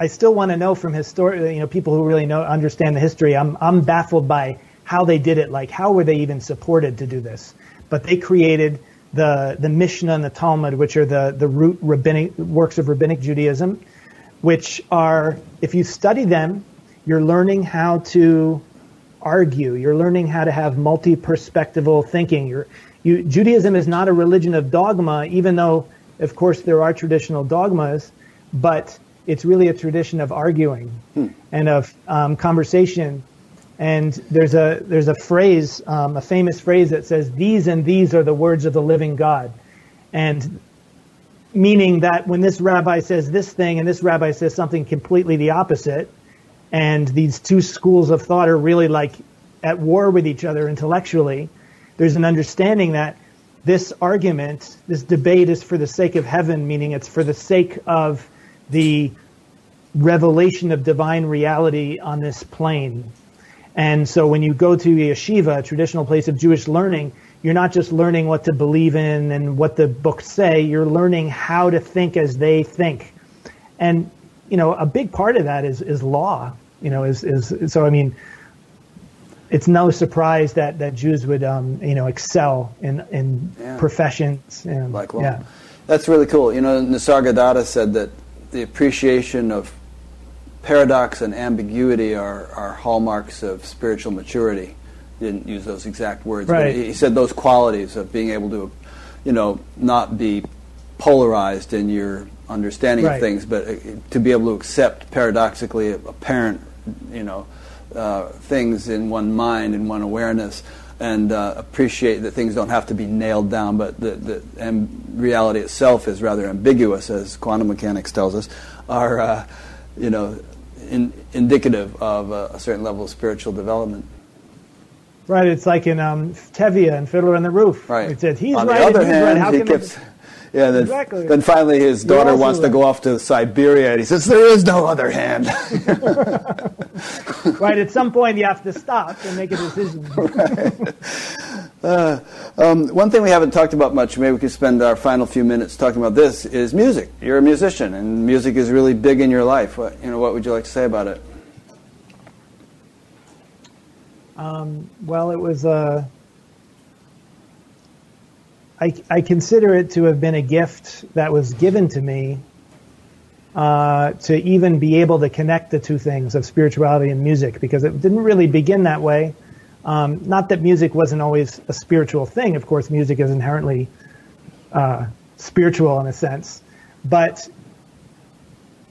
I still want to know from histori- you know, people who really know, understand the history. I'm, I'm baffled by how they did it. Like, how were they even supported to do this? But they created the, the Mishnah and the Talmud, which are the, the root rabbinic works of rabbinic Judaism, which are, if you study them, you're learning how to argue. You're learning how to have multi-perspectival thinking. You're, you, Judaism is not a religion of dogma, even though, of course, there are traditional dogmas, but it's really a tradition of arguing and of um, conversation And there's a there's a phrase, um, a famous phrase that says, "These and these are the words of the living God," and meaning that when this rabbi says this thing and this rabbi says something completely the opposite, and these two schools of thought are really like at war with each other intellectually, there's an understanding that this argument, this debate is for the sake of heaven, meaning it's for the sake of the revelation of divine reality on this plane. And so when you go to yeshiva, a traditional place of Jewish learning, you're not just learning what to believe in and what the books say, you're learning how to think as they think. And, you know, a big part of that is, is law, you know, is, is, so I mean, it's no surprise that, that Jews would, um, you know, excel in, in yeah. professions. And, like law. Yeah. That's really cool. You know, Nisargadatta said that the appreciation of paradox and ambiguity are, are hallmarks of spiritual maturity. He didn't use those exact words. Right. But he said those qualities of being able to, you know, not be polarized in your understanding right. of things, but to be able to accept paradoxically apparent, you know, uh, things in one mind, in one awareness, and uh, appreciate that things don't have to be nailed down, but the, the and reality itself is rather ambiguous, as quantum mechanics tells us, are, uh, you know, in, indicative of a, a certain level of spiritual development. Right, it's like in um, Tevye and Fiddler on the Roof. Right. It said, he's on right, the other he's hand, right. How he can keeps... It... Yeah, then, exactly. Then finally his daughter wants right. to go off to Siberia, and he says, there is no other hand. Right, at some point you have to stop and make a decision. Right. uh, um, one thing we haven't talked about much, maybe we could spend our final few minutes talking about this, is music. You're a musician, and music is really big in your life. What, you know, what would you like to say about it? Um, well, it was, uh, I, I consider it to have been a gift that was given to me uh, to even be able to connect the two things of spirituality and music, because it didn't really begin that way. Um, not that music wasn't always a spiritual thing. Of course, music is inherently uh, spiritual in a sense. But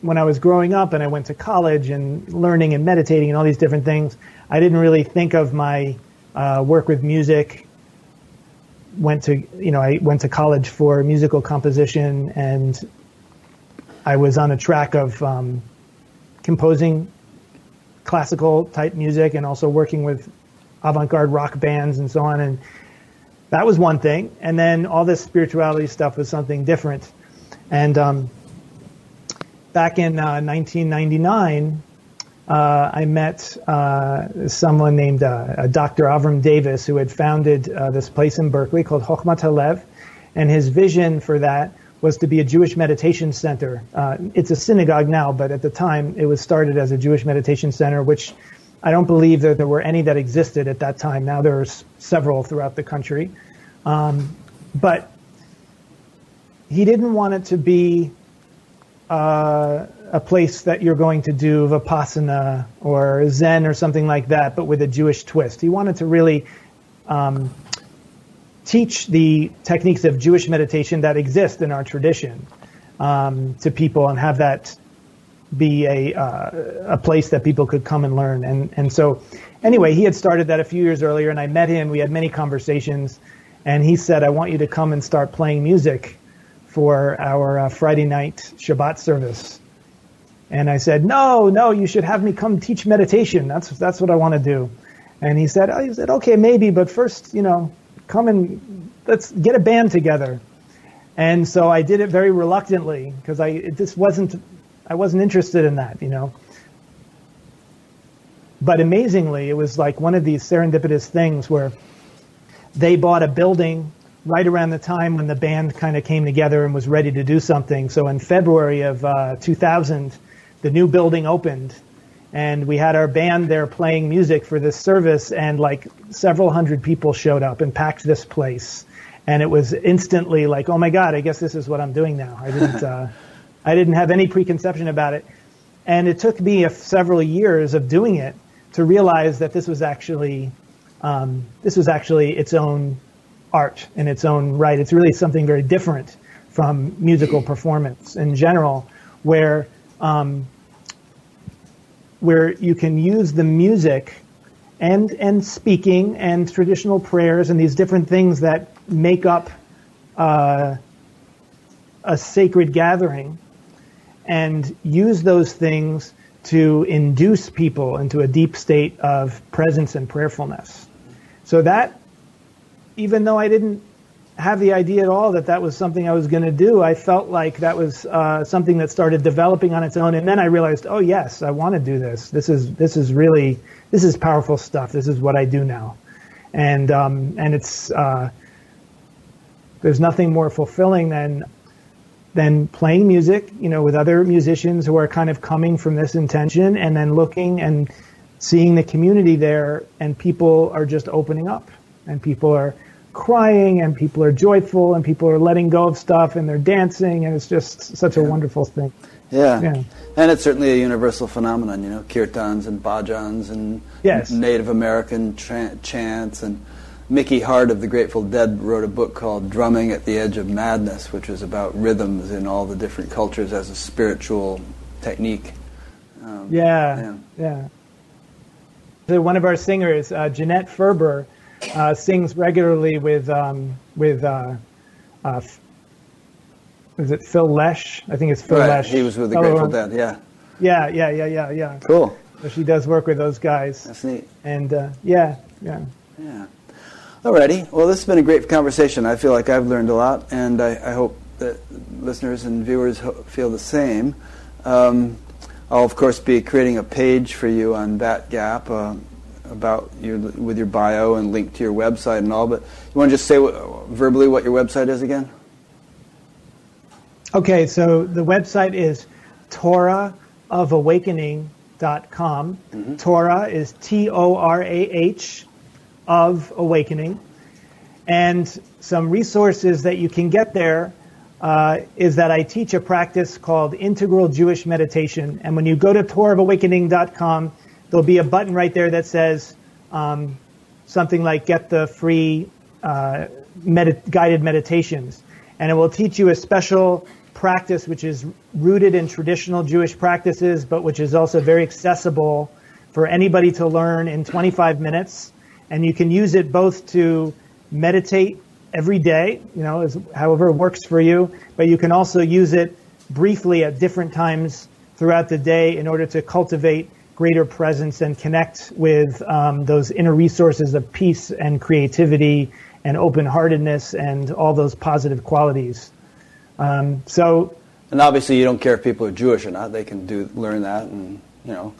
when I was growing up and I went to college and learning and meditating and all these different things, I didn't really think of my uh, work with music. Went to you know I went to college for musical composition, and I was on a track of um, composing classical type music and also working with avant-garde rock bands and so on. And that was one thing. And then all this spirituality stuff was something different. And um, back in uh, nineteen ninety-nine. Uh, I met uh, someone named uh, Doctor Avram Davis, who had founded uh, this place in Berkeley called Chochmat HaLev, and his vision for that was to be a Jewish meditation center. Uh, it's a synagogue now, but at the time it was started as a Jewish meditation center, which I don't believe that there were any that existed at that time. Now there are s- several throughout the country. Um, but he didn't want it to be... Uh, a place that you're going to do Vipassana or Zen or something like that, but with a Jewish twist. He wanted to really um, teach the techniques of Jewish meditation that exist in our tradition um, to people, and have that be a uh, a place that people could come and learn. And, and so anyway, he had started that a few years earlier, and I met him. We had many conversations, and he said, I want you to come and start playing music for our uh, Friday night Shabbat service. And I said, no, no, you should have me come teach meditation. That's that's what I want to do. And he said, oh, he said, okay, maybe, but first, you know, come and let's get a band together. And so I did it very reluctantly, because I it just wasn't I wasn't interested in that, you know. But amazingly, it was like one of these serendipitous things where they bought a building right around the time when the band kind of came together and was ready to do something. So in February of uh, two thousand. The new building opened, and we had our band there playing music for this service, and like several hundred people showed up and packed this place. And it was instantly like, oh my God, I guess this is what I'm doing now. I didn't, uh, I didn't have any preconception about it. And it took me a, several years of doing it to realize that this was actually, um, this was actually its own art in its own right. It's really something very different from musical performance in general, where Um, where you can use the music and and speaking and traditional prayers and these different things that make up uh, a sacred gathering, and use those things to induce people into a deep state of presence and prayerfulness. So that, even though I didn't have the idea at all that that was something I was going to do, I felt like that was uh, something that started developing on its own. And then I realized, oh yes, I want to do this. This is this is really this is powerful stuff. This is what I do now, and um, and it's uh, there's nothing more fulfilling than than playing music, you know, with other musicians who are kind of coming from this intention, and then looking and seeing the community there, and people are just opening up, and people are crying, and people are joyful, and people are letting go of stuff, and they're dancing, and it's just such a yeah. wonderful thing. Yeah. yeah, and it's certainly a universal phenomenon, you know, kirtans and bhajans and yes. Native American tra- chants. And Mickey Hart of the Grateful Dead wrote a book called Drumming at the Edge of Madness, which is about rhythms in all the different cultures as a spiritual technique. Um, yeah, yeah. yeah. One of our singers, uh, Jeanette Ferber, Uh, sings regularly with um, with uh, uh, is it Phil Lesh? I think it's Phil right. Lesh. He was with the Grateful oh, Dead. Yeah. Yeah, yeah, yeah, yeah, yeah. Cool. So she does work with those guys. That's neat. And uh, yeah, yeah, yeah. Alrighty. Well, this has been a great conversation. I feel like I've learned a lot, and I, I hope that listeners and viewers ho- feel the same. Um, I'll of course be creating a page for you on BatGap. Uh, about your with your bio and link to your website and all, but you want to just say what, verbally what your website is again? Okay, so the website is torah of awakening dot com. Mm-hmm. Torah is T O R A H of Awakening. And some resources that you can get there uh, is that I teach a practice called Integral Jewish Meditation. And when you go to torah of awakening dot com, there'll be a button right there that says um, something like get the free uh, medi- guided meditations. And it will teach you a special practice which is rooted in traditional Jewish practices, but which is also very accessible for anybody to learn in twenty-five minutes. And you can use it both to meditate every day, you know, as, however it works for you, but you can also use it briefly at different times throughout the day in order to cultivate greater presence and connect with um, those inner resources of peace and creativity and open-heartedness and all those positive qualities. Um, so, and obviously, you don't care if people are Jewish or not; they can do learn that, and you know,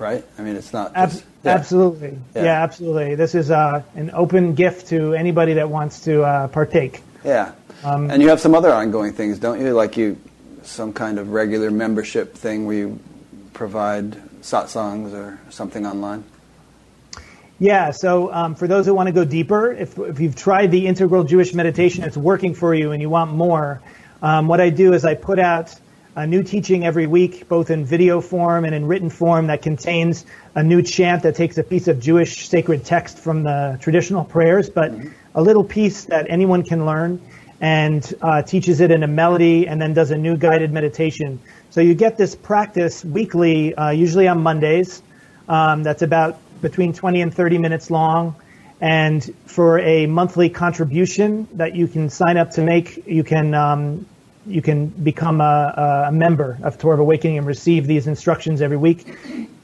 right? I mean, it's not just, ab- yeah. absolutely, yeah. yeah, absolutely. This is uh, an open gift to anybody that wants to uh, partake. Yeah, um, and you have some other ongoing things, don't you? Like you, some kind of regular membership thing where you provide satsangs or something online? Yeah, so um, for those who want to go deeper, if, if you've tried the Integral Jewish Meditation, it's working for you and you want more, um, what I do is I put out a new teaching every week, both in video form and in written form, that contains a new chant that takes a piece of Jewish sacred text from the traditional prayers, but mm-hmm. a little piece that anyone can learn, and uh, teaches it in a melody and then does a new guided meditation. So you get this practice weekly, uh, usually on Mondays, um, that's about between twenty and thirty minutes long. And for a monthly contribution that you can sign up to make, you can um, you can become a, a member of Torah of Awakening and receive these instructions every week.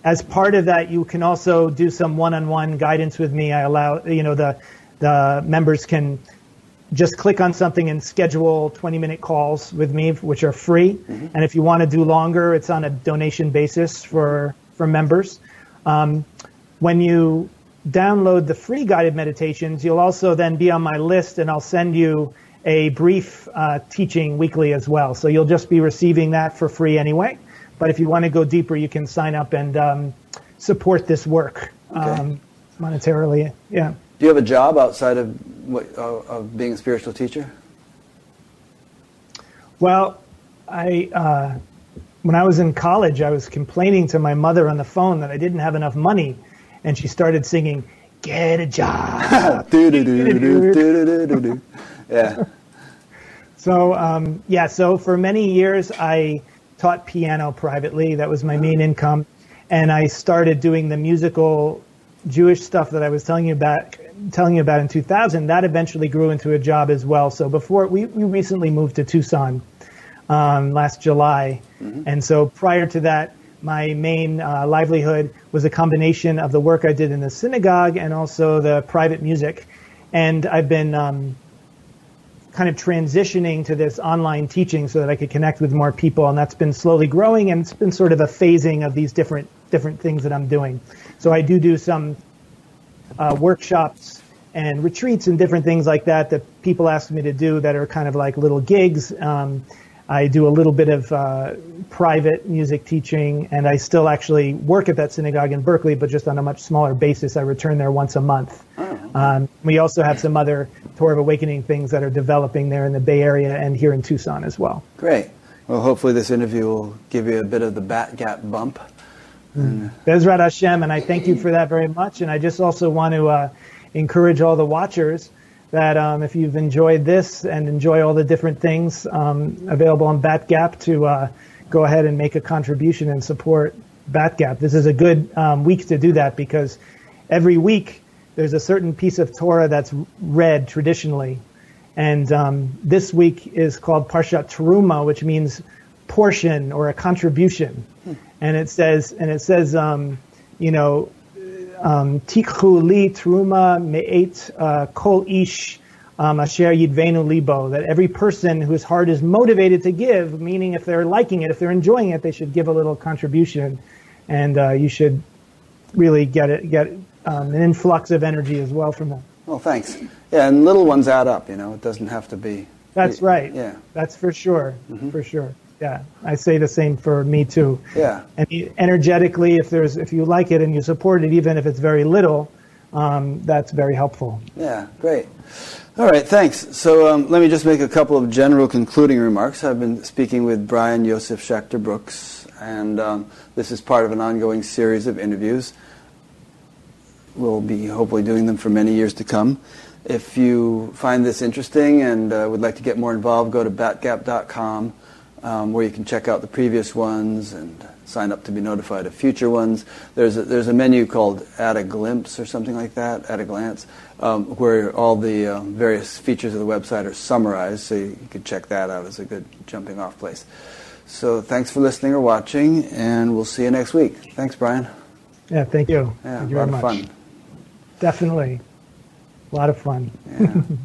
As part of that, you can also do some one-on-one guidance with me. I allow, you know, the the members can just click on something and schedule twenty-minute calls with me, which are free. Mm-hmm. And if you want to do longer, it's on a donation basis for, for members. Um, when you download the free guided meditations, you'll also then be on my list, and I'll send you a brief uh, teaching weekly as well. So you'll just be receiving that for free anyway. But if you want to go deeper, you can sign up and um, support this work okay. um, monetarily. Yeah. Do you have a job outside of what, of being a spiritual teacher? Well, I uh, when I was in college, I was complaining to my mother on the phone that I didn't have enough money, and she started singing, "Get a job." do do do do do do do. Yeah. So um, yeah, so for many years I taught piano privately. That was my main income, and I started doing the musical Jewish stuff that I was telling you about, telling you about in two thousand, that eventually grew into a job as well. So before, we, we recently moved to Tucson um, last July. Mm-hmm. And so prior to that, my main uh, livelihood was a combination of the work I did in the synagogue and also the private music. And I've been um, kind of transitioning to this online teaching so that I could connect with more people. And that's been slowly growing, and it's been sort of a phasing of these different different things that I'm doing. So I do do some uh, workshops and retreats and different things like that that people ask me to do that are kind of like little gigs. Um, I do a little bit of uh, private music teaching, and I still actually work at that synagogue in Berkeley, but just on a much smaller basis. I return there once a month. Oh. Um, we also have some other Torah of Awakening things that are developing there in the Bay Area and here in Tucson as well. Great. Well, hopefully this interview will give you a bit of the bat gap bump. Mm. Bezrat Hashem, and I thank you for that very much. And I just also want to uh, encourage all the watchers that um, if you've enjoyed this and enjoy all the different things um, available on BatGap, to uh, go ahead and make a contribution and support BatGap. This is a good um, week to do that, because every week there's a certain piece of Torah that's read traditionally. And um, this week is called Parshat Teruma, which means portion or a contribution. Hmm. And it says, and it says, um, you know, Tikhu li truma me'et kol ish asher yidvenu libo, that every person whose heart is motivated to give, meaning if they're liking it, if they're enjoying it, they should give a little contribution, and uh, you should really get it, get um, an influx of energy as well from them. Well, thanks. Yeah, and little ones add up. You know, it doesn't have to be. That's it, right. Yeah, that's for sure. Mm-hmm. For sure. Yeah, I say the same for me too. Yeah. And energetically, if there's if you like it and you support it, even if it's very little, um, that's very helpful. Yeah, great. All right, thanks. So um, let me just make a couple of general concluding remarks. I've been speaking with Brian Yosef Schachter Brooks, and um, this is part of an ongoing series of interviews. We'll be hopefully doing them for many years to come. If you find this interesting and uh, would like to get more involved, go to bat gap dot com. Um, where you can check out the previous ones and sign up to be notified of future ones. There's a, there's a menu called At a Glimpse or something like that, At a Glance, um, where all the uh, various features of the website are summarized, so you, you can check that out as a good jumping-off place. So thanks for listening or watching, and we'll see you next week. Thanks, Brian. Yeah, thank you. Yeah, thank you a lot very of much. Fun. Definitely. A lot of fun. Yeah.